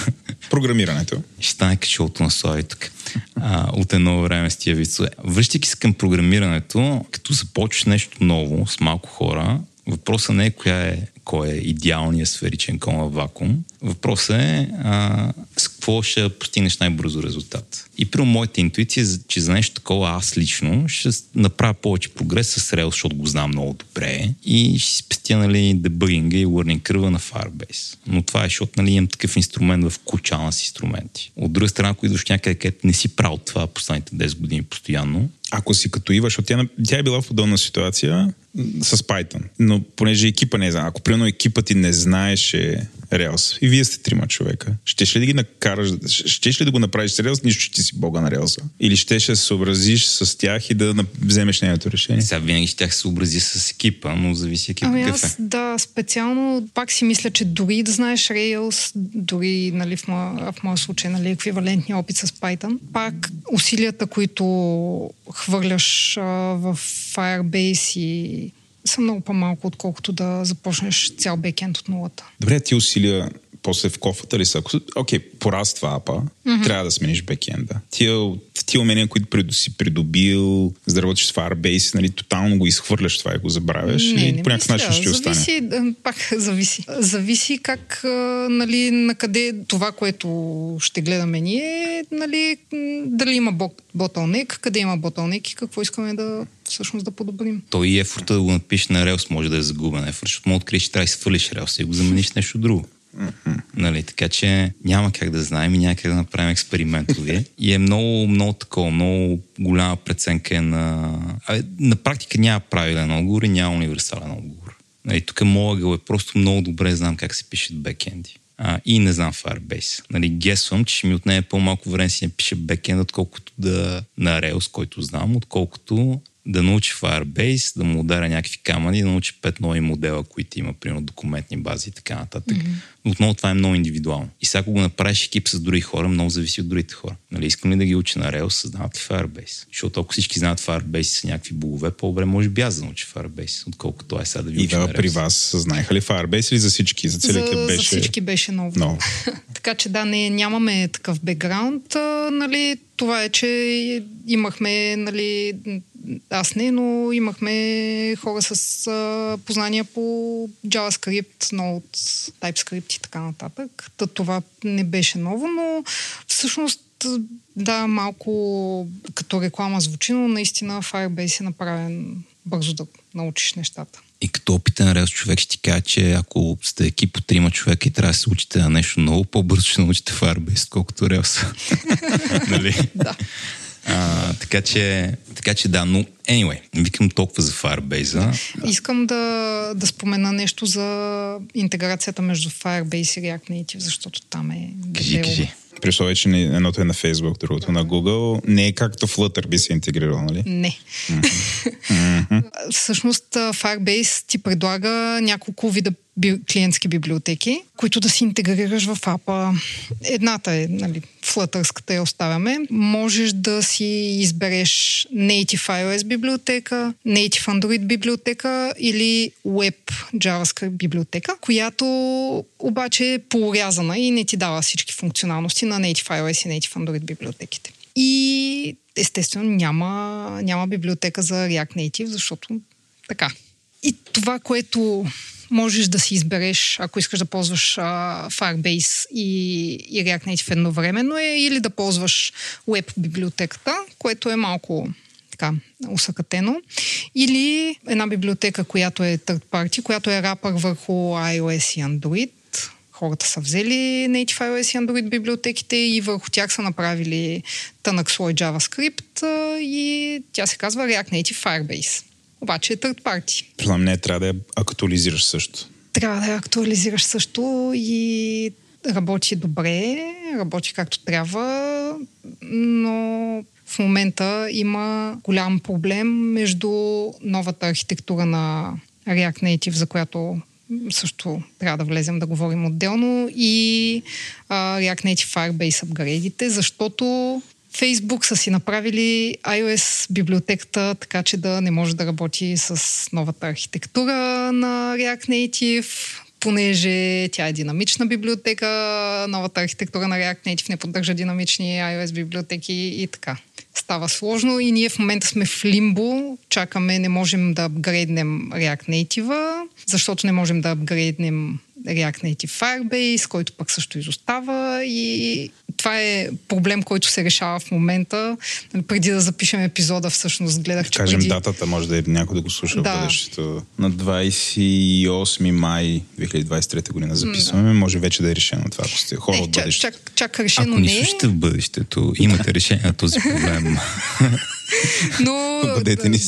програмирането, ще стане качелото на Слави тук. А, от едно време с тия вицове. Връщайки се към програмирането, като започваш нещо ново с малко хора, въпросът не е коя е, кой е идеалният сферичен кон в вакуум. Въпросът е а, с какво ще постигнеш най-бързо резултат. И при моята интуиция, че за нещо такова аз лично ще направя повече прогрес с Rails, защото го знам много добре и ще спестя нали, дебъгинга и learning curve на Firebase. Но това е, защото нали, имам такъв инструмент в кучана с инструменти. От друга страна, ако идваш някъде, където не си правил това последните десет години постоянно. Ако си като Ива, защото тя, тя е била в подобна ситуация с Python, но понеже екипа не знае, ако примерно екипа ти не знаеше Rails и вие сте трима човека, щеш ли да ги накараш, щеш ли да го направиш с Rails, нищо, че ти си бога на Rails? Или щеш да се съобразиш с тях и да вземеш нейното решение? Сега винаги ще тях се съобрази с екипа, но зависи екипа ами какъв е. Да, специално пак си мисля, че дори да знаеш Rails, дори нали, в, моя, в моя случай нали, еквивалентния опит с Python, пак усилията, които хвърляш а, в Firebase и са много по-малко, отколкото да започнеш цял бекенд от нулата. Добре, ти усилия после в кофата ли са? Окей, okay, пораства апа, mm-hmm. трябва да смениш бекенда. Тия, тия умения, които си придобил, за да работиш с Firebase, нали, тотално го изхвърляш това и го забравяш не, и не по някакъв начин ще зависи, остане. Пак зависи. Зависи как, нали, на къде това, което ще гледаме ние, нали, дали има ботълник, къде има ботълник и какво искаме да всъщност да подобрим. Той и ефорта да го напишеш на Rails може да е загубен ефорт, защото мога да откриеш, че трябва да свалиш Rails и го замениш нещо друго. Mm-hmm. Нали, така че няма как да знаем и няма как да направим експериментови. И е много, много такова, много голяма преценка е на... А, на практика няма правилен отговор и няма универсален отговор. Нали, тук моят гъл е просто много добре знам как се пишат бекенди. А, и не знам Firebase. Нали, гесвам, че ще ми отнеме по-малко време си не пише бекенд, отколкото да на Rails, който знам, отколкото да научи Firebase, да му ударя някакви камъни, да научи пет нови модела, които има, примерно документни бази и така нататък. Mm-hmm. Отново това е много индивидуално. И сега го направиш екип с други хора, много зависи от другите хора. Нали, искам ли да ги учи на Rails, създават ли Firebase? Защото ако всички знаят Firebase са някакви богове, по-добре може би аз да научи Firebase, отколкото е сега да ви учи на Rails. И да, при вас знаеха ли Firebase или за всички? За, за, беше... за всички беше ново. No. Така че да, не, нямаме такъв бекграунд, а, нали, това е, че имахме, нали, аз не, но имахме хора с а, познания по JavaScript, но от TypeScript и така нататък. Та, това не беше ново, но всъщност да, малко като реклама звучи, но наистина Firebase е направен бързо да научиш нещата. И като опитен Rails човек ще ти кажа, че ако сте екип от трима човека и трябва да се учите на нещо ново, по-бързо ще научите Firebase, колкото Rails. Нали? Да. А, така, че, така че да, но anyway, викам толкова за Firebase. Искам да, да спомена нещо за интеграцията между Firebase и React Native, защото там е... Кажи, кажи. При условие, че едното е на Facebook, другото да. На Google, не е както Flutter би се интегрирал, нали? Не. Mm-hmm. Mm-hmm. Всъщност Firebase ти предлага няколко вида клиентски библиотеки, които да си интегрираш в апа. Едната е, нали, флатърската я оставяме. Можеш да си избереш Native iOS библиотека, Native Android библиотека или Web JavaScript библиотека, която обаче е порязана и не ти дава всички функционалности на Native iOS и Native Android библиотеките. И естествено няма, няма библиотека за React Native, защото така. И това, което можеш да си избереш, ако искаш да ползваш а, Firebase и, и React Native едновременно, е или да ползваш Web библиотеката, което е малко така усъкатено, или една библиотека, която е third party, която е рапър върху iOS и Android. Хората са взели Native iOS и Android библиотеките и върху тях са направили тънък слой JavaScript а, и тя се казва React Native Firebase. Обаче е third party. План не, трябва да я актуализираш също. Трябва да я актуализираш също и работи добре, работи както трябва, но в момента има голям проблем между новата архитектура на React Native, за която също трябва да влезем да говорим отделно, и а, React Native Firebase апгрейдите, защото Facebook са си направили iOS библиотеката, така че да не може да работи с новата архитектура на React Native, понеже тя е динамична библиотека, новата архитектура на React Native не поддържа динамични iOS библиотеки и така. Става сложно и ние в момента сме в лимбо, чакаме, не можем да апгрейднем React Native, защото не можем да апгрейднем React Native Firebase, който пък също изостава, и това е проблем, който се решава в момента. Преди да запишем епизода, всъщност гледах, че кажем преди... датата, може да е някой да го слуша да. В бъдещето. На двадесет и осми май две хиляди двадесет и трета година записваме, може вече да е решено това, ако сте хора е, от бъдещето. Чак, чак решено ако не слушате в бъдещето, имате решение на този проблем. Но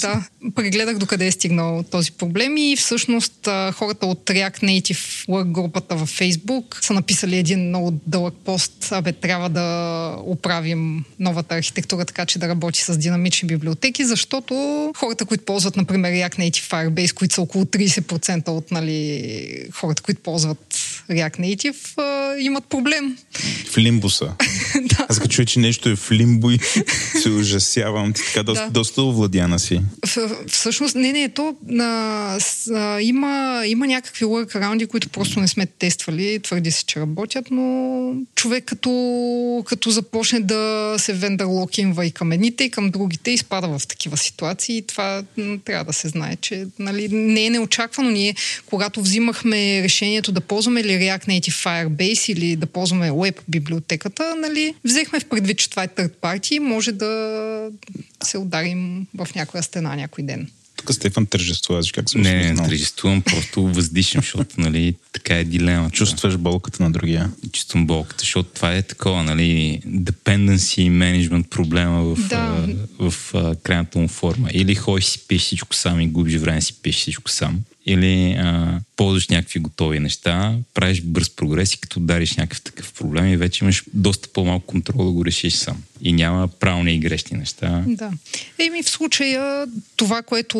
да, прегледах докъде е стигнал този проблем и всъщност хората от React Native Work групата във Facebook са написали един много дълъг пост. Абе, трябва да оправим новата архитектура така, че да работи с динамични библиотеки, защото хората, които ползват, например, React Native Firebase, които са около тридесет процента от, нали, хората, които ползват React Native, имат проблем. В лимбуса. Да. Аз като чуя, че нещо е в лимбо и се ужасявам. Така доста, да. Доста овладяна си. В, всъщност, не, не, то а, с, а, има, има някакви workaround-и, които просто не сме тествали. Твърди се, че работят, но човек като, като започне да се вендърлокинва и към едните, и към другите, изпада в такива ситуации. И това м- трябва да се знае, че, нали, не е неочаквано. Ние, когато взимахме решението да ползваме ли React Native Firebase или да ползваме Web библиотеката, нали, взехме в предвид, че това е third party и може да се ударим в някоя стена някой ден. Тук Стефан тържествува, аз как съм. Не, не, не тържествувам, просто въздишам, защото, нали, така е дилема. Чувстваш болката на другия. Чувствам болката, защото това е такова, нали, dependency management проблема в, да. в, в а, крайната му форма. Или ходиш си пиеш всичко сам и губиш време си пиеш всичко сам. Или а, ползваш някакви готови неща, правиш бърз прогрес и като дариш някакъв такъв проблем и вече имаш доста по-малко контрол да го решиш сам. И няма правилни и грешни неща. Да. Еми в случая това, което,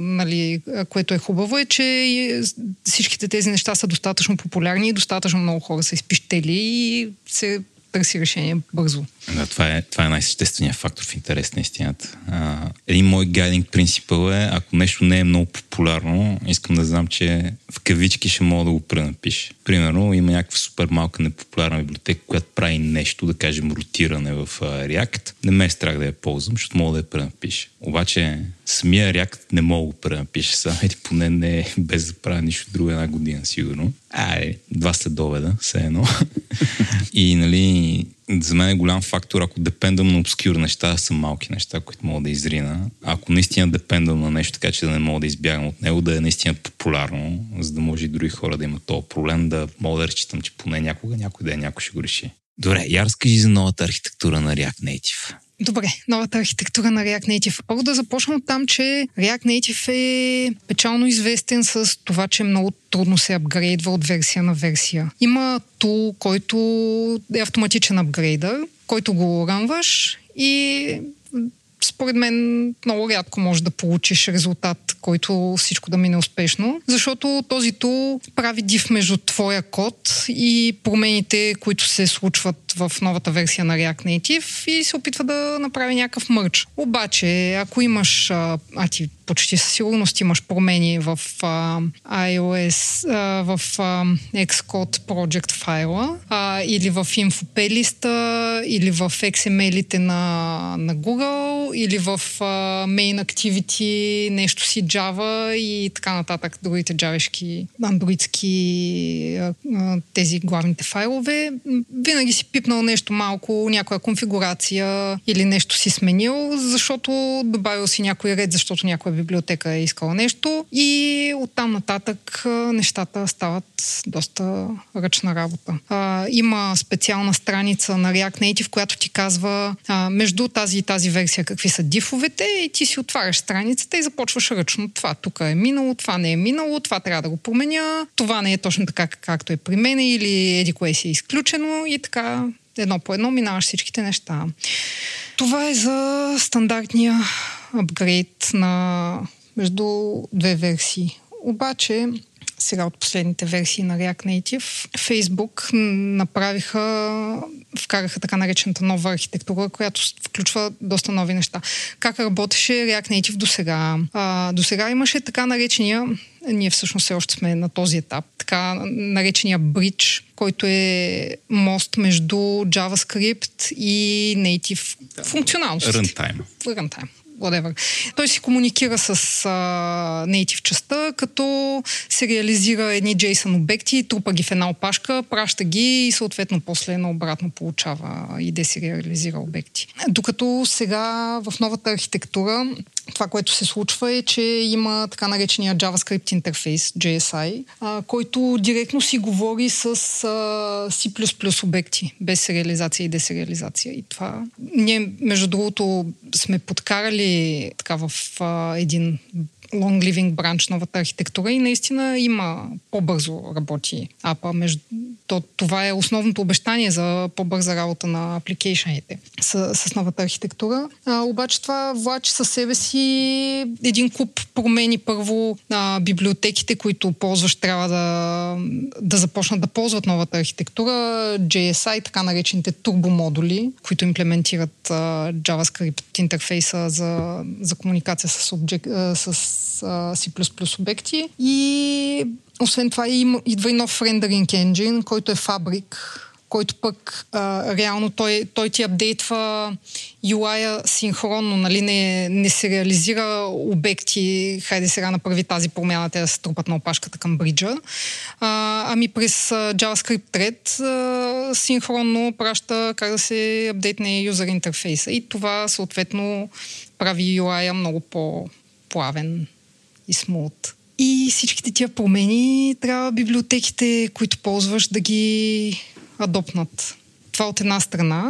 нали, което е хубаво, е, че всичките тези неща са достатъчно популярни и достатъчно много хора са изпищели и се търси решение бързо. Да, това е, това е най-същественият фактор в интерес на истината. А, един мой гайдинг принципъл е, ако нещо не е много популярно, искам да знам, че в кавички ще мога да го пренапиша. Примерно, има някаква супер малка непопулярна библиотека, която прави нещо, да кажем, ротиране в React. Не ме е страх да я ползвам, защото мога да я пренапиша. Обаче, самия React не мога да го пренапиша сам, или поне не е без да правя нищо друго една година, сигурно. Ай, два следобеда, все едно. И, нали, за мен е голям фактор, ако депендам на обскюр неща, са малки неща, които мога да изрина. Ако наистина депендам на нещо, така че да не мога да избягам от него, да е наистина популярно, за да може и други хора да имат този проблем, да мога да речитам, че поне някога, някой ден някой ще го реши. Добре, я разкажи за новата архитектура на React Native. Добре, новата архитектура на React Native. Първо да започна от там, че React Native е печално известен с това, че много трудно се апгрейдва от версия на версия. Има тул, който е автоматичен апгрейдър, който го ранваш и според мен много рядко можеш да получиш резултат, който всичко да мине успешно, защото този тул прави диф между твоя код и промените, които се случват в новата версия на React Native и се опитва да направи някакъв мърч. Обаче, ако имаш, а, а ти почти със сигурност имаш промени в а, iOS, а, в а, Xcode Project файла а, или в InfoPay-листа, или в X M L-ите на, на Google, или в а, Main Activity, нещо си Java и така нататък, другите джавешки, андроидски а, а, тези главните файлове. Винаги си пипнал нещо малко, някоя конфигурация или нещо си сменил, защото добавил си някой ред, защото някоя библиотека е искала нещо и оттам нататък нещата стават доста ръчна работа. А, има специална страница на React Native, която ти казва а, между тази и тази версия какви са дифовете и ти си отваряш страницата и започваш ръчно. Това тук е минало, това не е минало, това трябва да го променя, това не е точно така както е при мен или еди кое си е изключено и така едно по едно минаваш всичките неща. Това е за стандартния апгрейд на между две версии. Обаче, сега от последните версии на React Native, Facebook направиха, вкараха така наречената нова архитектура, която включва доста нови неща. Как работеше React Native досега? А, досега имаше така наречения, ние всъщност все още сме на този етап, така наречения бридж, който е мост между JavaScript и Native функционалност. Runtime. Runtime. Whatever. Той си комуникира с Native частта, като се реализира едни JSON обекти, трупа ги в една опашка, праща ги и съответно после наобратно получава и де се реализира обекти. Докато сега в новата архитектура това, което се случва е, че има така наречения JavaScript интерфейс, J S I, а, който директно си говори с а, C++ обекти, без сериализация и десериализация. И това ние, между другото, сме подкарали така в а, един long living бранч новата архитектура и наистина има по-бързо работи апа. Между... То, това е основното обещание за по-бърза работа на апликейшените с, с новата архитектура. А, обаче това влачи със себе си един куп промени. Първо а, библиотеките, които ползваш, трябва да, да започнат да ползват новата архитектура. J S I, така наречените турбомодули, които имплементират а, JavaScript интерфейса за, за комуникация с, обжек, а, с C++ обекти и освен това идва и нов рендеринг енджин, който е Fabric, който пък а, реално той, той ти апдейтва ю ай-а синхронно, нали, не, не се реализира обекти, хайде сега направи тази промяна, те да се трупат на опашката към бриджа. А, ами през JavaScript thread а, синхронно праща как да се апдейтне юзер интерфейса и това съответно прави ю ай-а много по- плавен и смут. И всичките тия промени трябва библиотеките, които ползваш, да ги адопнат. Това от една страна.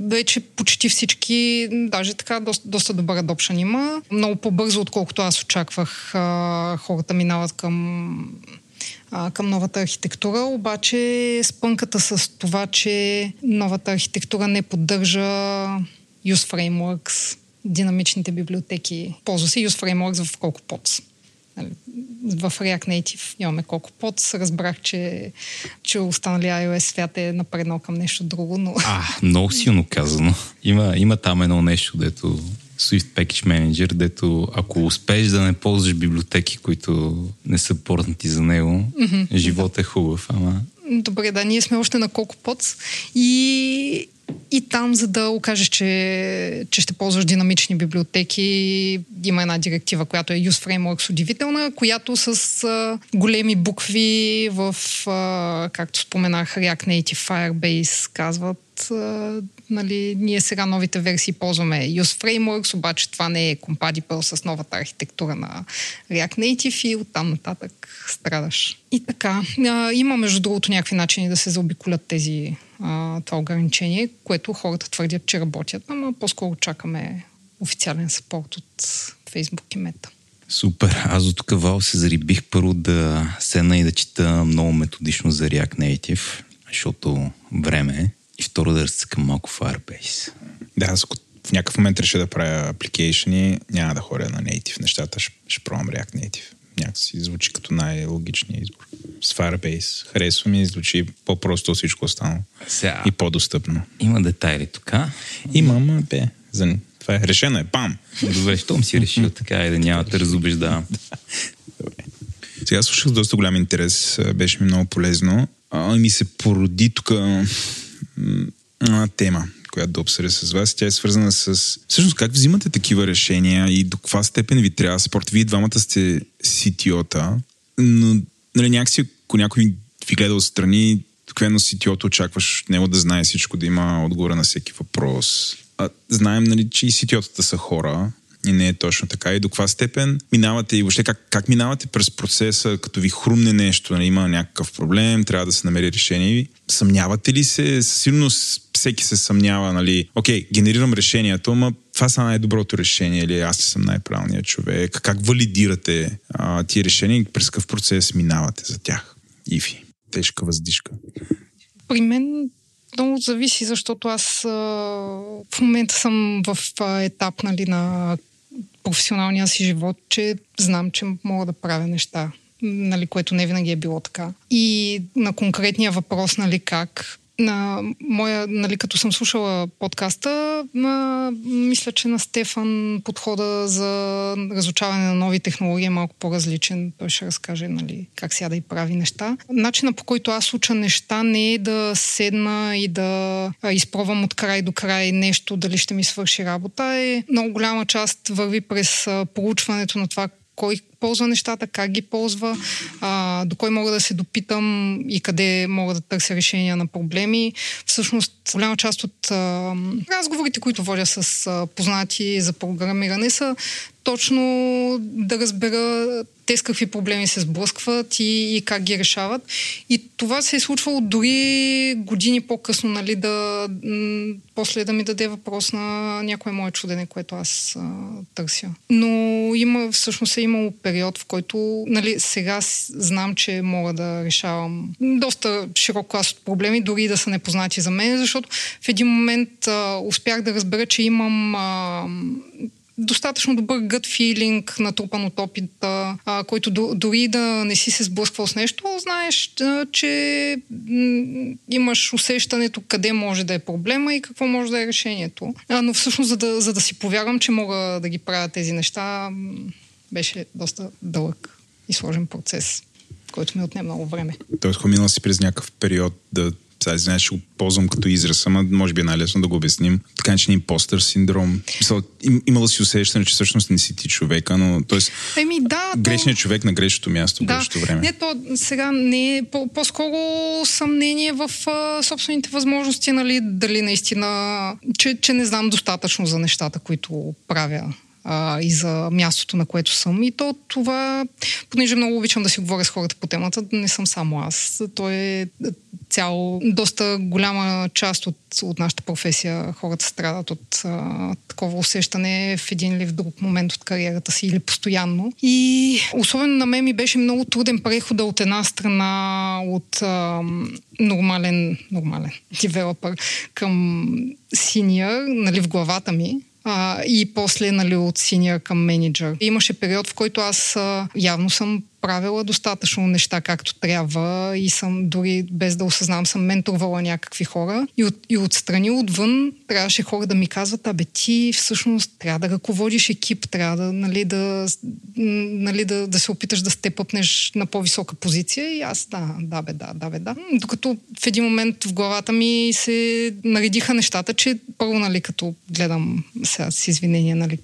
Вече почти всички, даже така, доста, доста добър адопшън има. Много по-бързо, отколкото аз очаквах, хората минават към, към новата архитектура. Обаче спънката с това, че новата архитектура не поддържа use frameworks, динамичните библиотеки. Ползва се Use Frameworks в колко подс. В React Native имаме колко подс. Разбрах, че, че останалия iOS свят е напреднал към нещо друго, но... А, много силно казано. Има, има там едно нещо, дето Swift Package Manager, дето ако успееш да не ползваш библиотеки, които не са порнати за него, mm-hmm, живот да. е хубав, ама... Добре, да, ние сме още на колко подс и... И там, за да окажеш, че, че ще ползваш динамични библиотеки, има една директива, която е Use Frameworks удивителна, която с а, големи букви в, а, както споменах, React Native Firebase казва правят. А, нали, ние сега новите версии ползваме Use Frameworks, обаче това не е compatible с новата архитектура на React Native и оттам нататък страдаш. И така, а, има между другото някакви начини да се заобиколят тези а, това ограничение, което хората твърдят, че работят, ама по-скоро чакаме официален сапорт от Facebook и Meta. Супер. Аз до тук, Вал, се зарибих първо да седна и да чета много методично за React Native, защото време е. И второ да разцъкам малко Firebase. Да, аз в някакъв момент реша да правя апликейшни, няма да ходя на Native нещата, ще, ще пробвам React Native. Някакси звучи като най-логичният избор. С Firebase. Харесва ми, звучи по-просто всичко останало. Сега... И по-достъпно. Има детайли тук? Имам, бе. За... Това е. Решено е. Пам! Добре, щом си решил така и да няма да разубеждавам. Добре. Сега слушах с доста голям интерес. Беше ми много полезно. А, ми се породи тук тема, която да обсъдя с вас. Тя е свързана с... Всъщност, как взимате такива решения и до каква степен ви трябва спорт? Вие двамата сте си ти о-та, но нали, някакси, ако някой ви гледа отстрани, доквено си ти о-то очакваш от него да знае всичко, да има отговора на всеки въпрос. А, знаем, нали, че и си ти о-тата са хора и не е точно така. И до каква степен минавате и въобще как, как минавате през процеса, като ви хрумне нещо, нали, има някакъв проблем, трябва да се намери решение. Съмнявате ли се? Сигурно всеки се съмнява, нали, окей, генерирам решението, ама това са най-доброто решение или аз ли съм най-правилният човек? Как валидирате а, тия решения и през какъв процес минавате за тях? Иви, тежка въздишка. При мен много зависи, защото аз а, в момента съм в а, етап, нали, на професионалния си живот, че знам, че мога да правя неща, нали, което не винаги е било така. И на конкретния въпрос, нали, как, на моя, нали, като съм слушала подкаста, на, мисля, че на Стефан подхода за разучаване на нови технологии е малко по-различен. Той ще разкаже, нали, как сега да и прави неща. Начина, по който аз уча неща, не е да седна и да изпробвам от край до край нещо, дали ще ми свърши работа. Е, много голяма част върви през проучването на това, кой ползва нещата, как ги ползва, а, до кой мога да се допитам и къде мога да търся решения на проблеми. Всъщност, голяма част от а, разговорите, които водя с а, познати за програмиране, са точно да разбера те с какви проблеми се сблъскват и, и как ги решават. И това се е случвало дори години по-късно, нали, да, м- после да ми даде въпрос на някое мое чудене, което аз а, търся. Но има, всъщност е имало период, в който, нали, сега знам, че мога да решавам доста широк клас от проблеми, дори да са непознати за мен, защото в един момент а, успях да разбера, че имам... А, достатъчно добър gut feeling, натрупан от опита, а, който дори да не си се сблъсквал с нещо, знаеш, а, че м- имаш усещането къде може да е проблема и какво може да е решението. А, но всъщност, за да, за да си повярвам, че мога да ги правя тези неща, м- беше доста дълъг и сложен процес, който ми отне много време. Тоест, минал си през някакъв период да... Сега, знаеш, ще го ползвам като израз, ама може би е най-лесно да го обясним. Така не, че не импостър синдром. Мисля, им, имала си усещане, че всъщност не си ти човека, но т.е. Еми, да, грешният то... човек на грешното място, да. Грешното време. Не, то сега не е по-скоро съмнение в а, собствените възможности, нали, дали наистина, че, че не знам достатъчно за нещата, които правя. И за мястото, на което съм. И то това, понеже много обичам да си говоря с хората по темата, не съм само аз. То е цяло, доста голяма част от, от нашата професия. Хората страдат от а, такова усещане в един или в друг момент от кариерата си или постоянно. И особено на мен ми беше много труден прехода от една страна от а, нормален, нормален девелопър към синьор, нали, в главата ми. Uh, и после, нали, от синьор към менеджер. Имаше период, в който аз uh, явно съм правила достатъчно неща както трябва и съм, дори без да осъзнавам, съм менторвала някакви хора. И, от, и отстрани, отвън, трябваше хора да ми казват, абе ти всъщност трябва да ръководиш екип, трябва да, нали, да, нали, да, да се опиташ да степъпнеш на по-висока позиция. И аз да, да бе, да, да бе, да. Докато в един момент в главата ми се наредиха нещата, че първо, нали, като гледам сега с извинения, нали,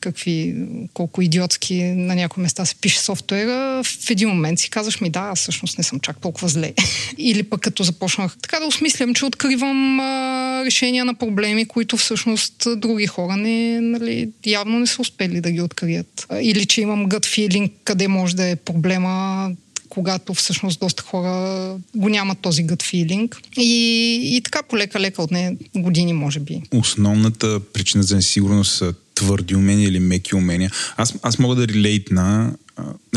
какви, колко идиотски на някои места се пише софтуера, в един момент си казваш ми да, аз всъщност не съм чак толкова зле. Или пък като започнах така да осмислям, че откривам а, решения на проблеми, които всъщност други хора не, нали, явно не са успели да ги открият. Или че имам gut feeling къде може да е проблема, когато всъщност доста хора го нямат този gut feeling. И, и така полека-лека от не години, може би. Основната причина за несигурност са твърди умения или меки умения. Аз, аз мога да релейтна,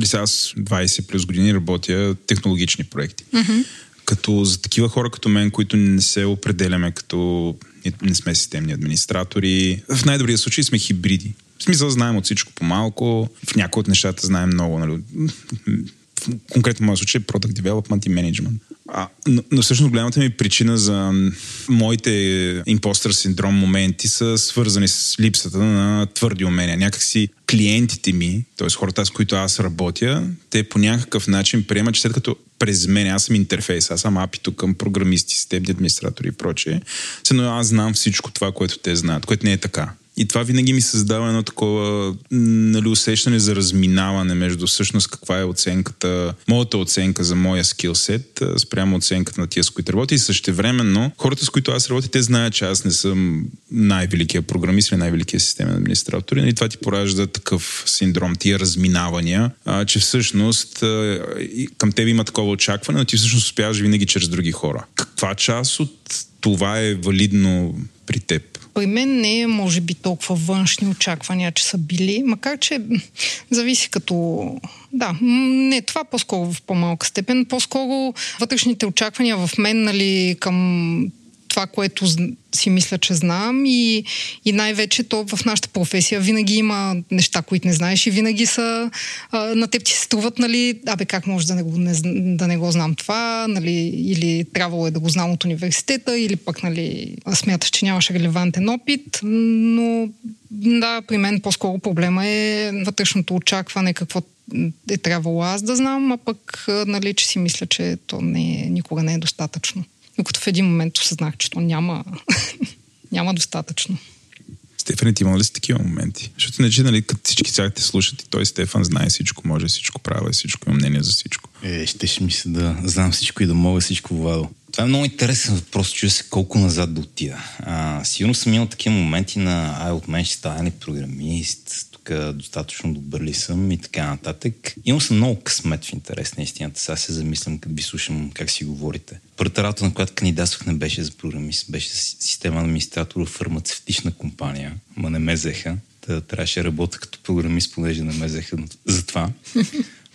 сега аз двайсет плюс години работя технологични проекти. Mm-hmm. Като за такива хора като мен, които не се определяме като не сме системни администратори, в най-добрия случай сме хибриди. В смисъл знаем от всичко по-малко, в някои от нещата знаем много, нали? Конкретно в моя случай е Product Development и Management. А, но, но всъщност голямата ми причина за моите импостър синдром моменти са свързани с липсата на твърди умения. Някакси клиентите ми, т.е. хората, с които аз работя, те по някакъв начин приемат, че след като през мен, аз съм интерфейс, аз съм апито към програмисти, системни администратори и прочее, но аз знам всичко това, което те знаят, което не е така. И това винаги ми създава едно такова, нали, усещане за разминаване между всъщност каква е оценката, моята оценка за моя скилсет спрямо оценката на тия, с които работя. И същевременно хората, с които аз работя, те знаят, че аз не съм най-великия програмист или най-великия системен администратор. И това ти поражда такъв синдром, тия разминавания, а, че всъщност а, към тебе има такова очакване, но ти всъщност успяваш винаги чрез други хора. Каква част от това е валидно при теб? При мен не е, може би, толкова външни очаквания, че са били, макар че зависи като... Да, не, това по-скоро в по-малка степен. По-скоро вътрешните очаквания в мен, нали, към това, което си мисля, че знам, и, и най-вече то в нашата професия винаги има неща, които не знаеш и винаги са, а, на теб ти се струват, нали, абе как може да не го, не, да не го знам това, нали, или трябвало е да го знам от университета, или пък, нали, смяташ, че нямаш релевантен опит, но да, при мен по-скоро проблема е вътрешното очакване, какво е трябвало аз да знам, а пък, нали, че си мисля, че то не, никога не е достатъчно. Докато в един момент осъзнах, че то няма, няма достатъчно. Стефан, ти имал ли си такива моменти? Защото не че, нали, като всички сега те слушат и той, Стефан, знае всичко, може всичко, прави всичко, има мнение за всичко. Е, ще ще мисля да знам всичко и да мога всичко, Владо. Това е много интересен въпрос, чуя се колко назад да отида. А, сигурно съм имал такива моменти на ай, от мен ще става ли програмист, тук достатъчно добър ли съм и така нататък. Имал съм много късмет в интерес на истината. Сега се замислям, като ви слушам как си говорите. Първата работа, на която кандидатствах, не беше за програмист, беше системен администратор в фармацевтична компания, ма не ме взеха. Та, трябваше да работя като програмист, понеже не ме взеха за това,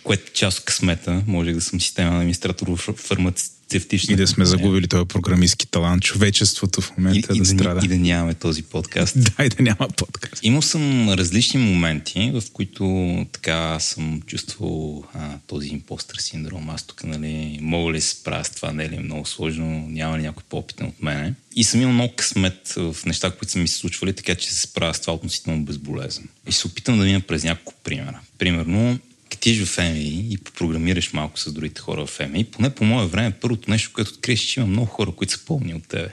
което част от късмета, може да съм системен администратор в фармацевтична. И да сме компания. Загубили този програмистски талант. Човечеството в момента и, е да, да страда. И да нямаме този подкаст. Да, и да няма подкаст. Имал съм различни моменти, в които така съм чувствал а, този импостър синдром. Аз тук, нали, мога ли се правя с това, не ли е много сложно, няма ли някой по-опитен от мене. И съм имал много късмет в неща, които са ми се случвали, така че се справя с това относително безболезно. И се опитам да мина през няколко примера. Примерно, тиш в еф ем ай и попрограмираш малко с другите хора в еф ем ай, поне по мое време първото нещо, което откриеш, че има много хора, които са помни от тебе.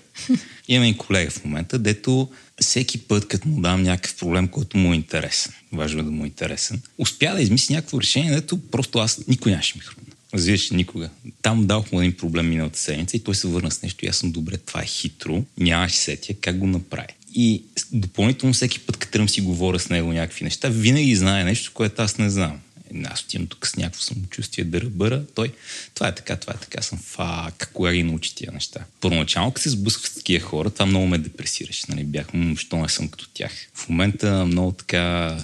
Имам и колега в момента, дето всеки път, като му давам някакъв проблем, който му е интересен, важно е да му е интересен, успя да измисли някакво решение, дето просто аз никой нямаше ми хрумна. Развиваш никога. Там дадох му един проблем миналата седмица и той се върна с нещо и аз съм добре, това е хитро, нямаш сетия как го направи. И допълнително всеки път, като тръм си говоря с него някакви неща, винаги знае нещо, което аз не знам. Аз отивам тук с някакво самочувствие да ръбъра. Той, това е така, това е така, съм фак, кога ги научи тия неща. Първоначално, като се сблъсках с такива хора, това много ме депресираше, нали, бях, мъщо не съм като тях. В момента много така,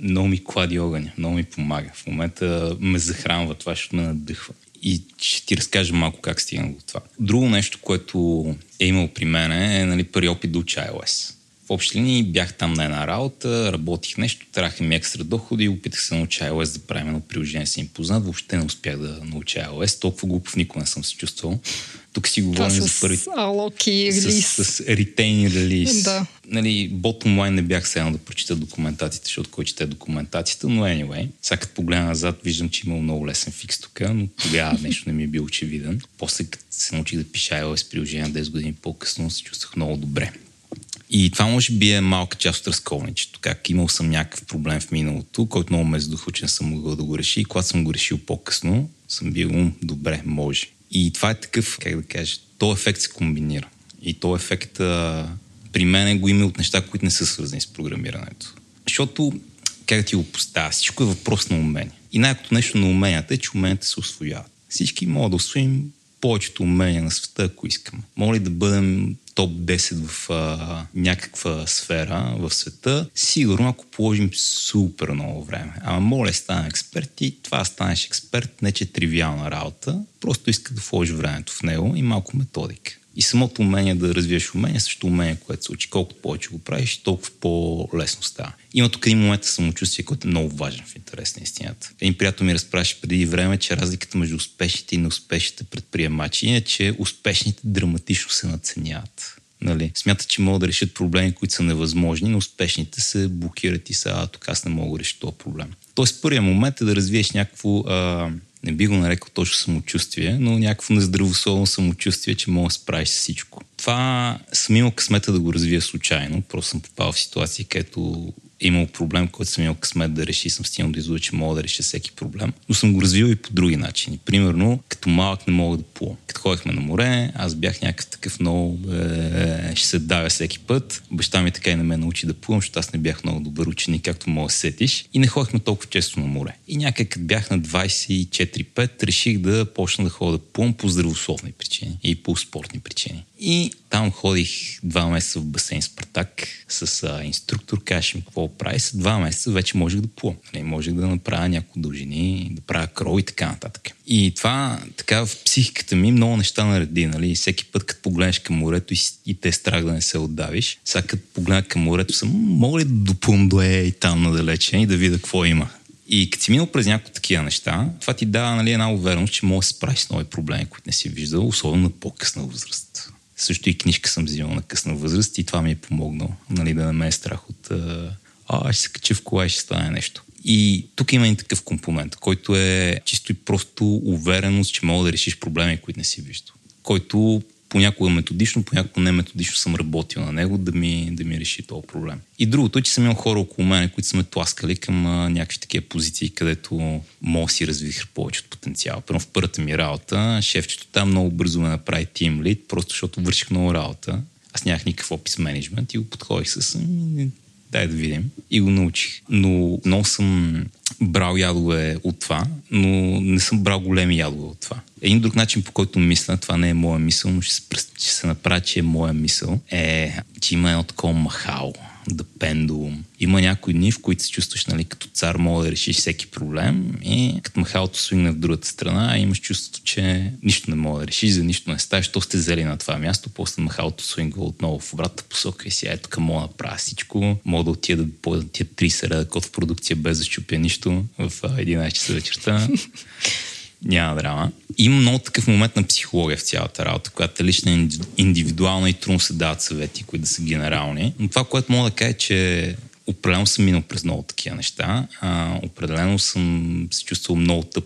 много ми клади огъня, много ми помага. В момента ме захранва това, защото ме надъхва. И ще ти разкажа малко как стигна до това. Друго нещо, което е имало при мен е, нали, първи опит да уча iOS. В общи линии бях там на една работа, работих нещо, траха ми екстра доходи и опитах се да науча iOS да правим едно приложение, си им познат. Въобще не успях да науча iOS, толкова глупов никога не съм се чувствал. Тук си говорим за първи... С, с, с ретейни релиз. Да. Нали, bottom line не бях седнал да прочита документацията, защото кой чете документацията, но anyway. Сега като погледна назад, виждам, че имал много лесен фикс тук, но тогава нещо не ми е бил очевиден. После като се научих да пиша iOS приложение десет години по-късно, се чувствах много добре. И това може би е малка част от разковничето. Как имал съм някакъв проблем в миналото, който много ме задухочен съм могъл да го реши. И когато съм го решил по-късно, съм бил добре, може. И това е такъв, как да кажа, то ефект се комбинира. И то ефект а, при мен го има от неща, които не са свързани с програмирането. Защото, как да ти го поставя, всичко е въпрос на умение. И най-както нещо на уменията е, че уменията се усвояват. Всички могат да усвоим повечето умения на света, ако искаме. Моля да бъдем топ десет в а, някаква сфера в света, сигурно ако положим супер много време. Ама моля, стане експерт и това станеш експерт, не че е тривиална работа, просто иска да вложи времето в него и малко методика. И самото умение да развиеш умение, също умение, което се учи, колкото повече го правиш, толкова по-лесно става. Има тук един момент самочувствие, който е много важен в интерес на истината. Един приятел ми разправяше преди време, че разликата между успешните и неуспешните предприемачи е, че успешните драматично се надценяват. Нали? Смятат, че могат да решат проблеми, които са невъзможни, но успешните се блокират и са, а тук аз не мога да реша този проблем. Тоест първият момент е да развиеш някакво... А... не би го нарекал точно самочувствие, но някакво нездравословно самочувствие, че мога да справиш с всичко. Това съм имал късмета да го развия случайно, просто съм попал в ситуации, където е имал проблем, който съм имал късмет да реши, съм стигнал да излъча, че мога да реша всеки проблем, но съм го развил и по други начини. Примерно, като малък не мога да плувам. Като ходихме на море, аз бях някакъв такъв много, е, ще се давя всеки път. Баща ми така и не ме научи да плувам, защото аз не бях много добър ученик, както мога да сетиш. И не ходихме толкова често на море. И някак като бях на двайсет и четири пет, реших да почна да ходя да плувам по здравословни причини и по спортни причини. И там ходих два месеца в басейн Спартак с а, инструктор, каже ми какво прави. След два месеца вече можех да плувам. Можех да направя няколко дължини, да правя крол и така нататък. И това така в психиката ми много неща нареди. Нали? Всеки път, като погледнеш към морето и, и те страх да не се отдавиш, сега като погледна към морето съм, мога ли да доплъм до е и там надалече и да видя какво има. И като си минал през някои такива неща, това ти дава, нали, една увереност, че може да се справиш с нови проблеми, които не си виждал, особено на по-късна възраст. Също и книжка съм взимал на късна възраст и това ми е помогнало, нали, да не ме е страх от а, ще се кача в кола и ще стане нещо. И тук има един такъв компонент, който е чисто и просто увереност, че мога да решиш проблеми, които не си виждал. Който понякога методично, понякога не методично съм работил на него да ми, да ми реши този проблем. И другото е, че съм имал хора около мен, които са ме тласкали към а, някакви такива позиции, където мога си развих повече от потенциала. Първо в първата ми работа, шефчето там много бързо ме направи тим лид, просто защото върших много работа. Аз нямах никакъв опис менеджмент и го подходих с... дай да видим. И го научих. Но много съм брал ядове от това, но не съм брал големи ядове от това. Един друг начин, по който мисля, това не е моя мисъл, но ще се, ще се направя, че е моя мисъл, е, че има едно такова махало, да пендулум. Има някои дни, в които се чувстваш, нали, като цар, мога да решиш всеки проблем и като махалото свигне в другата страна, имаш чувството, че нищо не мога да решиш, за нищо не ставиш, то сте зели на това място, после махалото свигне отново в обратната посока и си, ето към мога да направя всичко, мога да отида да поедам тия три середа код в продукция без да щупя нищо в единайсет часа вечерта. Няма драма. Има много такъв момент на психология в цялата работа, която е лична, индивидуална и трудно се дават съвети, които да са генерални. Но това, което мога да кажа, е, че определено съм минал през много такива неща. А, определено съм се чувствал много тъп,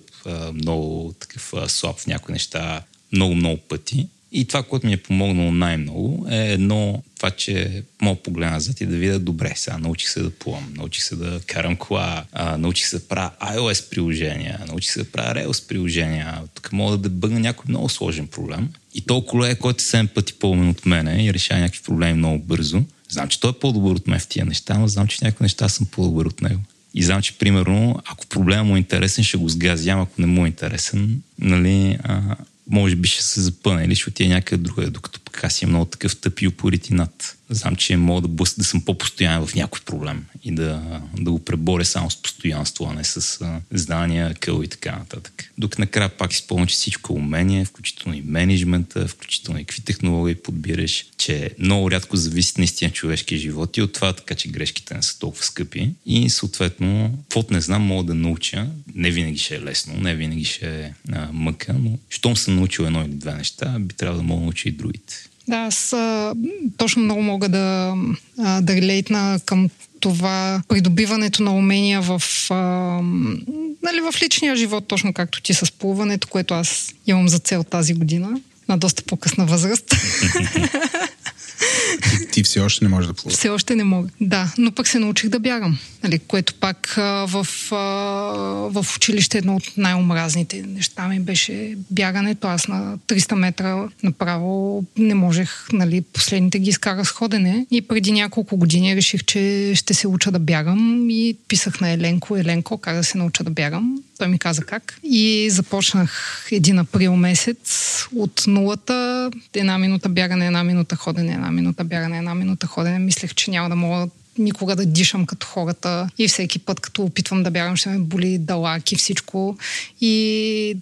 много такъв слаб в някои неща, много-много пъти. И това, което ми е помогнало най-много, е едно това, че мога да погледна назад и да видя, добре, сега научих се да плувам, научих се да карам кола, а, научих се да правя iOS приложения, научих се да правя Rails приложения, тук мога да бъгна някой много сложен проблем. И толкова е, който е седем пъти по-умен от мене и решава някакви проблеми много бързо. Знам, че той е по-добър от мен в тия неща, но знам, че някои неща съм по-добър от него. И знам, че примерно, ако проблема му е интересен, ще го сгазям, ако не му е интересен, нали... А... може би ще се запъне или ще отиде някъде друга, докато пък аз имам много такъв тъп и упоритинат. Знам, че мога да, бъс, да съм по-постоянен в някой проблем и да, да го преборя само с постоянство, а не с а, знания, къл и така нататък. Докато накрая пак изпълня, че всичко умение, включително и менеджмента, включително и какви технологии подбираш, че много рядко зависи наистина човешки живот и от това, така че грешките не са толкова скъпи и съответно, каквото не знам, мога да науча. Не винаги ще е лесно, не винаги ще е а, мъка, но щом съм научил едно или две неща, би трябвало да мога да науча и другите. Да, аз а, точно много мога да, а, да релейтна към това придобиването на умения в, а, нали, в личния живот, точно както ти с плуването, което аз имам за цел тази година, на доста по-късна възраст. Ти все още не можеш да плуваш? Все още не мога, да. Но пък се научих да бягам, нали, което пак а, в, а, в училище едно от най-омразните неща ми беше бягането. Аз на триста метра направо не можех, нали, последните ги изкарах с ходене. И преди няколко години реших, че ще се уча да бягам и писах на Еленко. Еленко, как да се науча да бягам? Той ми каза как. И започнах един април месец от нулата, една минута бягане, една минута ходене, една минута бягане, една минута ходене. Мислех, че няма да мога никога да дишам като хората и всеки път, като опитвам да бягам, ще ме боли далак и всичко. И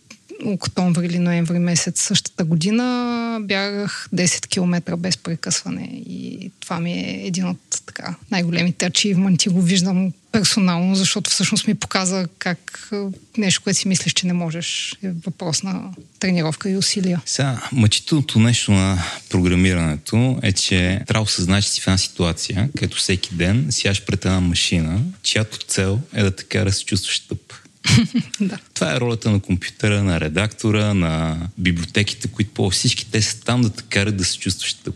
октомври или ноември месец същата година бягах десет километра без прекъсване. И това ми е един от така най-големите ачивменти. Го виждам персонално, защото всъщност ми показа как нещо, което си мислиш, че не можеш, е въпрос на тренировка и усилия. Сега, мъчителното нещо на програмирането е, че трябва да осъзнаеш, че си в една ситуация, където всеки ден сядаш пред една машина, чиято цел е да те кара се чувстваш тъп. Да. Това е ролята на компютъра, на редактора, на библиотеките, които по всички те са там да те карат да се чувстваш тъп.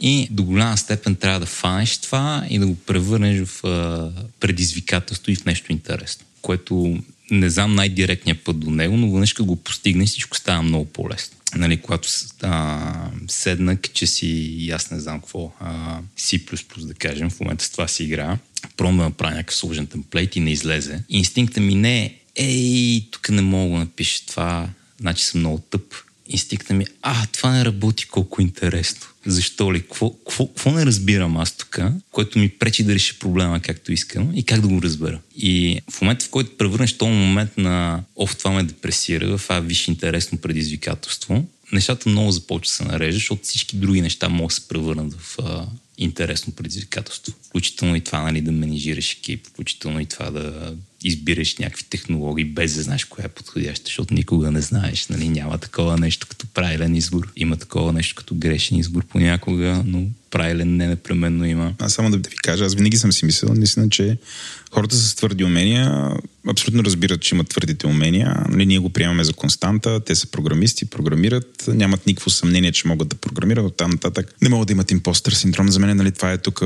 И до голяма степен трябва да фанеш това и да го превърнеш в а, предизвикателство и в нещо интересно, което не знам най-директния път до него, но външка го постигне, всичко става много по-лесно. Нали, когато а, седнах, че си, аз не знам какво, а, C++, да кажем, в момента с това си игра, пробвам да направя някакъв сложен темплейт и не излезе. Инстинктът ми не е, ей, тук не мога да напиша това, значи съм много тъп. Инстинктът ми, а, това не работи, колко интересно. Защо ли? Какво не разбирам аз тук, което ми пречи да реша проблема както искам и как да го разбера. И в момента, в който превърнеш този момент на оф, това ме депресира, това е виж интересно предизвикателство, нещата много започва да се нарежда, защото всички други неща могат да се превърнат в а, интересно предизвикателство. Включително и това, нали, да менижираш екип, включително и това да избираш някакви технологии, без да знаеш коя е подходяща, защото никога не знаеш. Нали? Няма такова нещо като правилен избор. Има такова нещо като грешен избор понякога, но правилен не непременно има. Аз само да, да ви кажа, аз винаги съм си мислил, наистина, че хората с твърди умения абсолютно разбират, че имат твърдите умения. Нали, ние го приемаме за константа, те са програмисти, програмират, нямат никакво съмнение, че могат да програмират, оттам нататък не могат да имат импостър синдром. За мен, нали, това е тук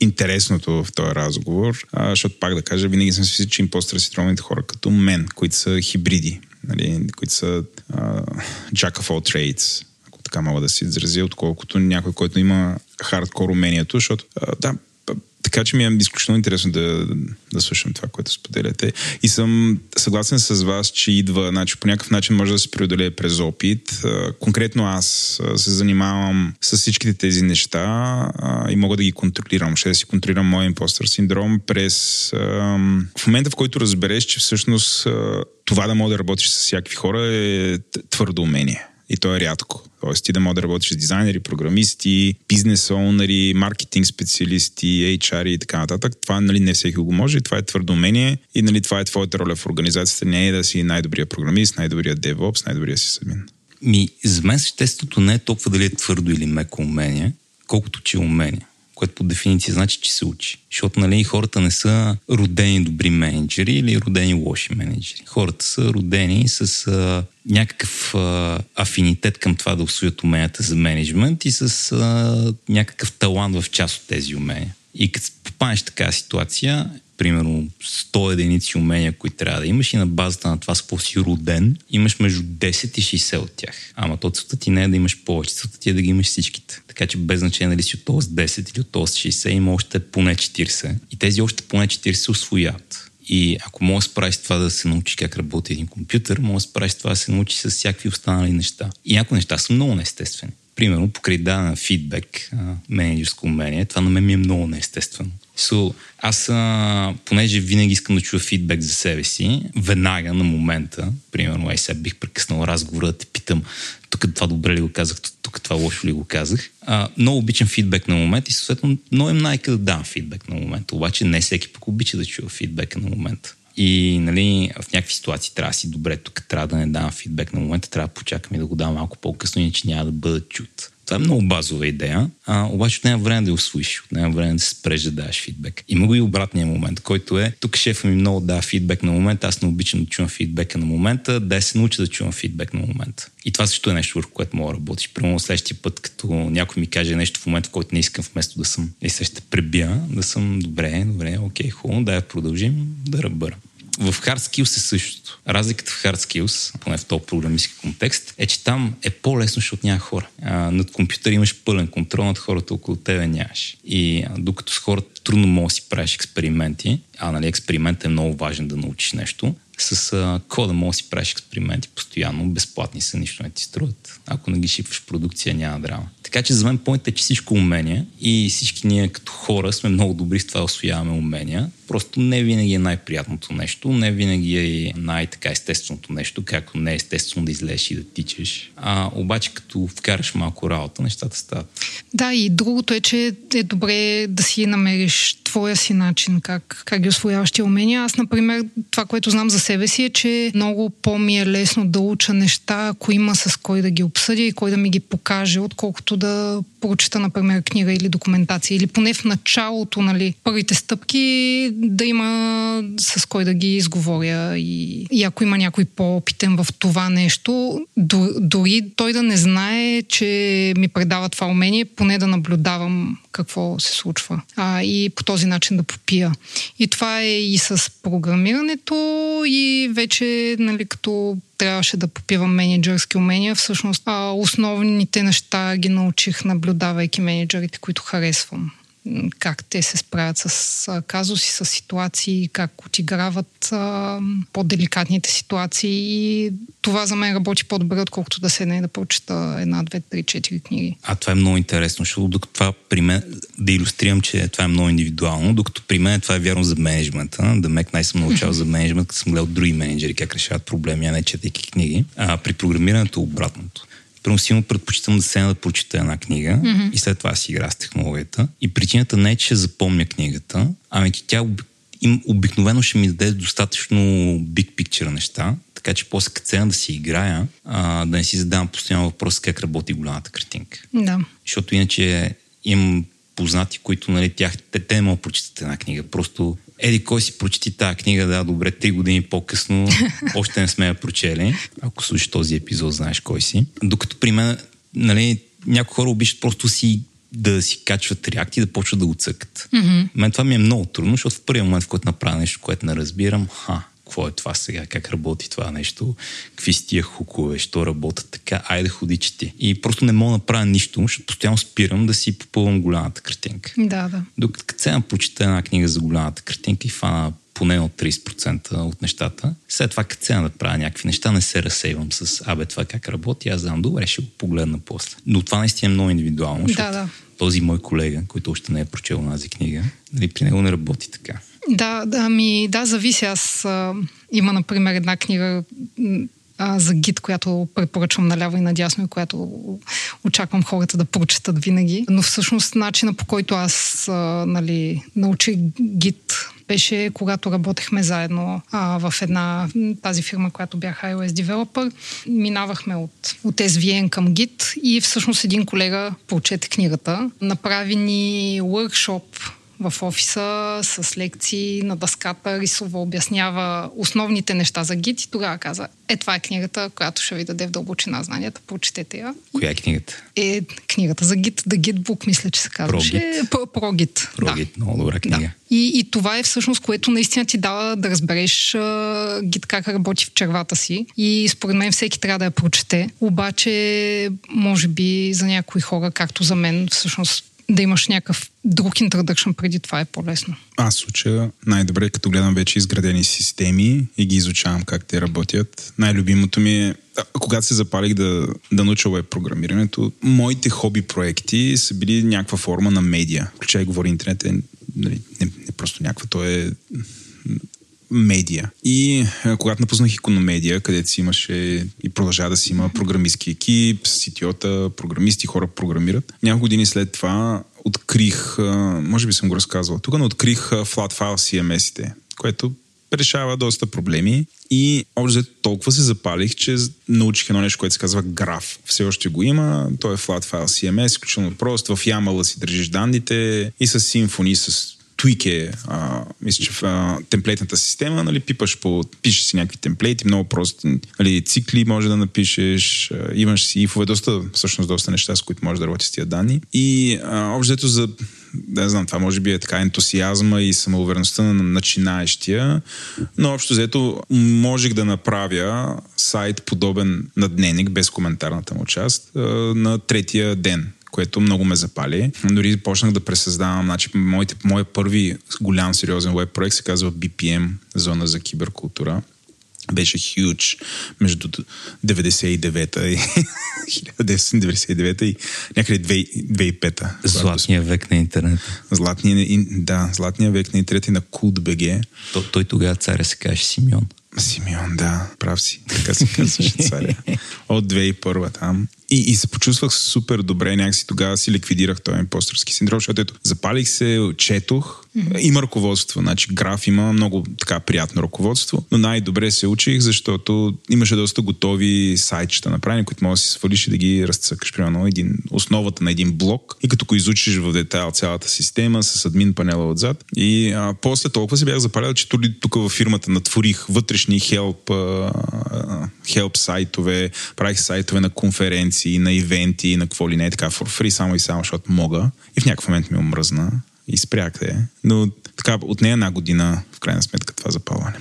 интересното в този разговор, а, защото пак да кажа, винаги съм си, че импостър синдромните хора като мен, които са хибриди, нали, които са а, jack of all trades, ако така мога да си изразя, отколкото някой, който има хардкор умението, защото а, да, така че ми е изключително интересно да, да слушам това, което споделяте. И съм съгласен с вас, че идва, значи, по някакъв начин може да се преодолее през опит. Конкретно аз се занимавам с всичките тези неща и мога да ги контролирам. Ще да си контролирам моя импостър синдром през в момента, в който разбереш, че всъщност това да мога да работиш с всякакви хора е твърдо умение. И то е рядко. Тоест, ти да мога да работиш с дизайнери, програмисти, бизнес оунери, маркетинг специалисти, ейч ар и така нататък. Това, нали, не всеки го може и това е твърдо умение и, нали, това е твоята роля в организацията. Не е да си най-добрия програмист, най-добрия DevOps, най-добрия си админ. Ми, за мен съществото не е толкова дали е твърдо или меко умение, колкото че е умение, което по дефиниция значи, че се учи. Защото, нали, хората не са родени добри менеджери или родени лоши менеджери. Хората са родени с а, някакъв а, афинитет към това да усвоят уменията за менеджмент и с а, някакъв талант в част от тези умения. И като попаднеш такава ситуация, примерно сто единици умения, които трябва да имаш и на базата на това с какво си роден, имаш между десет и шейсет от тях. Ама то целта ти не е да имаш повече, целта ти е да ги имаш всичките. Така че без значение дали си от този десет или от този шейсет, има още поне четирийсет. И тези още поне четирийсет се усвоят. И ако мога да справиш това да се научи как работи един компютър, мога да справиш това да се научи с всякакви останали неща. И някои неща са много неестествени. Примерно, покрай даден фидбек, менеджерско умение, това на мен ми е много неестествено. So, аз, а, понеже винаги искам да чуя фидбек за себе си, веднага на момента, примерно, ай сега бих прекъснал разговора да те питам, тук това добре ли го казах, тук това лошо ли го казах. А, много обичам фидбек на момент и съответно много им най-ка да дам фидбек на момента, обаче не всеки пък обича да чуя фидбека на момента. И, нали, в някакви ситуации трябва да си добре, тук трябва да не давам фидбек на момента, трябва да почакам и да го дам малко по-късно, иначе няма да бъда чут. Това е много базова идея, а, обаче от нея време да я усвоиш, от нея време да се спрежда да даваш фидбек. Има го и обратния момент, който е, тук шефа ми много дава фидбек на момента, аз не обичам да чувам фидбека на момента, да се науча да чувам фидбек на момента. И това също е нещо, върху което мога да работиш. Примерно следващия път, като някой ми каже нещо в момента, в който не искам, вместо да съм и се ще пребия, да съм добре, добре, окей, хубаво, да я продължим да ръбъра. В Hard Skills е същото. Разликата в Hard Skills, поне в този програмистски контекст, е, че там е по-лесно, защото няма хора. А, над компютър имаш пълен контрол, над хората около тебе нямаш. И а, докато с хората трудно може да си правиш експерименти, а нали, експериментът е много важен да научиш нещо, с а, кода може да си правиш експерименти постоянно, безплатни са, нищо не ти струват. Ако не ги шипваш продукция, няма драма. Така че за мен поинтът е, че всичко умение и всички ние като хора сме много добри с това да усвояваме умения. Просто не винаги е най-приятното нещо, не винаги е най-така естественото нещо, както не е естествено да излезеш и да тичаш. А обаче като вкараш малко работа, нещата стават. Да, и другото е, че е добре да си намериш твоя си начин, как, как ги усвояваш тия умения. Аз, например, това, което знам за себе си е, че много по-ми е лесно да уча неща, ако има с кой да ги обсъдя и кой да ми ги покаже, отколкото да прочета, например, книга или документация. Или поне в началото, нали, първите стъпки да има с кой да ги изговоря. И, и ако има някой по-опитен в това нещо, дори той да не знае, че ми предава това умение, поне да наблюдавам какво се случва. А, и по този начин да попия. И това е и с програмирането, и вече, нали, като трябваше да попивам мениджърски умения, всъщност а, основните неща ги научих, наблюдавайки мениджърите, които харесвам. Как те се справят с казуси, с ситуации, как отиграват а, по-деликатните ситуации и това за мен работи по-добре, отколкото да седне и да прочета една, две, три, четири книги. А това е много интересно, защото докато това при мен, да илюстрирам, че това е много индивидуално, докато при мен това е вярно за менеджмента. Демек най-съм научавал за менеджмент, като съм гледал други менеджери как решават проблеми, а не четейки книги. А при програмирането обратното. Приносимо предпочитам да седна да прочита една книга, mm-hmm. и след това си игра с технологията. И причината не е, че запомня книгата, ами че тя обикновено ще ми даде достатъчно big picture неща, така че после като седна да си играя, а, да не си задавам постоянно въпрос как работи голямата картинка. Да. Защото иначе имам познати, които, нали, тях, те, те не могат да прочитат една книга, просто еди кой си прочети тая книга, да, добре, три години по-късно, още не сме я прочели. Ако слушаш този епизод, знаеш кой си. Докато при мен, нали, някои хора обичат просто си да си качват реакти и да почват да го цъкат. Mm-hmm. Мен това ми е много трудно, защото в първия момент, в който направя нещо, което не разбирам, ха, какво е това сега, как работи това нещо, какви си тия хукове, що работят така, айде ходи чети. И просто не мога да направя нищо, защото постоянно спирам да си попълвам голямата картинка. Да, да. Докато като сега прочета една книга за голямата картинка и фана поне от трийсет процента от нещата, след това като сега да правя някакви неща, не се разсейвам с абе това как работи, аз знам, добре, ще го погледна после. Но това наистина е много индивидуално, защото да, да. Този мой колега, който още не е прочел онази книга, нали, при него не работи така. Да, да, ми, да, зависи. Аз а, има, например, една книга а, за Git, която препоръчвам наляво и надясно и която очаквам хората да прочетат винаги. Но всъщност начина, по който аз а, нали, научих Git, беше когато работехме заедно а, в една, тази фирма, която бях iOS Developer. Минавахме от, от ес ви ен към Git и всъщност един колега прочете книгата. Направи ни workshop в офиса с лекции на дъската, рисува, обяснява основните неща за Git и тогава каза, е, това е книгата, която ще ви даде в дълбочина знанията, прочетете я. Коя е книгата? Е, книгата за Git, The Git Book, мисля, че се казваше. Про Git. Про Git, Про да. Git, много добра книга. Да. И, и това е всъщност, което наистина ти дава да разбереш Git как работи в червата си. И според мен всеки трябва да я прочете. Обаче, може би за някои хора, както за мен, всъщност да имаш някакъв друг introduction преди това е по-лесно. Аз уча най-добре, като гледам вече изградени системи и ги изучавам как те работят. Най-любимото ми е, когато се запалих да, да науча web програмирането, моите хобби проекти са били някаква форма на медиа. Включай говори интернет е не, не просто някаква, то е медиа. И когато напуснах икономедия, където си имаше и продължава да си има програмистки екип, си ти о-та, програмисти, хора програмират. Няколко години след това открих, може би съм го разказвал тук, но открих Flatfile си ем ес-ите, което решава доста проблеми и общо толкова се запалих, че научих едно нещо, което се казва граф. Все още го има, той е flat file си ем ес, изключително прост, в YAML-а си държиш данните и с Symfony, с Twig, мисля, че в а, темплейтната система, нали, пипаш по, пишеш си някакви темплейти, много прости, нали, цикли може да напишеш, а, имаш си ифове, доста, всъщност доста неща, с които можеш да работиш с тия данни. И общо за да не знам, това може би е така ентусиазма и самоувереността на начинаещия, но общо взето можех да направя сайт подобен на Дневник, без коментарната му част, на третия ден, което много ме запали. Дори почнах да пресъздавам, значи, моите, моят първи голям сериозен веб проект се казва би пи ем, зона за киберкултура. Беше хюдж между деветдесет и девета и хиляда деветстотин деветдесет и девета и някъде две хиляди и пета. Златния век на интернет. Златния, да, златния век на интернет и на Култ.бг. То, той тогава царя се каже Симеон. Симеон, да, прав си. Така се казваше царя. От две хиляди и първа там. И, и се почувствах супер добре. Някакси тогава си ликвидирах този импостерски синдром, защото ето, запалих се, четох. Има ръководство, значи граф има много така приятно ръководство, но най-добре се учих, защото имаше доста готови сайтчета направени, които може да си свалиш и да ги разцъкаш. Примерно един, основата на един блок и като го изучиш в детайл цялата система с админ панела отзад. И а, после толкова се бях запалял, че тук във фирмата натворих вътрешни хелп, хелп сайтове, правих сайтове на конференции, и на ивенти, и на какво ли не, така for free, само и само, защото мога. И в някакъв момент ми омръзна и спрях да е. Но така, от нея една година, в крайна сметка, това запалване.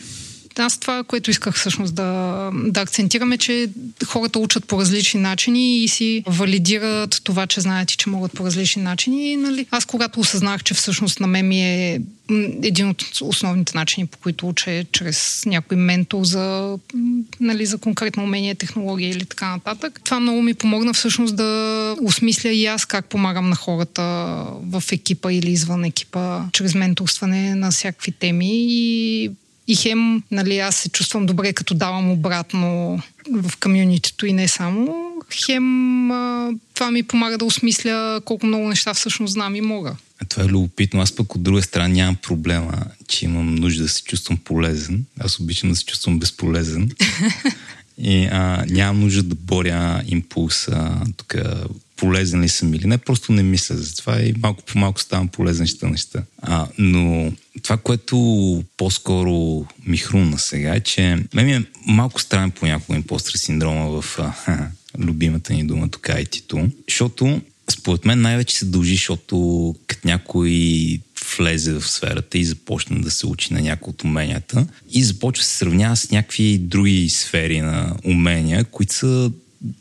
Аз това, което исках всъщност да, да акцентираме, че хората учат по различни начини и си валидират това, че знаят и че могат по различни начини. Нали? Аз когато осъзнах, че всъщност на мен ми е един от основните начини, по които уча е чрез някой ментор за, нали, за конкретно умение, технология или така нататък. Това много ми помогна всъщност да осмисля и аз как помагам на хората в екипа или извън екипа, чрез менторстване на всякакви теми и И хем, нали, аз се чувствам добре, като давам обратно в комюнитито и не само. Хем, а, това ми помага да осмисля колко много неща всъщност знам и мога. А това е любопитно. Аз пък от друга страна нямам проблема, че имам нужда да се чувствам полезен. Аз обичам да се чувствам безполезен. И а, нямам нужда да боря импулса, тук полезен ли съм или не, просто не мисля за това и малко по малко ставам полезен ща неща. А, но това, което по-скоро ми хрумна сега е, че мен ми е малко странен понякога импостър синдрома в а, ха, любимата ни дума тук ай ти-то, защото според мен най-вече се дължи, защото като някой влезе в сферата и започне да се учи на някои от уменията и започва да се сравнява с някакви други сфери на умения, които са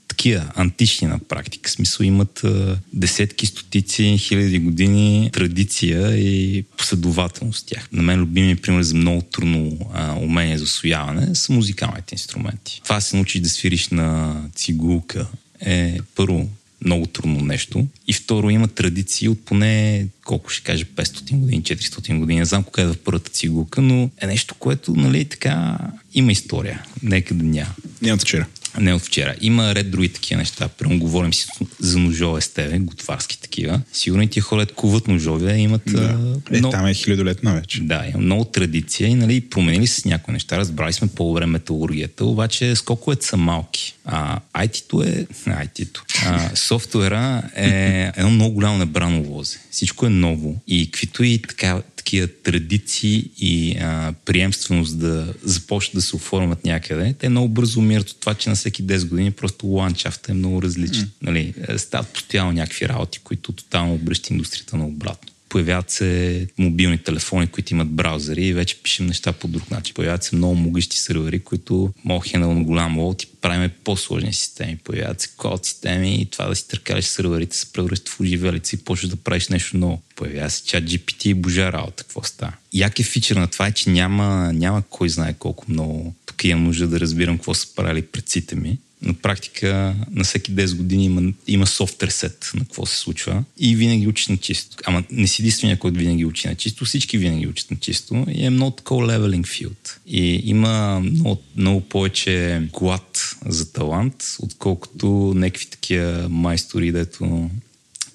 такива антични на практика. В смисъл имат а, десетки, стотици, хиляди години традиция и последователност тях. На мен любими пример за много трудно а, умение за усвояване са музикалните инструменти. Това се научиш да свириш на цигулка е първо много трудно нещо. И второ, има традиции от поне, колко ще кажа, петстотин години, четиристотин години. Не знам кога е в първата цигулка, но е нещо, което, нали, така, има история. Нека да няма. Не от вчера. Не от вчера. Има ред други такива неща. Прямо говорим си за ножове с тебе, готварски такива. Сигурно и тия хора куват ножове, имат... Да. Е, много... Там е хилядолетна вече. Да, има много традиция и, нали, променили се с някои неща. Разбрали сме по-добре металургията, обаче скоковете са малки. А ай ти-то е... ай ти-то. А, софтуера е едно много голямо небрано лозе. Всичко е ново. И каквито и така, такива традиции и а, приемственост да започнат да се оформят някъде, те много бързо умират от това, че на всеки десет години просто ландшафтът е много различен. Mm. Нали, стават постоянно някакви работи, които тотално обръщат индустрията на обратно. Появяват се мобилни телефони, които имат браузъри и вече пишем неща по друг начин. Появяват се много могъщи сервери, които могат хендъл на голям лот и правим по-сложни системи. Появяват се клауд системи и това да си търкалиш серверите се превръща в оживелица и почваш да правиш нещо ново. Появява се чат джи пи ти и божа работа. Какво става? Як е фичър на това е, че няма, няма кой знае колко много. Тук имам нужда да разбирам какво са правили предците ми. На практика на всеки десет години има, има софт ресет на какво се случва и винаги учиш на чисто. Ама не си единствения, който винаги учи на чисто, всички винаги учат на чисто и е много такова leveling field. И има много, много повече глад за талант, отколкото някакви такива майстори, дето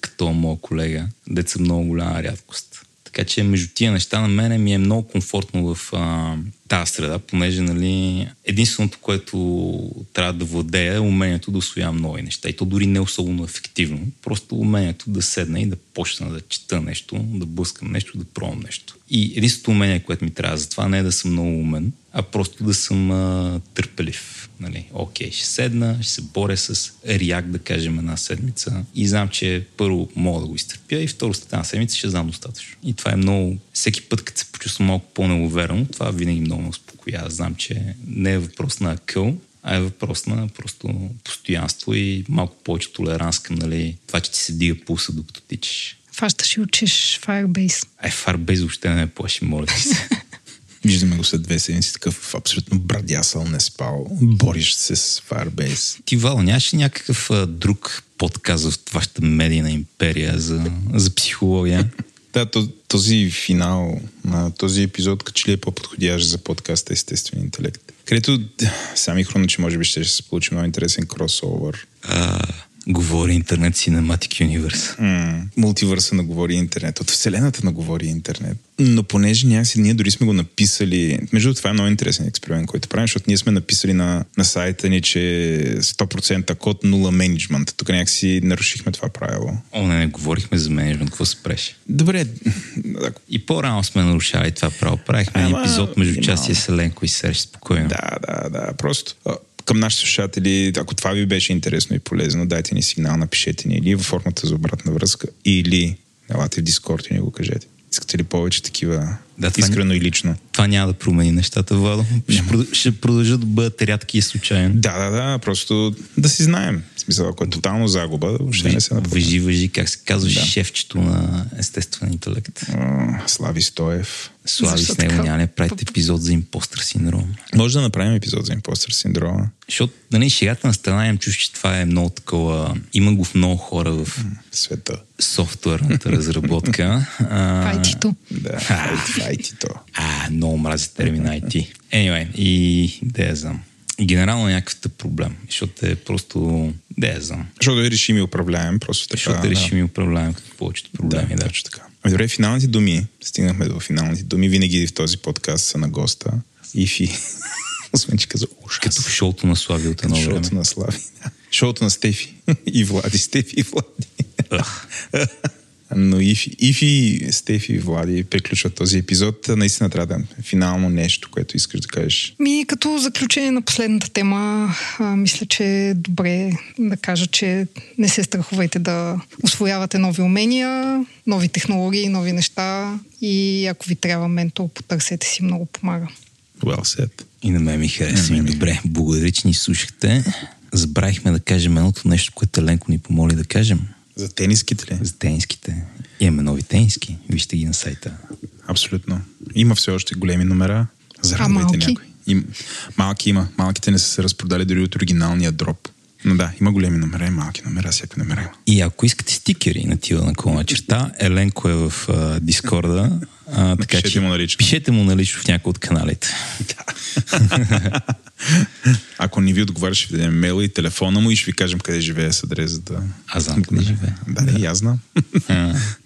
като моя колега, дето са много голяма рядкост. Така че между тия неща на мене ми е много комфортно в... А, тази среда, понеже нали, единственото, което трябва да владея е умението да усвоявам нови неща. И то дори не е особено ефективно. Просто умението да седна и да почна да чета нещо, да блъскам нещо, да пробвам нещо. И единственото умение, което ми трябва за това, не е да съм много умен, а просто да съм а, търпелив. Нали, окей, ще седна, ще се боря с React, да кажем, една седмица. И знам, че първо мога да го изтърпя и второ, след една седмица ще знам достатъчно. И това е много... Всеки път, като се почувствам малко по-неуверено, това винаги много ме успокоя. Знам, че не е въпрос на акъл, а е въпрос на просто постоянство и малко повече толеранс към, нали, това, че ти се дига пулса, докато тичеш. Фащаш и учиш Firebase. Ай, Firebase въобще не ме плаши, моля ти се. Виждаме го след две седмици, такъв абсолютно брадясал, не спал. Бориш се с Firebase. Ти, Вал, нямаш ли някакъв а, друг подкаст в вашата медийна империя за, за психология? Да, този финал на този епизод, като че ли е по-подходящ за подкаста Естествен интелект. Където, сами хронно, че може би ще се получи много интересен кросовър. А... Говори интернет, Cinematic Universe. Mm. Мултивърса на Говори интернет. От вселената на Говори интернет. Но понеже някакси ние дори сме го написали... Между това е много интересен експеримент, който правим, защото ние сме написали на, на сайта ни, че сто процента код, нула менеджмент. Тук някакси нарушихме това правило. О, не, не говорихме за менеджмент. Какво се преше? Добре. И по-рано сме нарушали това правило. Правихме Ама... епизод между части с Еленко и Серж. Спокойно. Да, да, да. Просто... Към нашите слушатели, ако това ви беше интересно и полезно, дайте ни сигнал, напишете ни или във формата за обратна връзка, или елате в Дискорд и ни го кажете. Искате ли повече такива, да, искрено и лично? Това няма да промени нещата, Владо. Ще, продъл... ще продължат да бъдат рядки и случайни. Да, да, да, просто да си знаем. В смисъл, ако е тотално загуба, въобще не се напомня. Въжи, въжи, как се казва, да. Шефчето на Естествен интелект. Слави Стоев. Слави, защо с него така? Няма не правите епизод за импостър синдром. Може да направим епизод за импостър синдрома. Защото, нали, шегата на страна им чуш, че това е много такова... Има го в много хора в... Света. Софтуерната разработка. ай ти-то. Да, ай ти-то. А, много мрази термин ай ти. Anyway, и да я знам. Генерално някакъв проблем, защото е просто... Да я знам. Защото да решим и управляем. Просто така, защото да решим и управляем като повечето проблеми. Да, да. Точно така. Ами добре, финалните думи. Стигнахме до финалните думи. Винаги в този подкаст са на госта. И фи... Освен, че каза ужас. Като в шоуто на Слави от едно време. Шоуто на Слави, да. Шоуто на Стефи и Влади. Стефи и Влади. Но Ифи, Ифи, Стефи и Влади приключват този епизод. Наистина трябва да финално нещо, което искаш да кажеш. Ми, като заключение на последната тема, а, мисля, че е добре да кажа, че не се страхувайте да усвоявате нови умения, нови технологии, нови неща и ако ви трябва ментор, потърсете си, много помага. Well said. И на мен ми хареса. Mm-hmm. Добре, благодаря, че ни слушахте. Забравихме да кажем едното нещо, което Ленко ни помоли да кажем. За тениските ли? За тениските. Имаме нови тениски. Вижте ги на сайта. Абсолютно. Има все още големи номера. Зарадвайте някой. Им... Малки има. Малките не са се разпродали дори от оригиналния дроп. Но да, има големи номера и малки номера, всякакви номера има. И ако искате стикери на тива на колна черта, Еленко е в а, Дискорда. А, така, пишете, че, му налично. Пишете му налично в някой от каналите. Да. Ако не ви отговаряш, ще видим мейла и телефона му и ще ви кажем къде живее с адрес. Да... А знам къде живее. Да, да, и аз знам.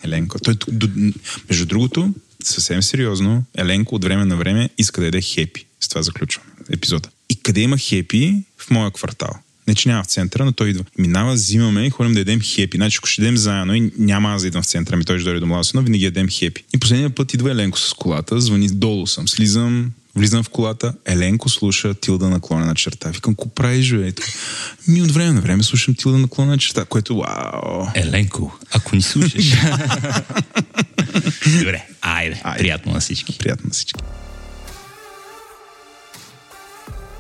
Еленко. Той, до, между другото, съвсем сериозно, Еленко от време на време иска да яде хепи. С това заключвам епизода. И къде има хепи? В моя квартал. Не, че няма в центъра, но той идва. Минава, взимаме и ходим да ядем хепи. Значи, ако ще ядем заедно и няма аз да идвам в центъра, ми той ще дойде до Младо, но винаги ядем хепи. И последния път идва Еленко с колата, звъни, долу съм, слизам, влизам в колата, Еленко слуша Тилда наклонена черта. Викам, ко правиш, бе? Ми от време на време слушам Тилда наклонена черта, което вау! Еленко, ако ни слушаш... Добре, айде, айде, приятно на всички. Приятно на всички.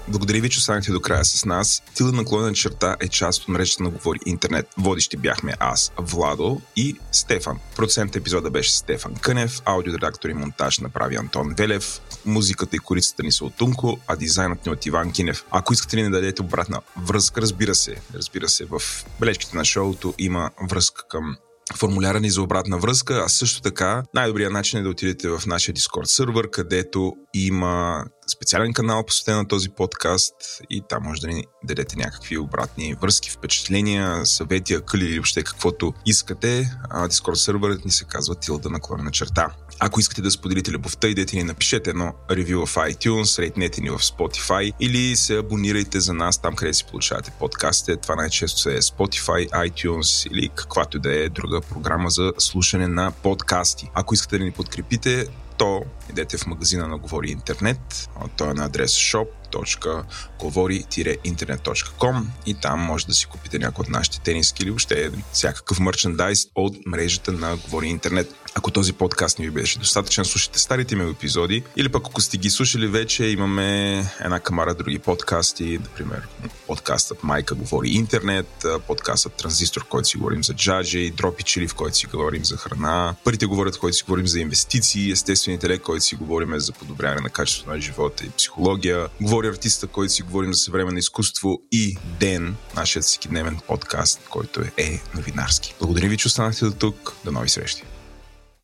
Благодаря ви, че останахте до края с нас. Тилда наклонена черта е част от мрежата на Говори Интернет. Водещи бяхме аз, Владо и Стефан. Продуцент епизода беше Стефан Кънев, аудиоредактор и монтаж направи Антон Велев, музиката и корицата ни са от Тунко, а дизайнът ни от Иван Кинев. Ако искате ли не дадете обратна връзка, разбира се, разбира се, в бележките на шоуто има връзка към формуляра ни за обратна връзка, а също така най-добрият начин е да отидете в нашия Discord сервер, където има специален канал, посветен на този подкаст, и там може да ни дадете някакви обратни връзки, впечатления, съвети, акъли или въобще каквото искате. Discord серверът ни се казва Тилда наклонена черта. Ако искате да споделите любовта, идете ни напишете едно ревю в iTunes, рейтнете ни в Spotify или се абонирайте за нас там, където си получавате подкастите. Това най-често е Spotify, iTunes или каквато да е друга програма за слушане на подкасти. Ако искате да ни подкрепите, то идете в магазина на Говори Интернет, той е на адрес шоп точка говори интернет точка ком и там може да си купите някои от нашите тениски или въобще всякакъв мерчендайз от мрежата на Говори Интернет. Ако този подкаст не ви беше достатъчен, слушайте старите ми епизоди или пък ако сте ги слушали вече, имаме една камара други подкасти, например подкастът Майка Говори Интернет, подкастът Транзистор, в който си говорим за джаджи, Дропи Чили, в който си говорим за храна, Парите говорят, в който си говорим за инвестиции, Естествен интелект, в който си говорим за подобряване на качеството на живота и психология, Говори артиста, в който си говорим за съвременно изкуство, и Ден, нашият всекидневен подкаст, който е новинарски. Благодаря ви, че останахте до тук. До нови срещи!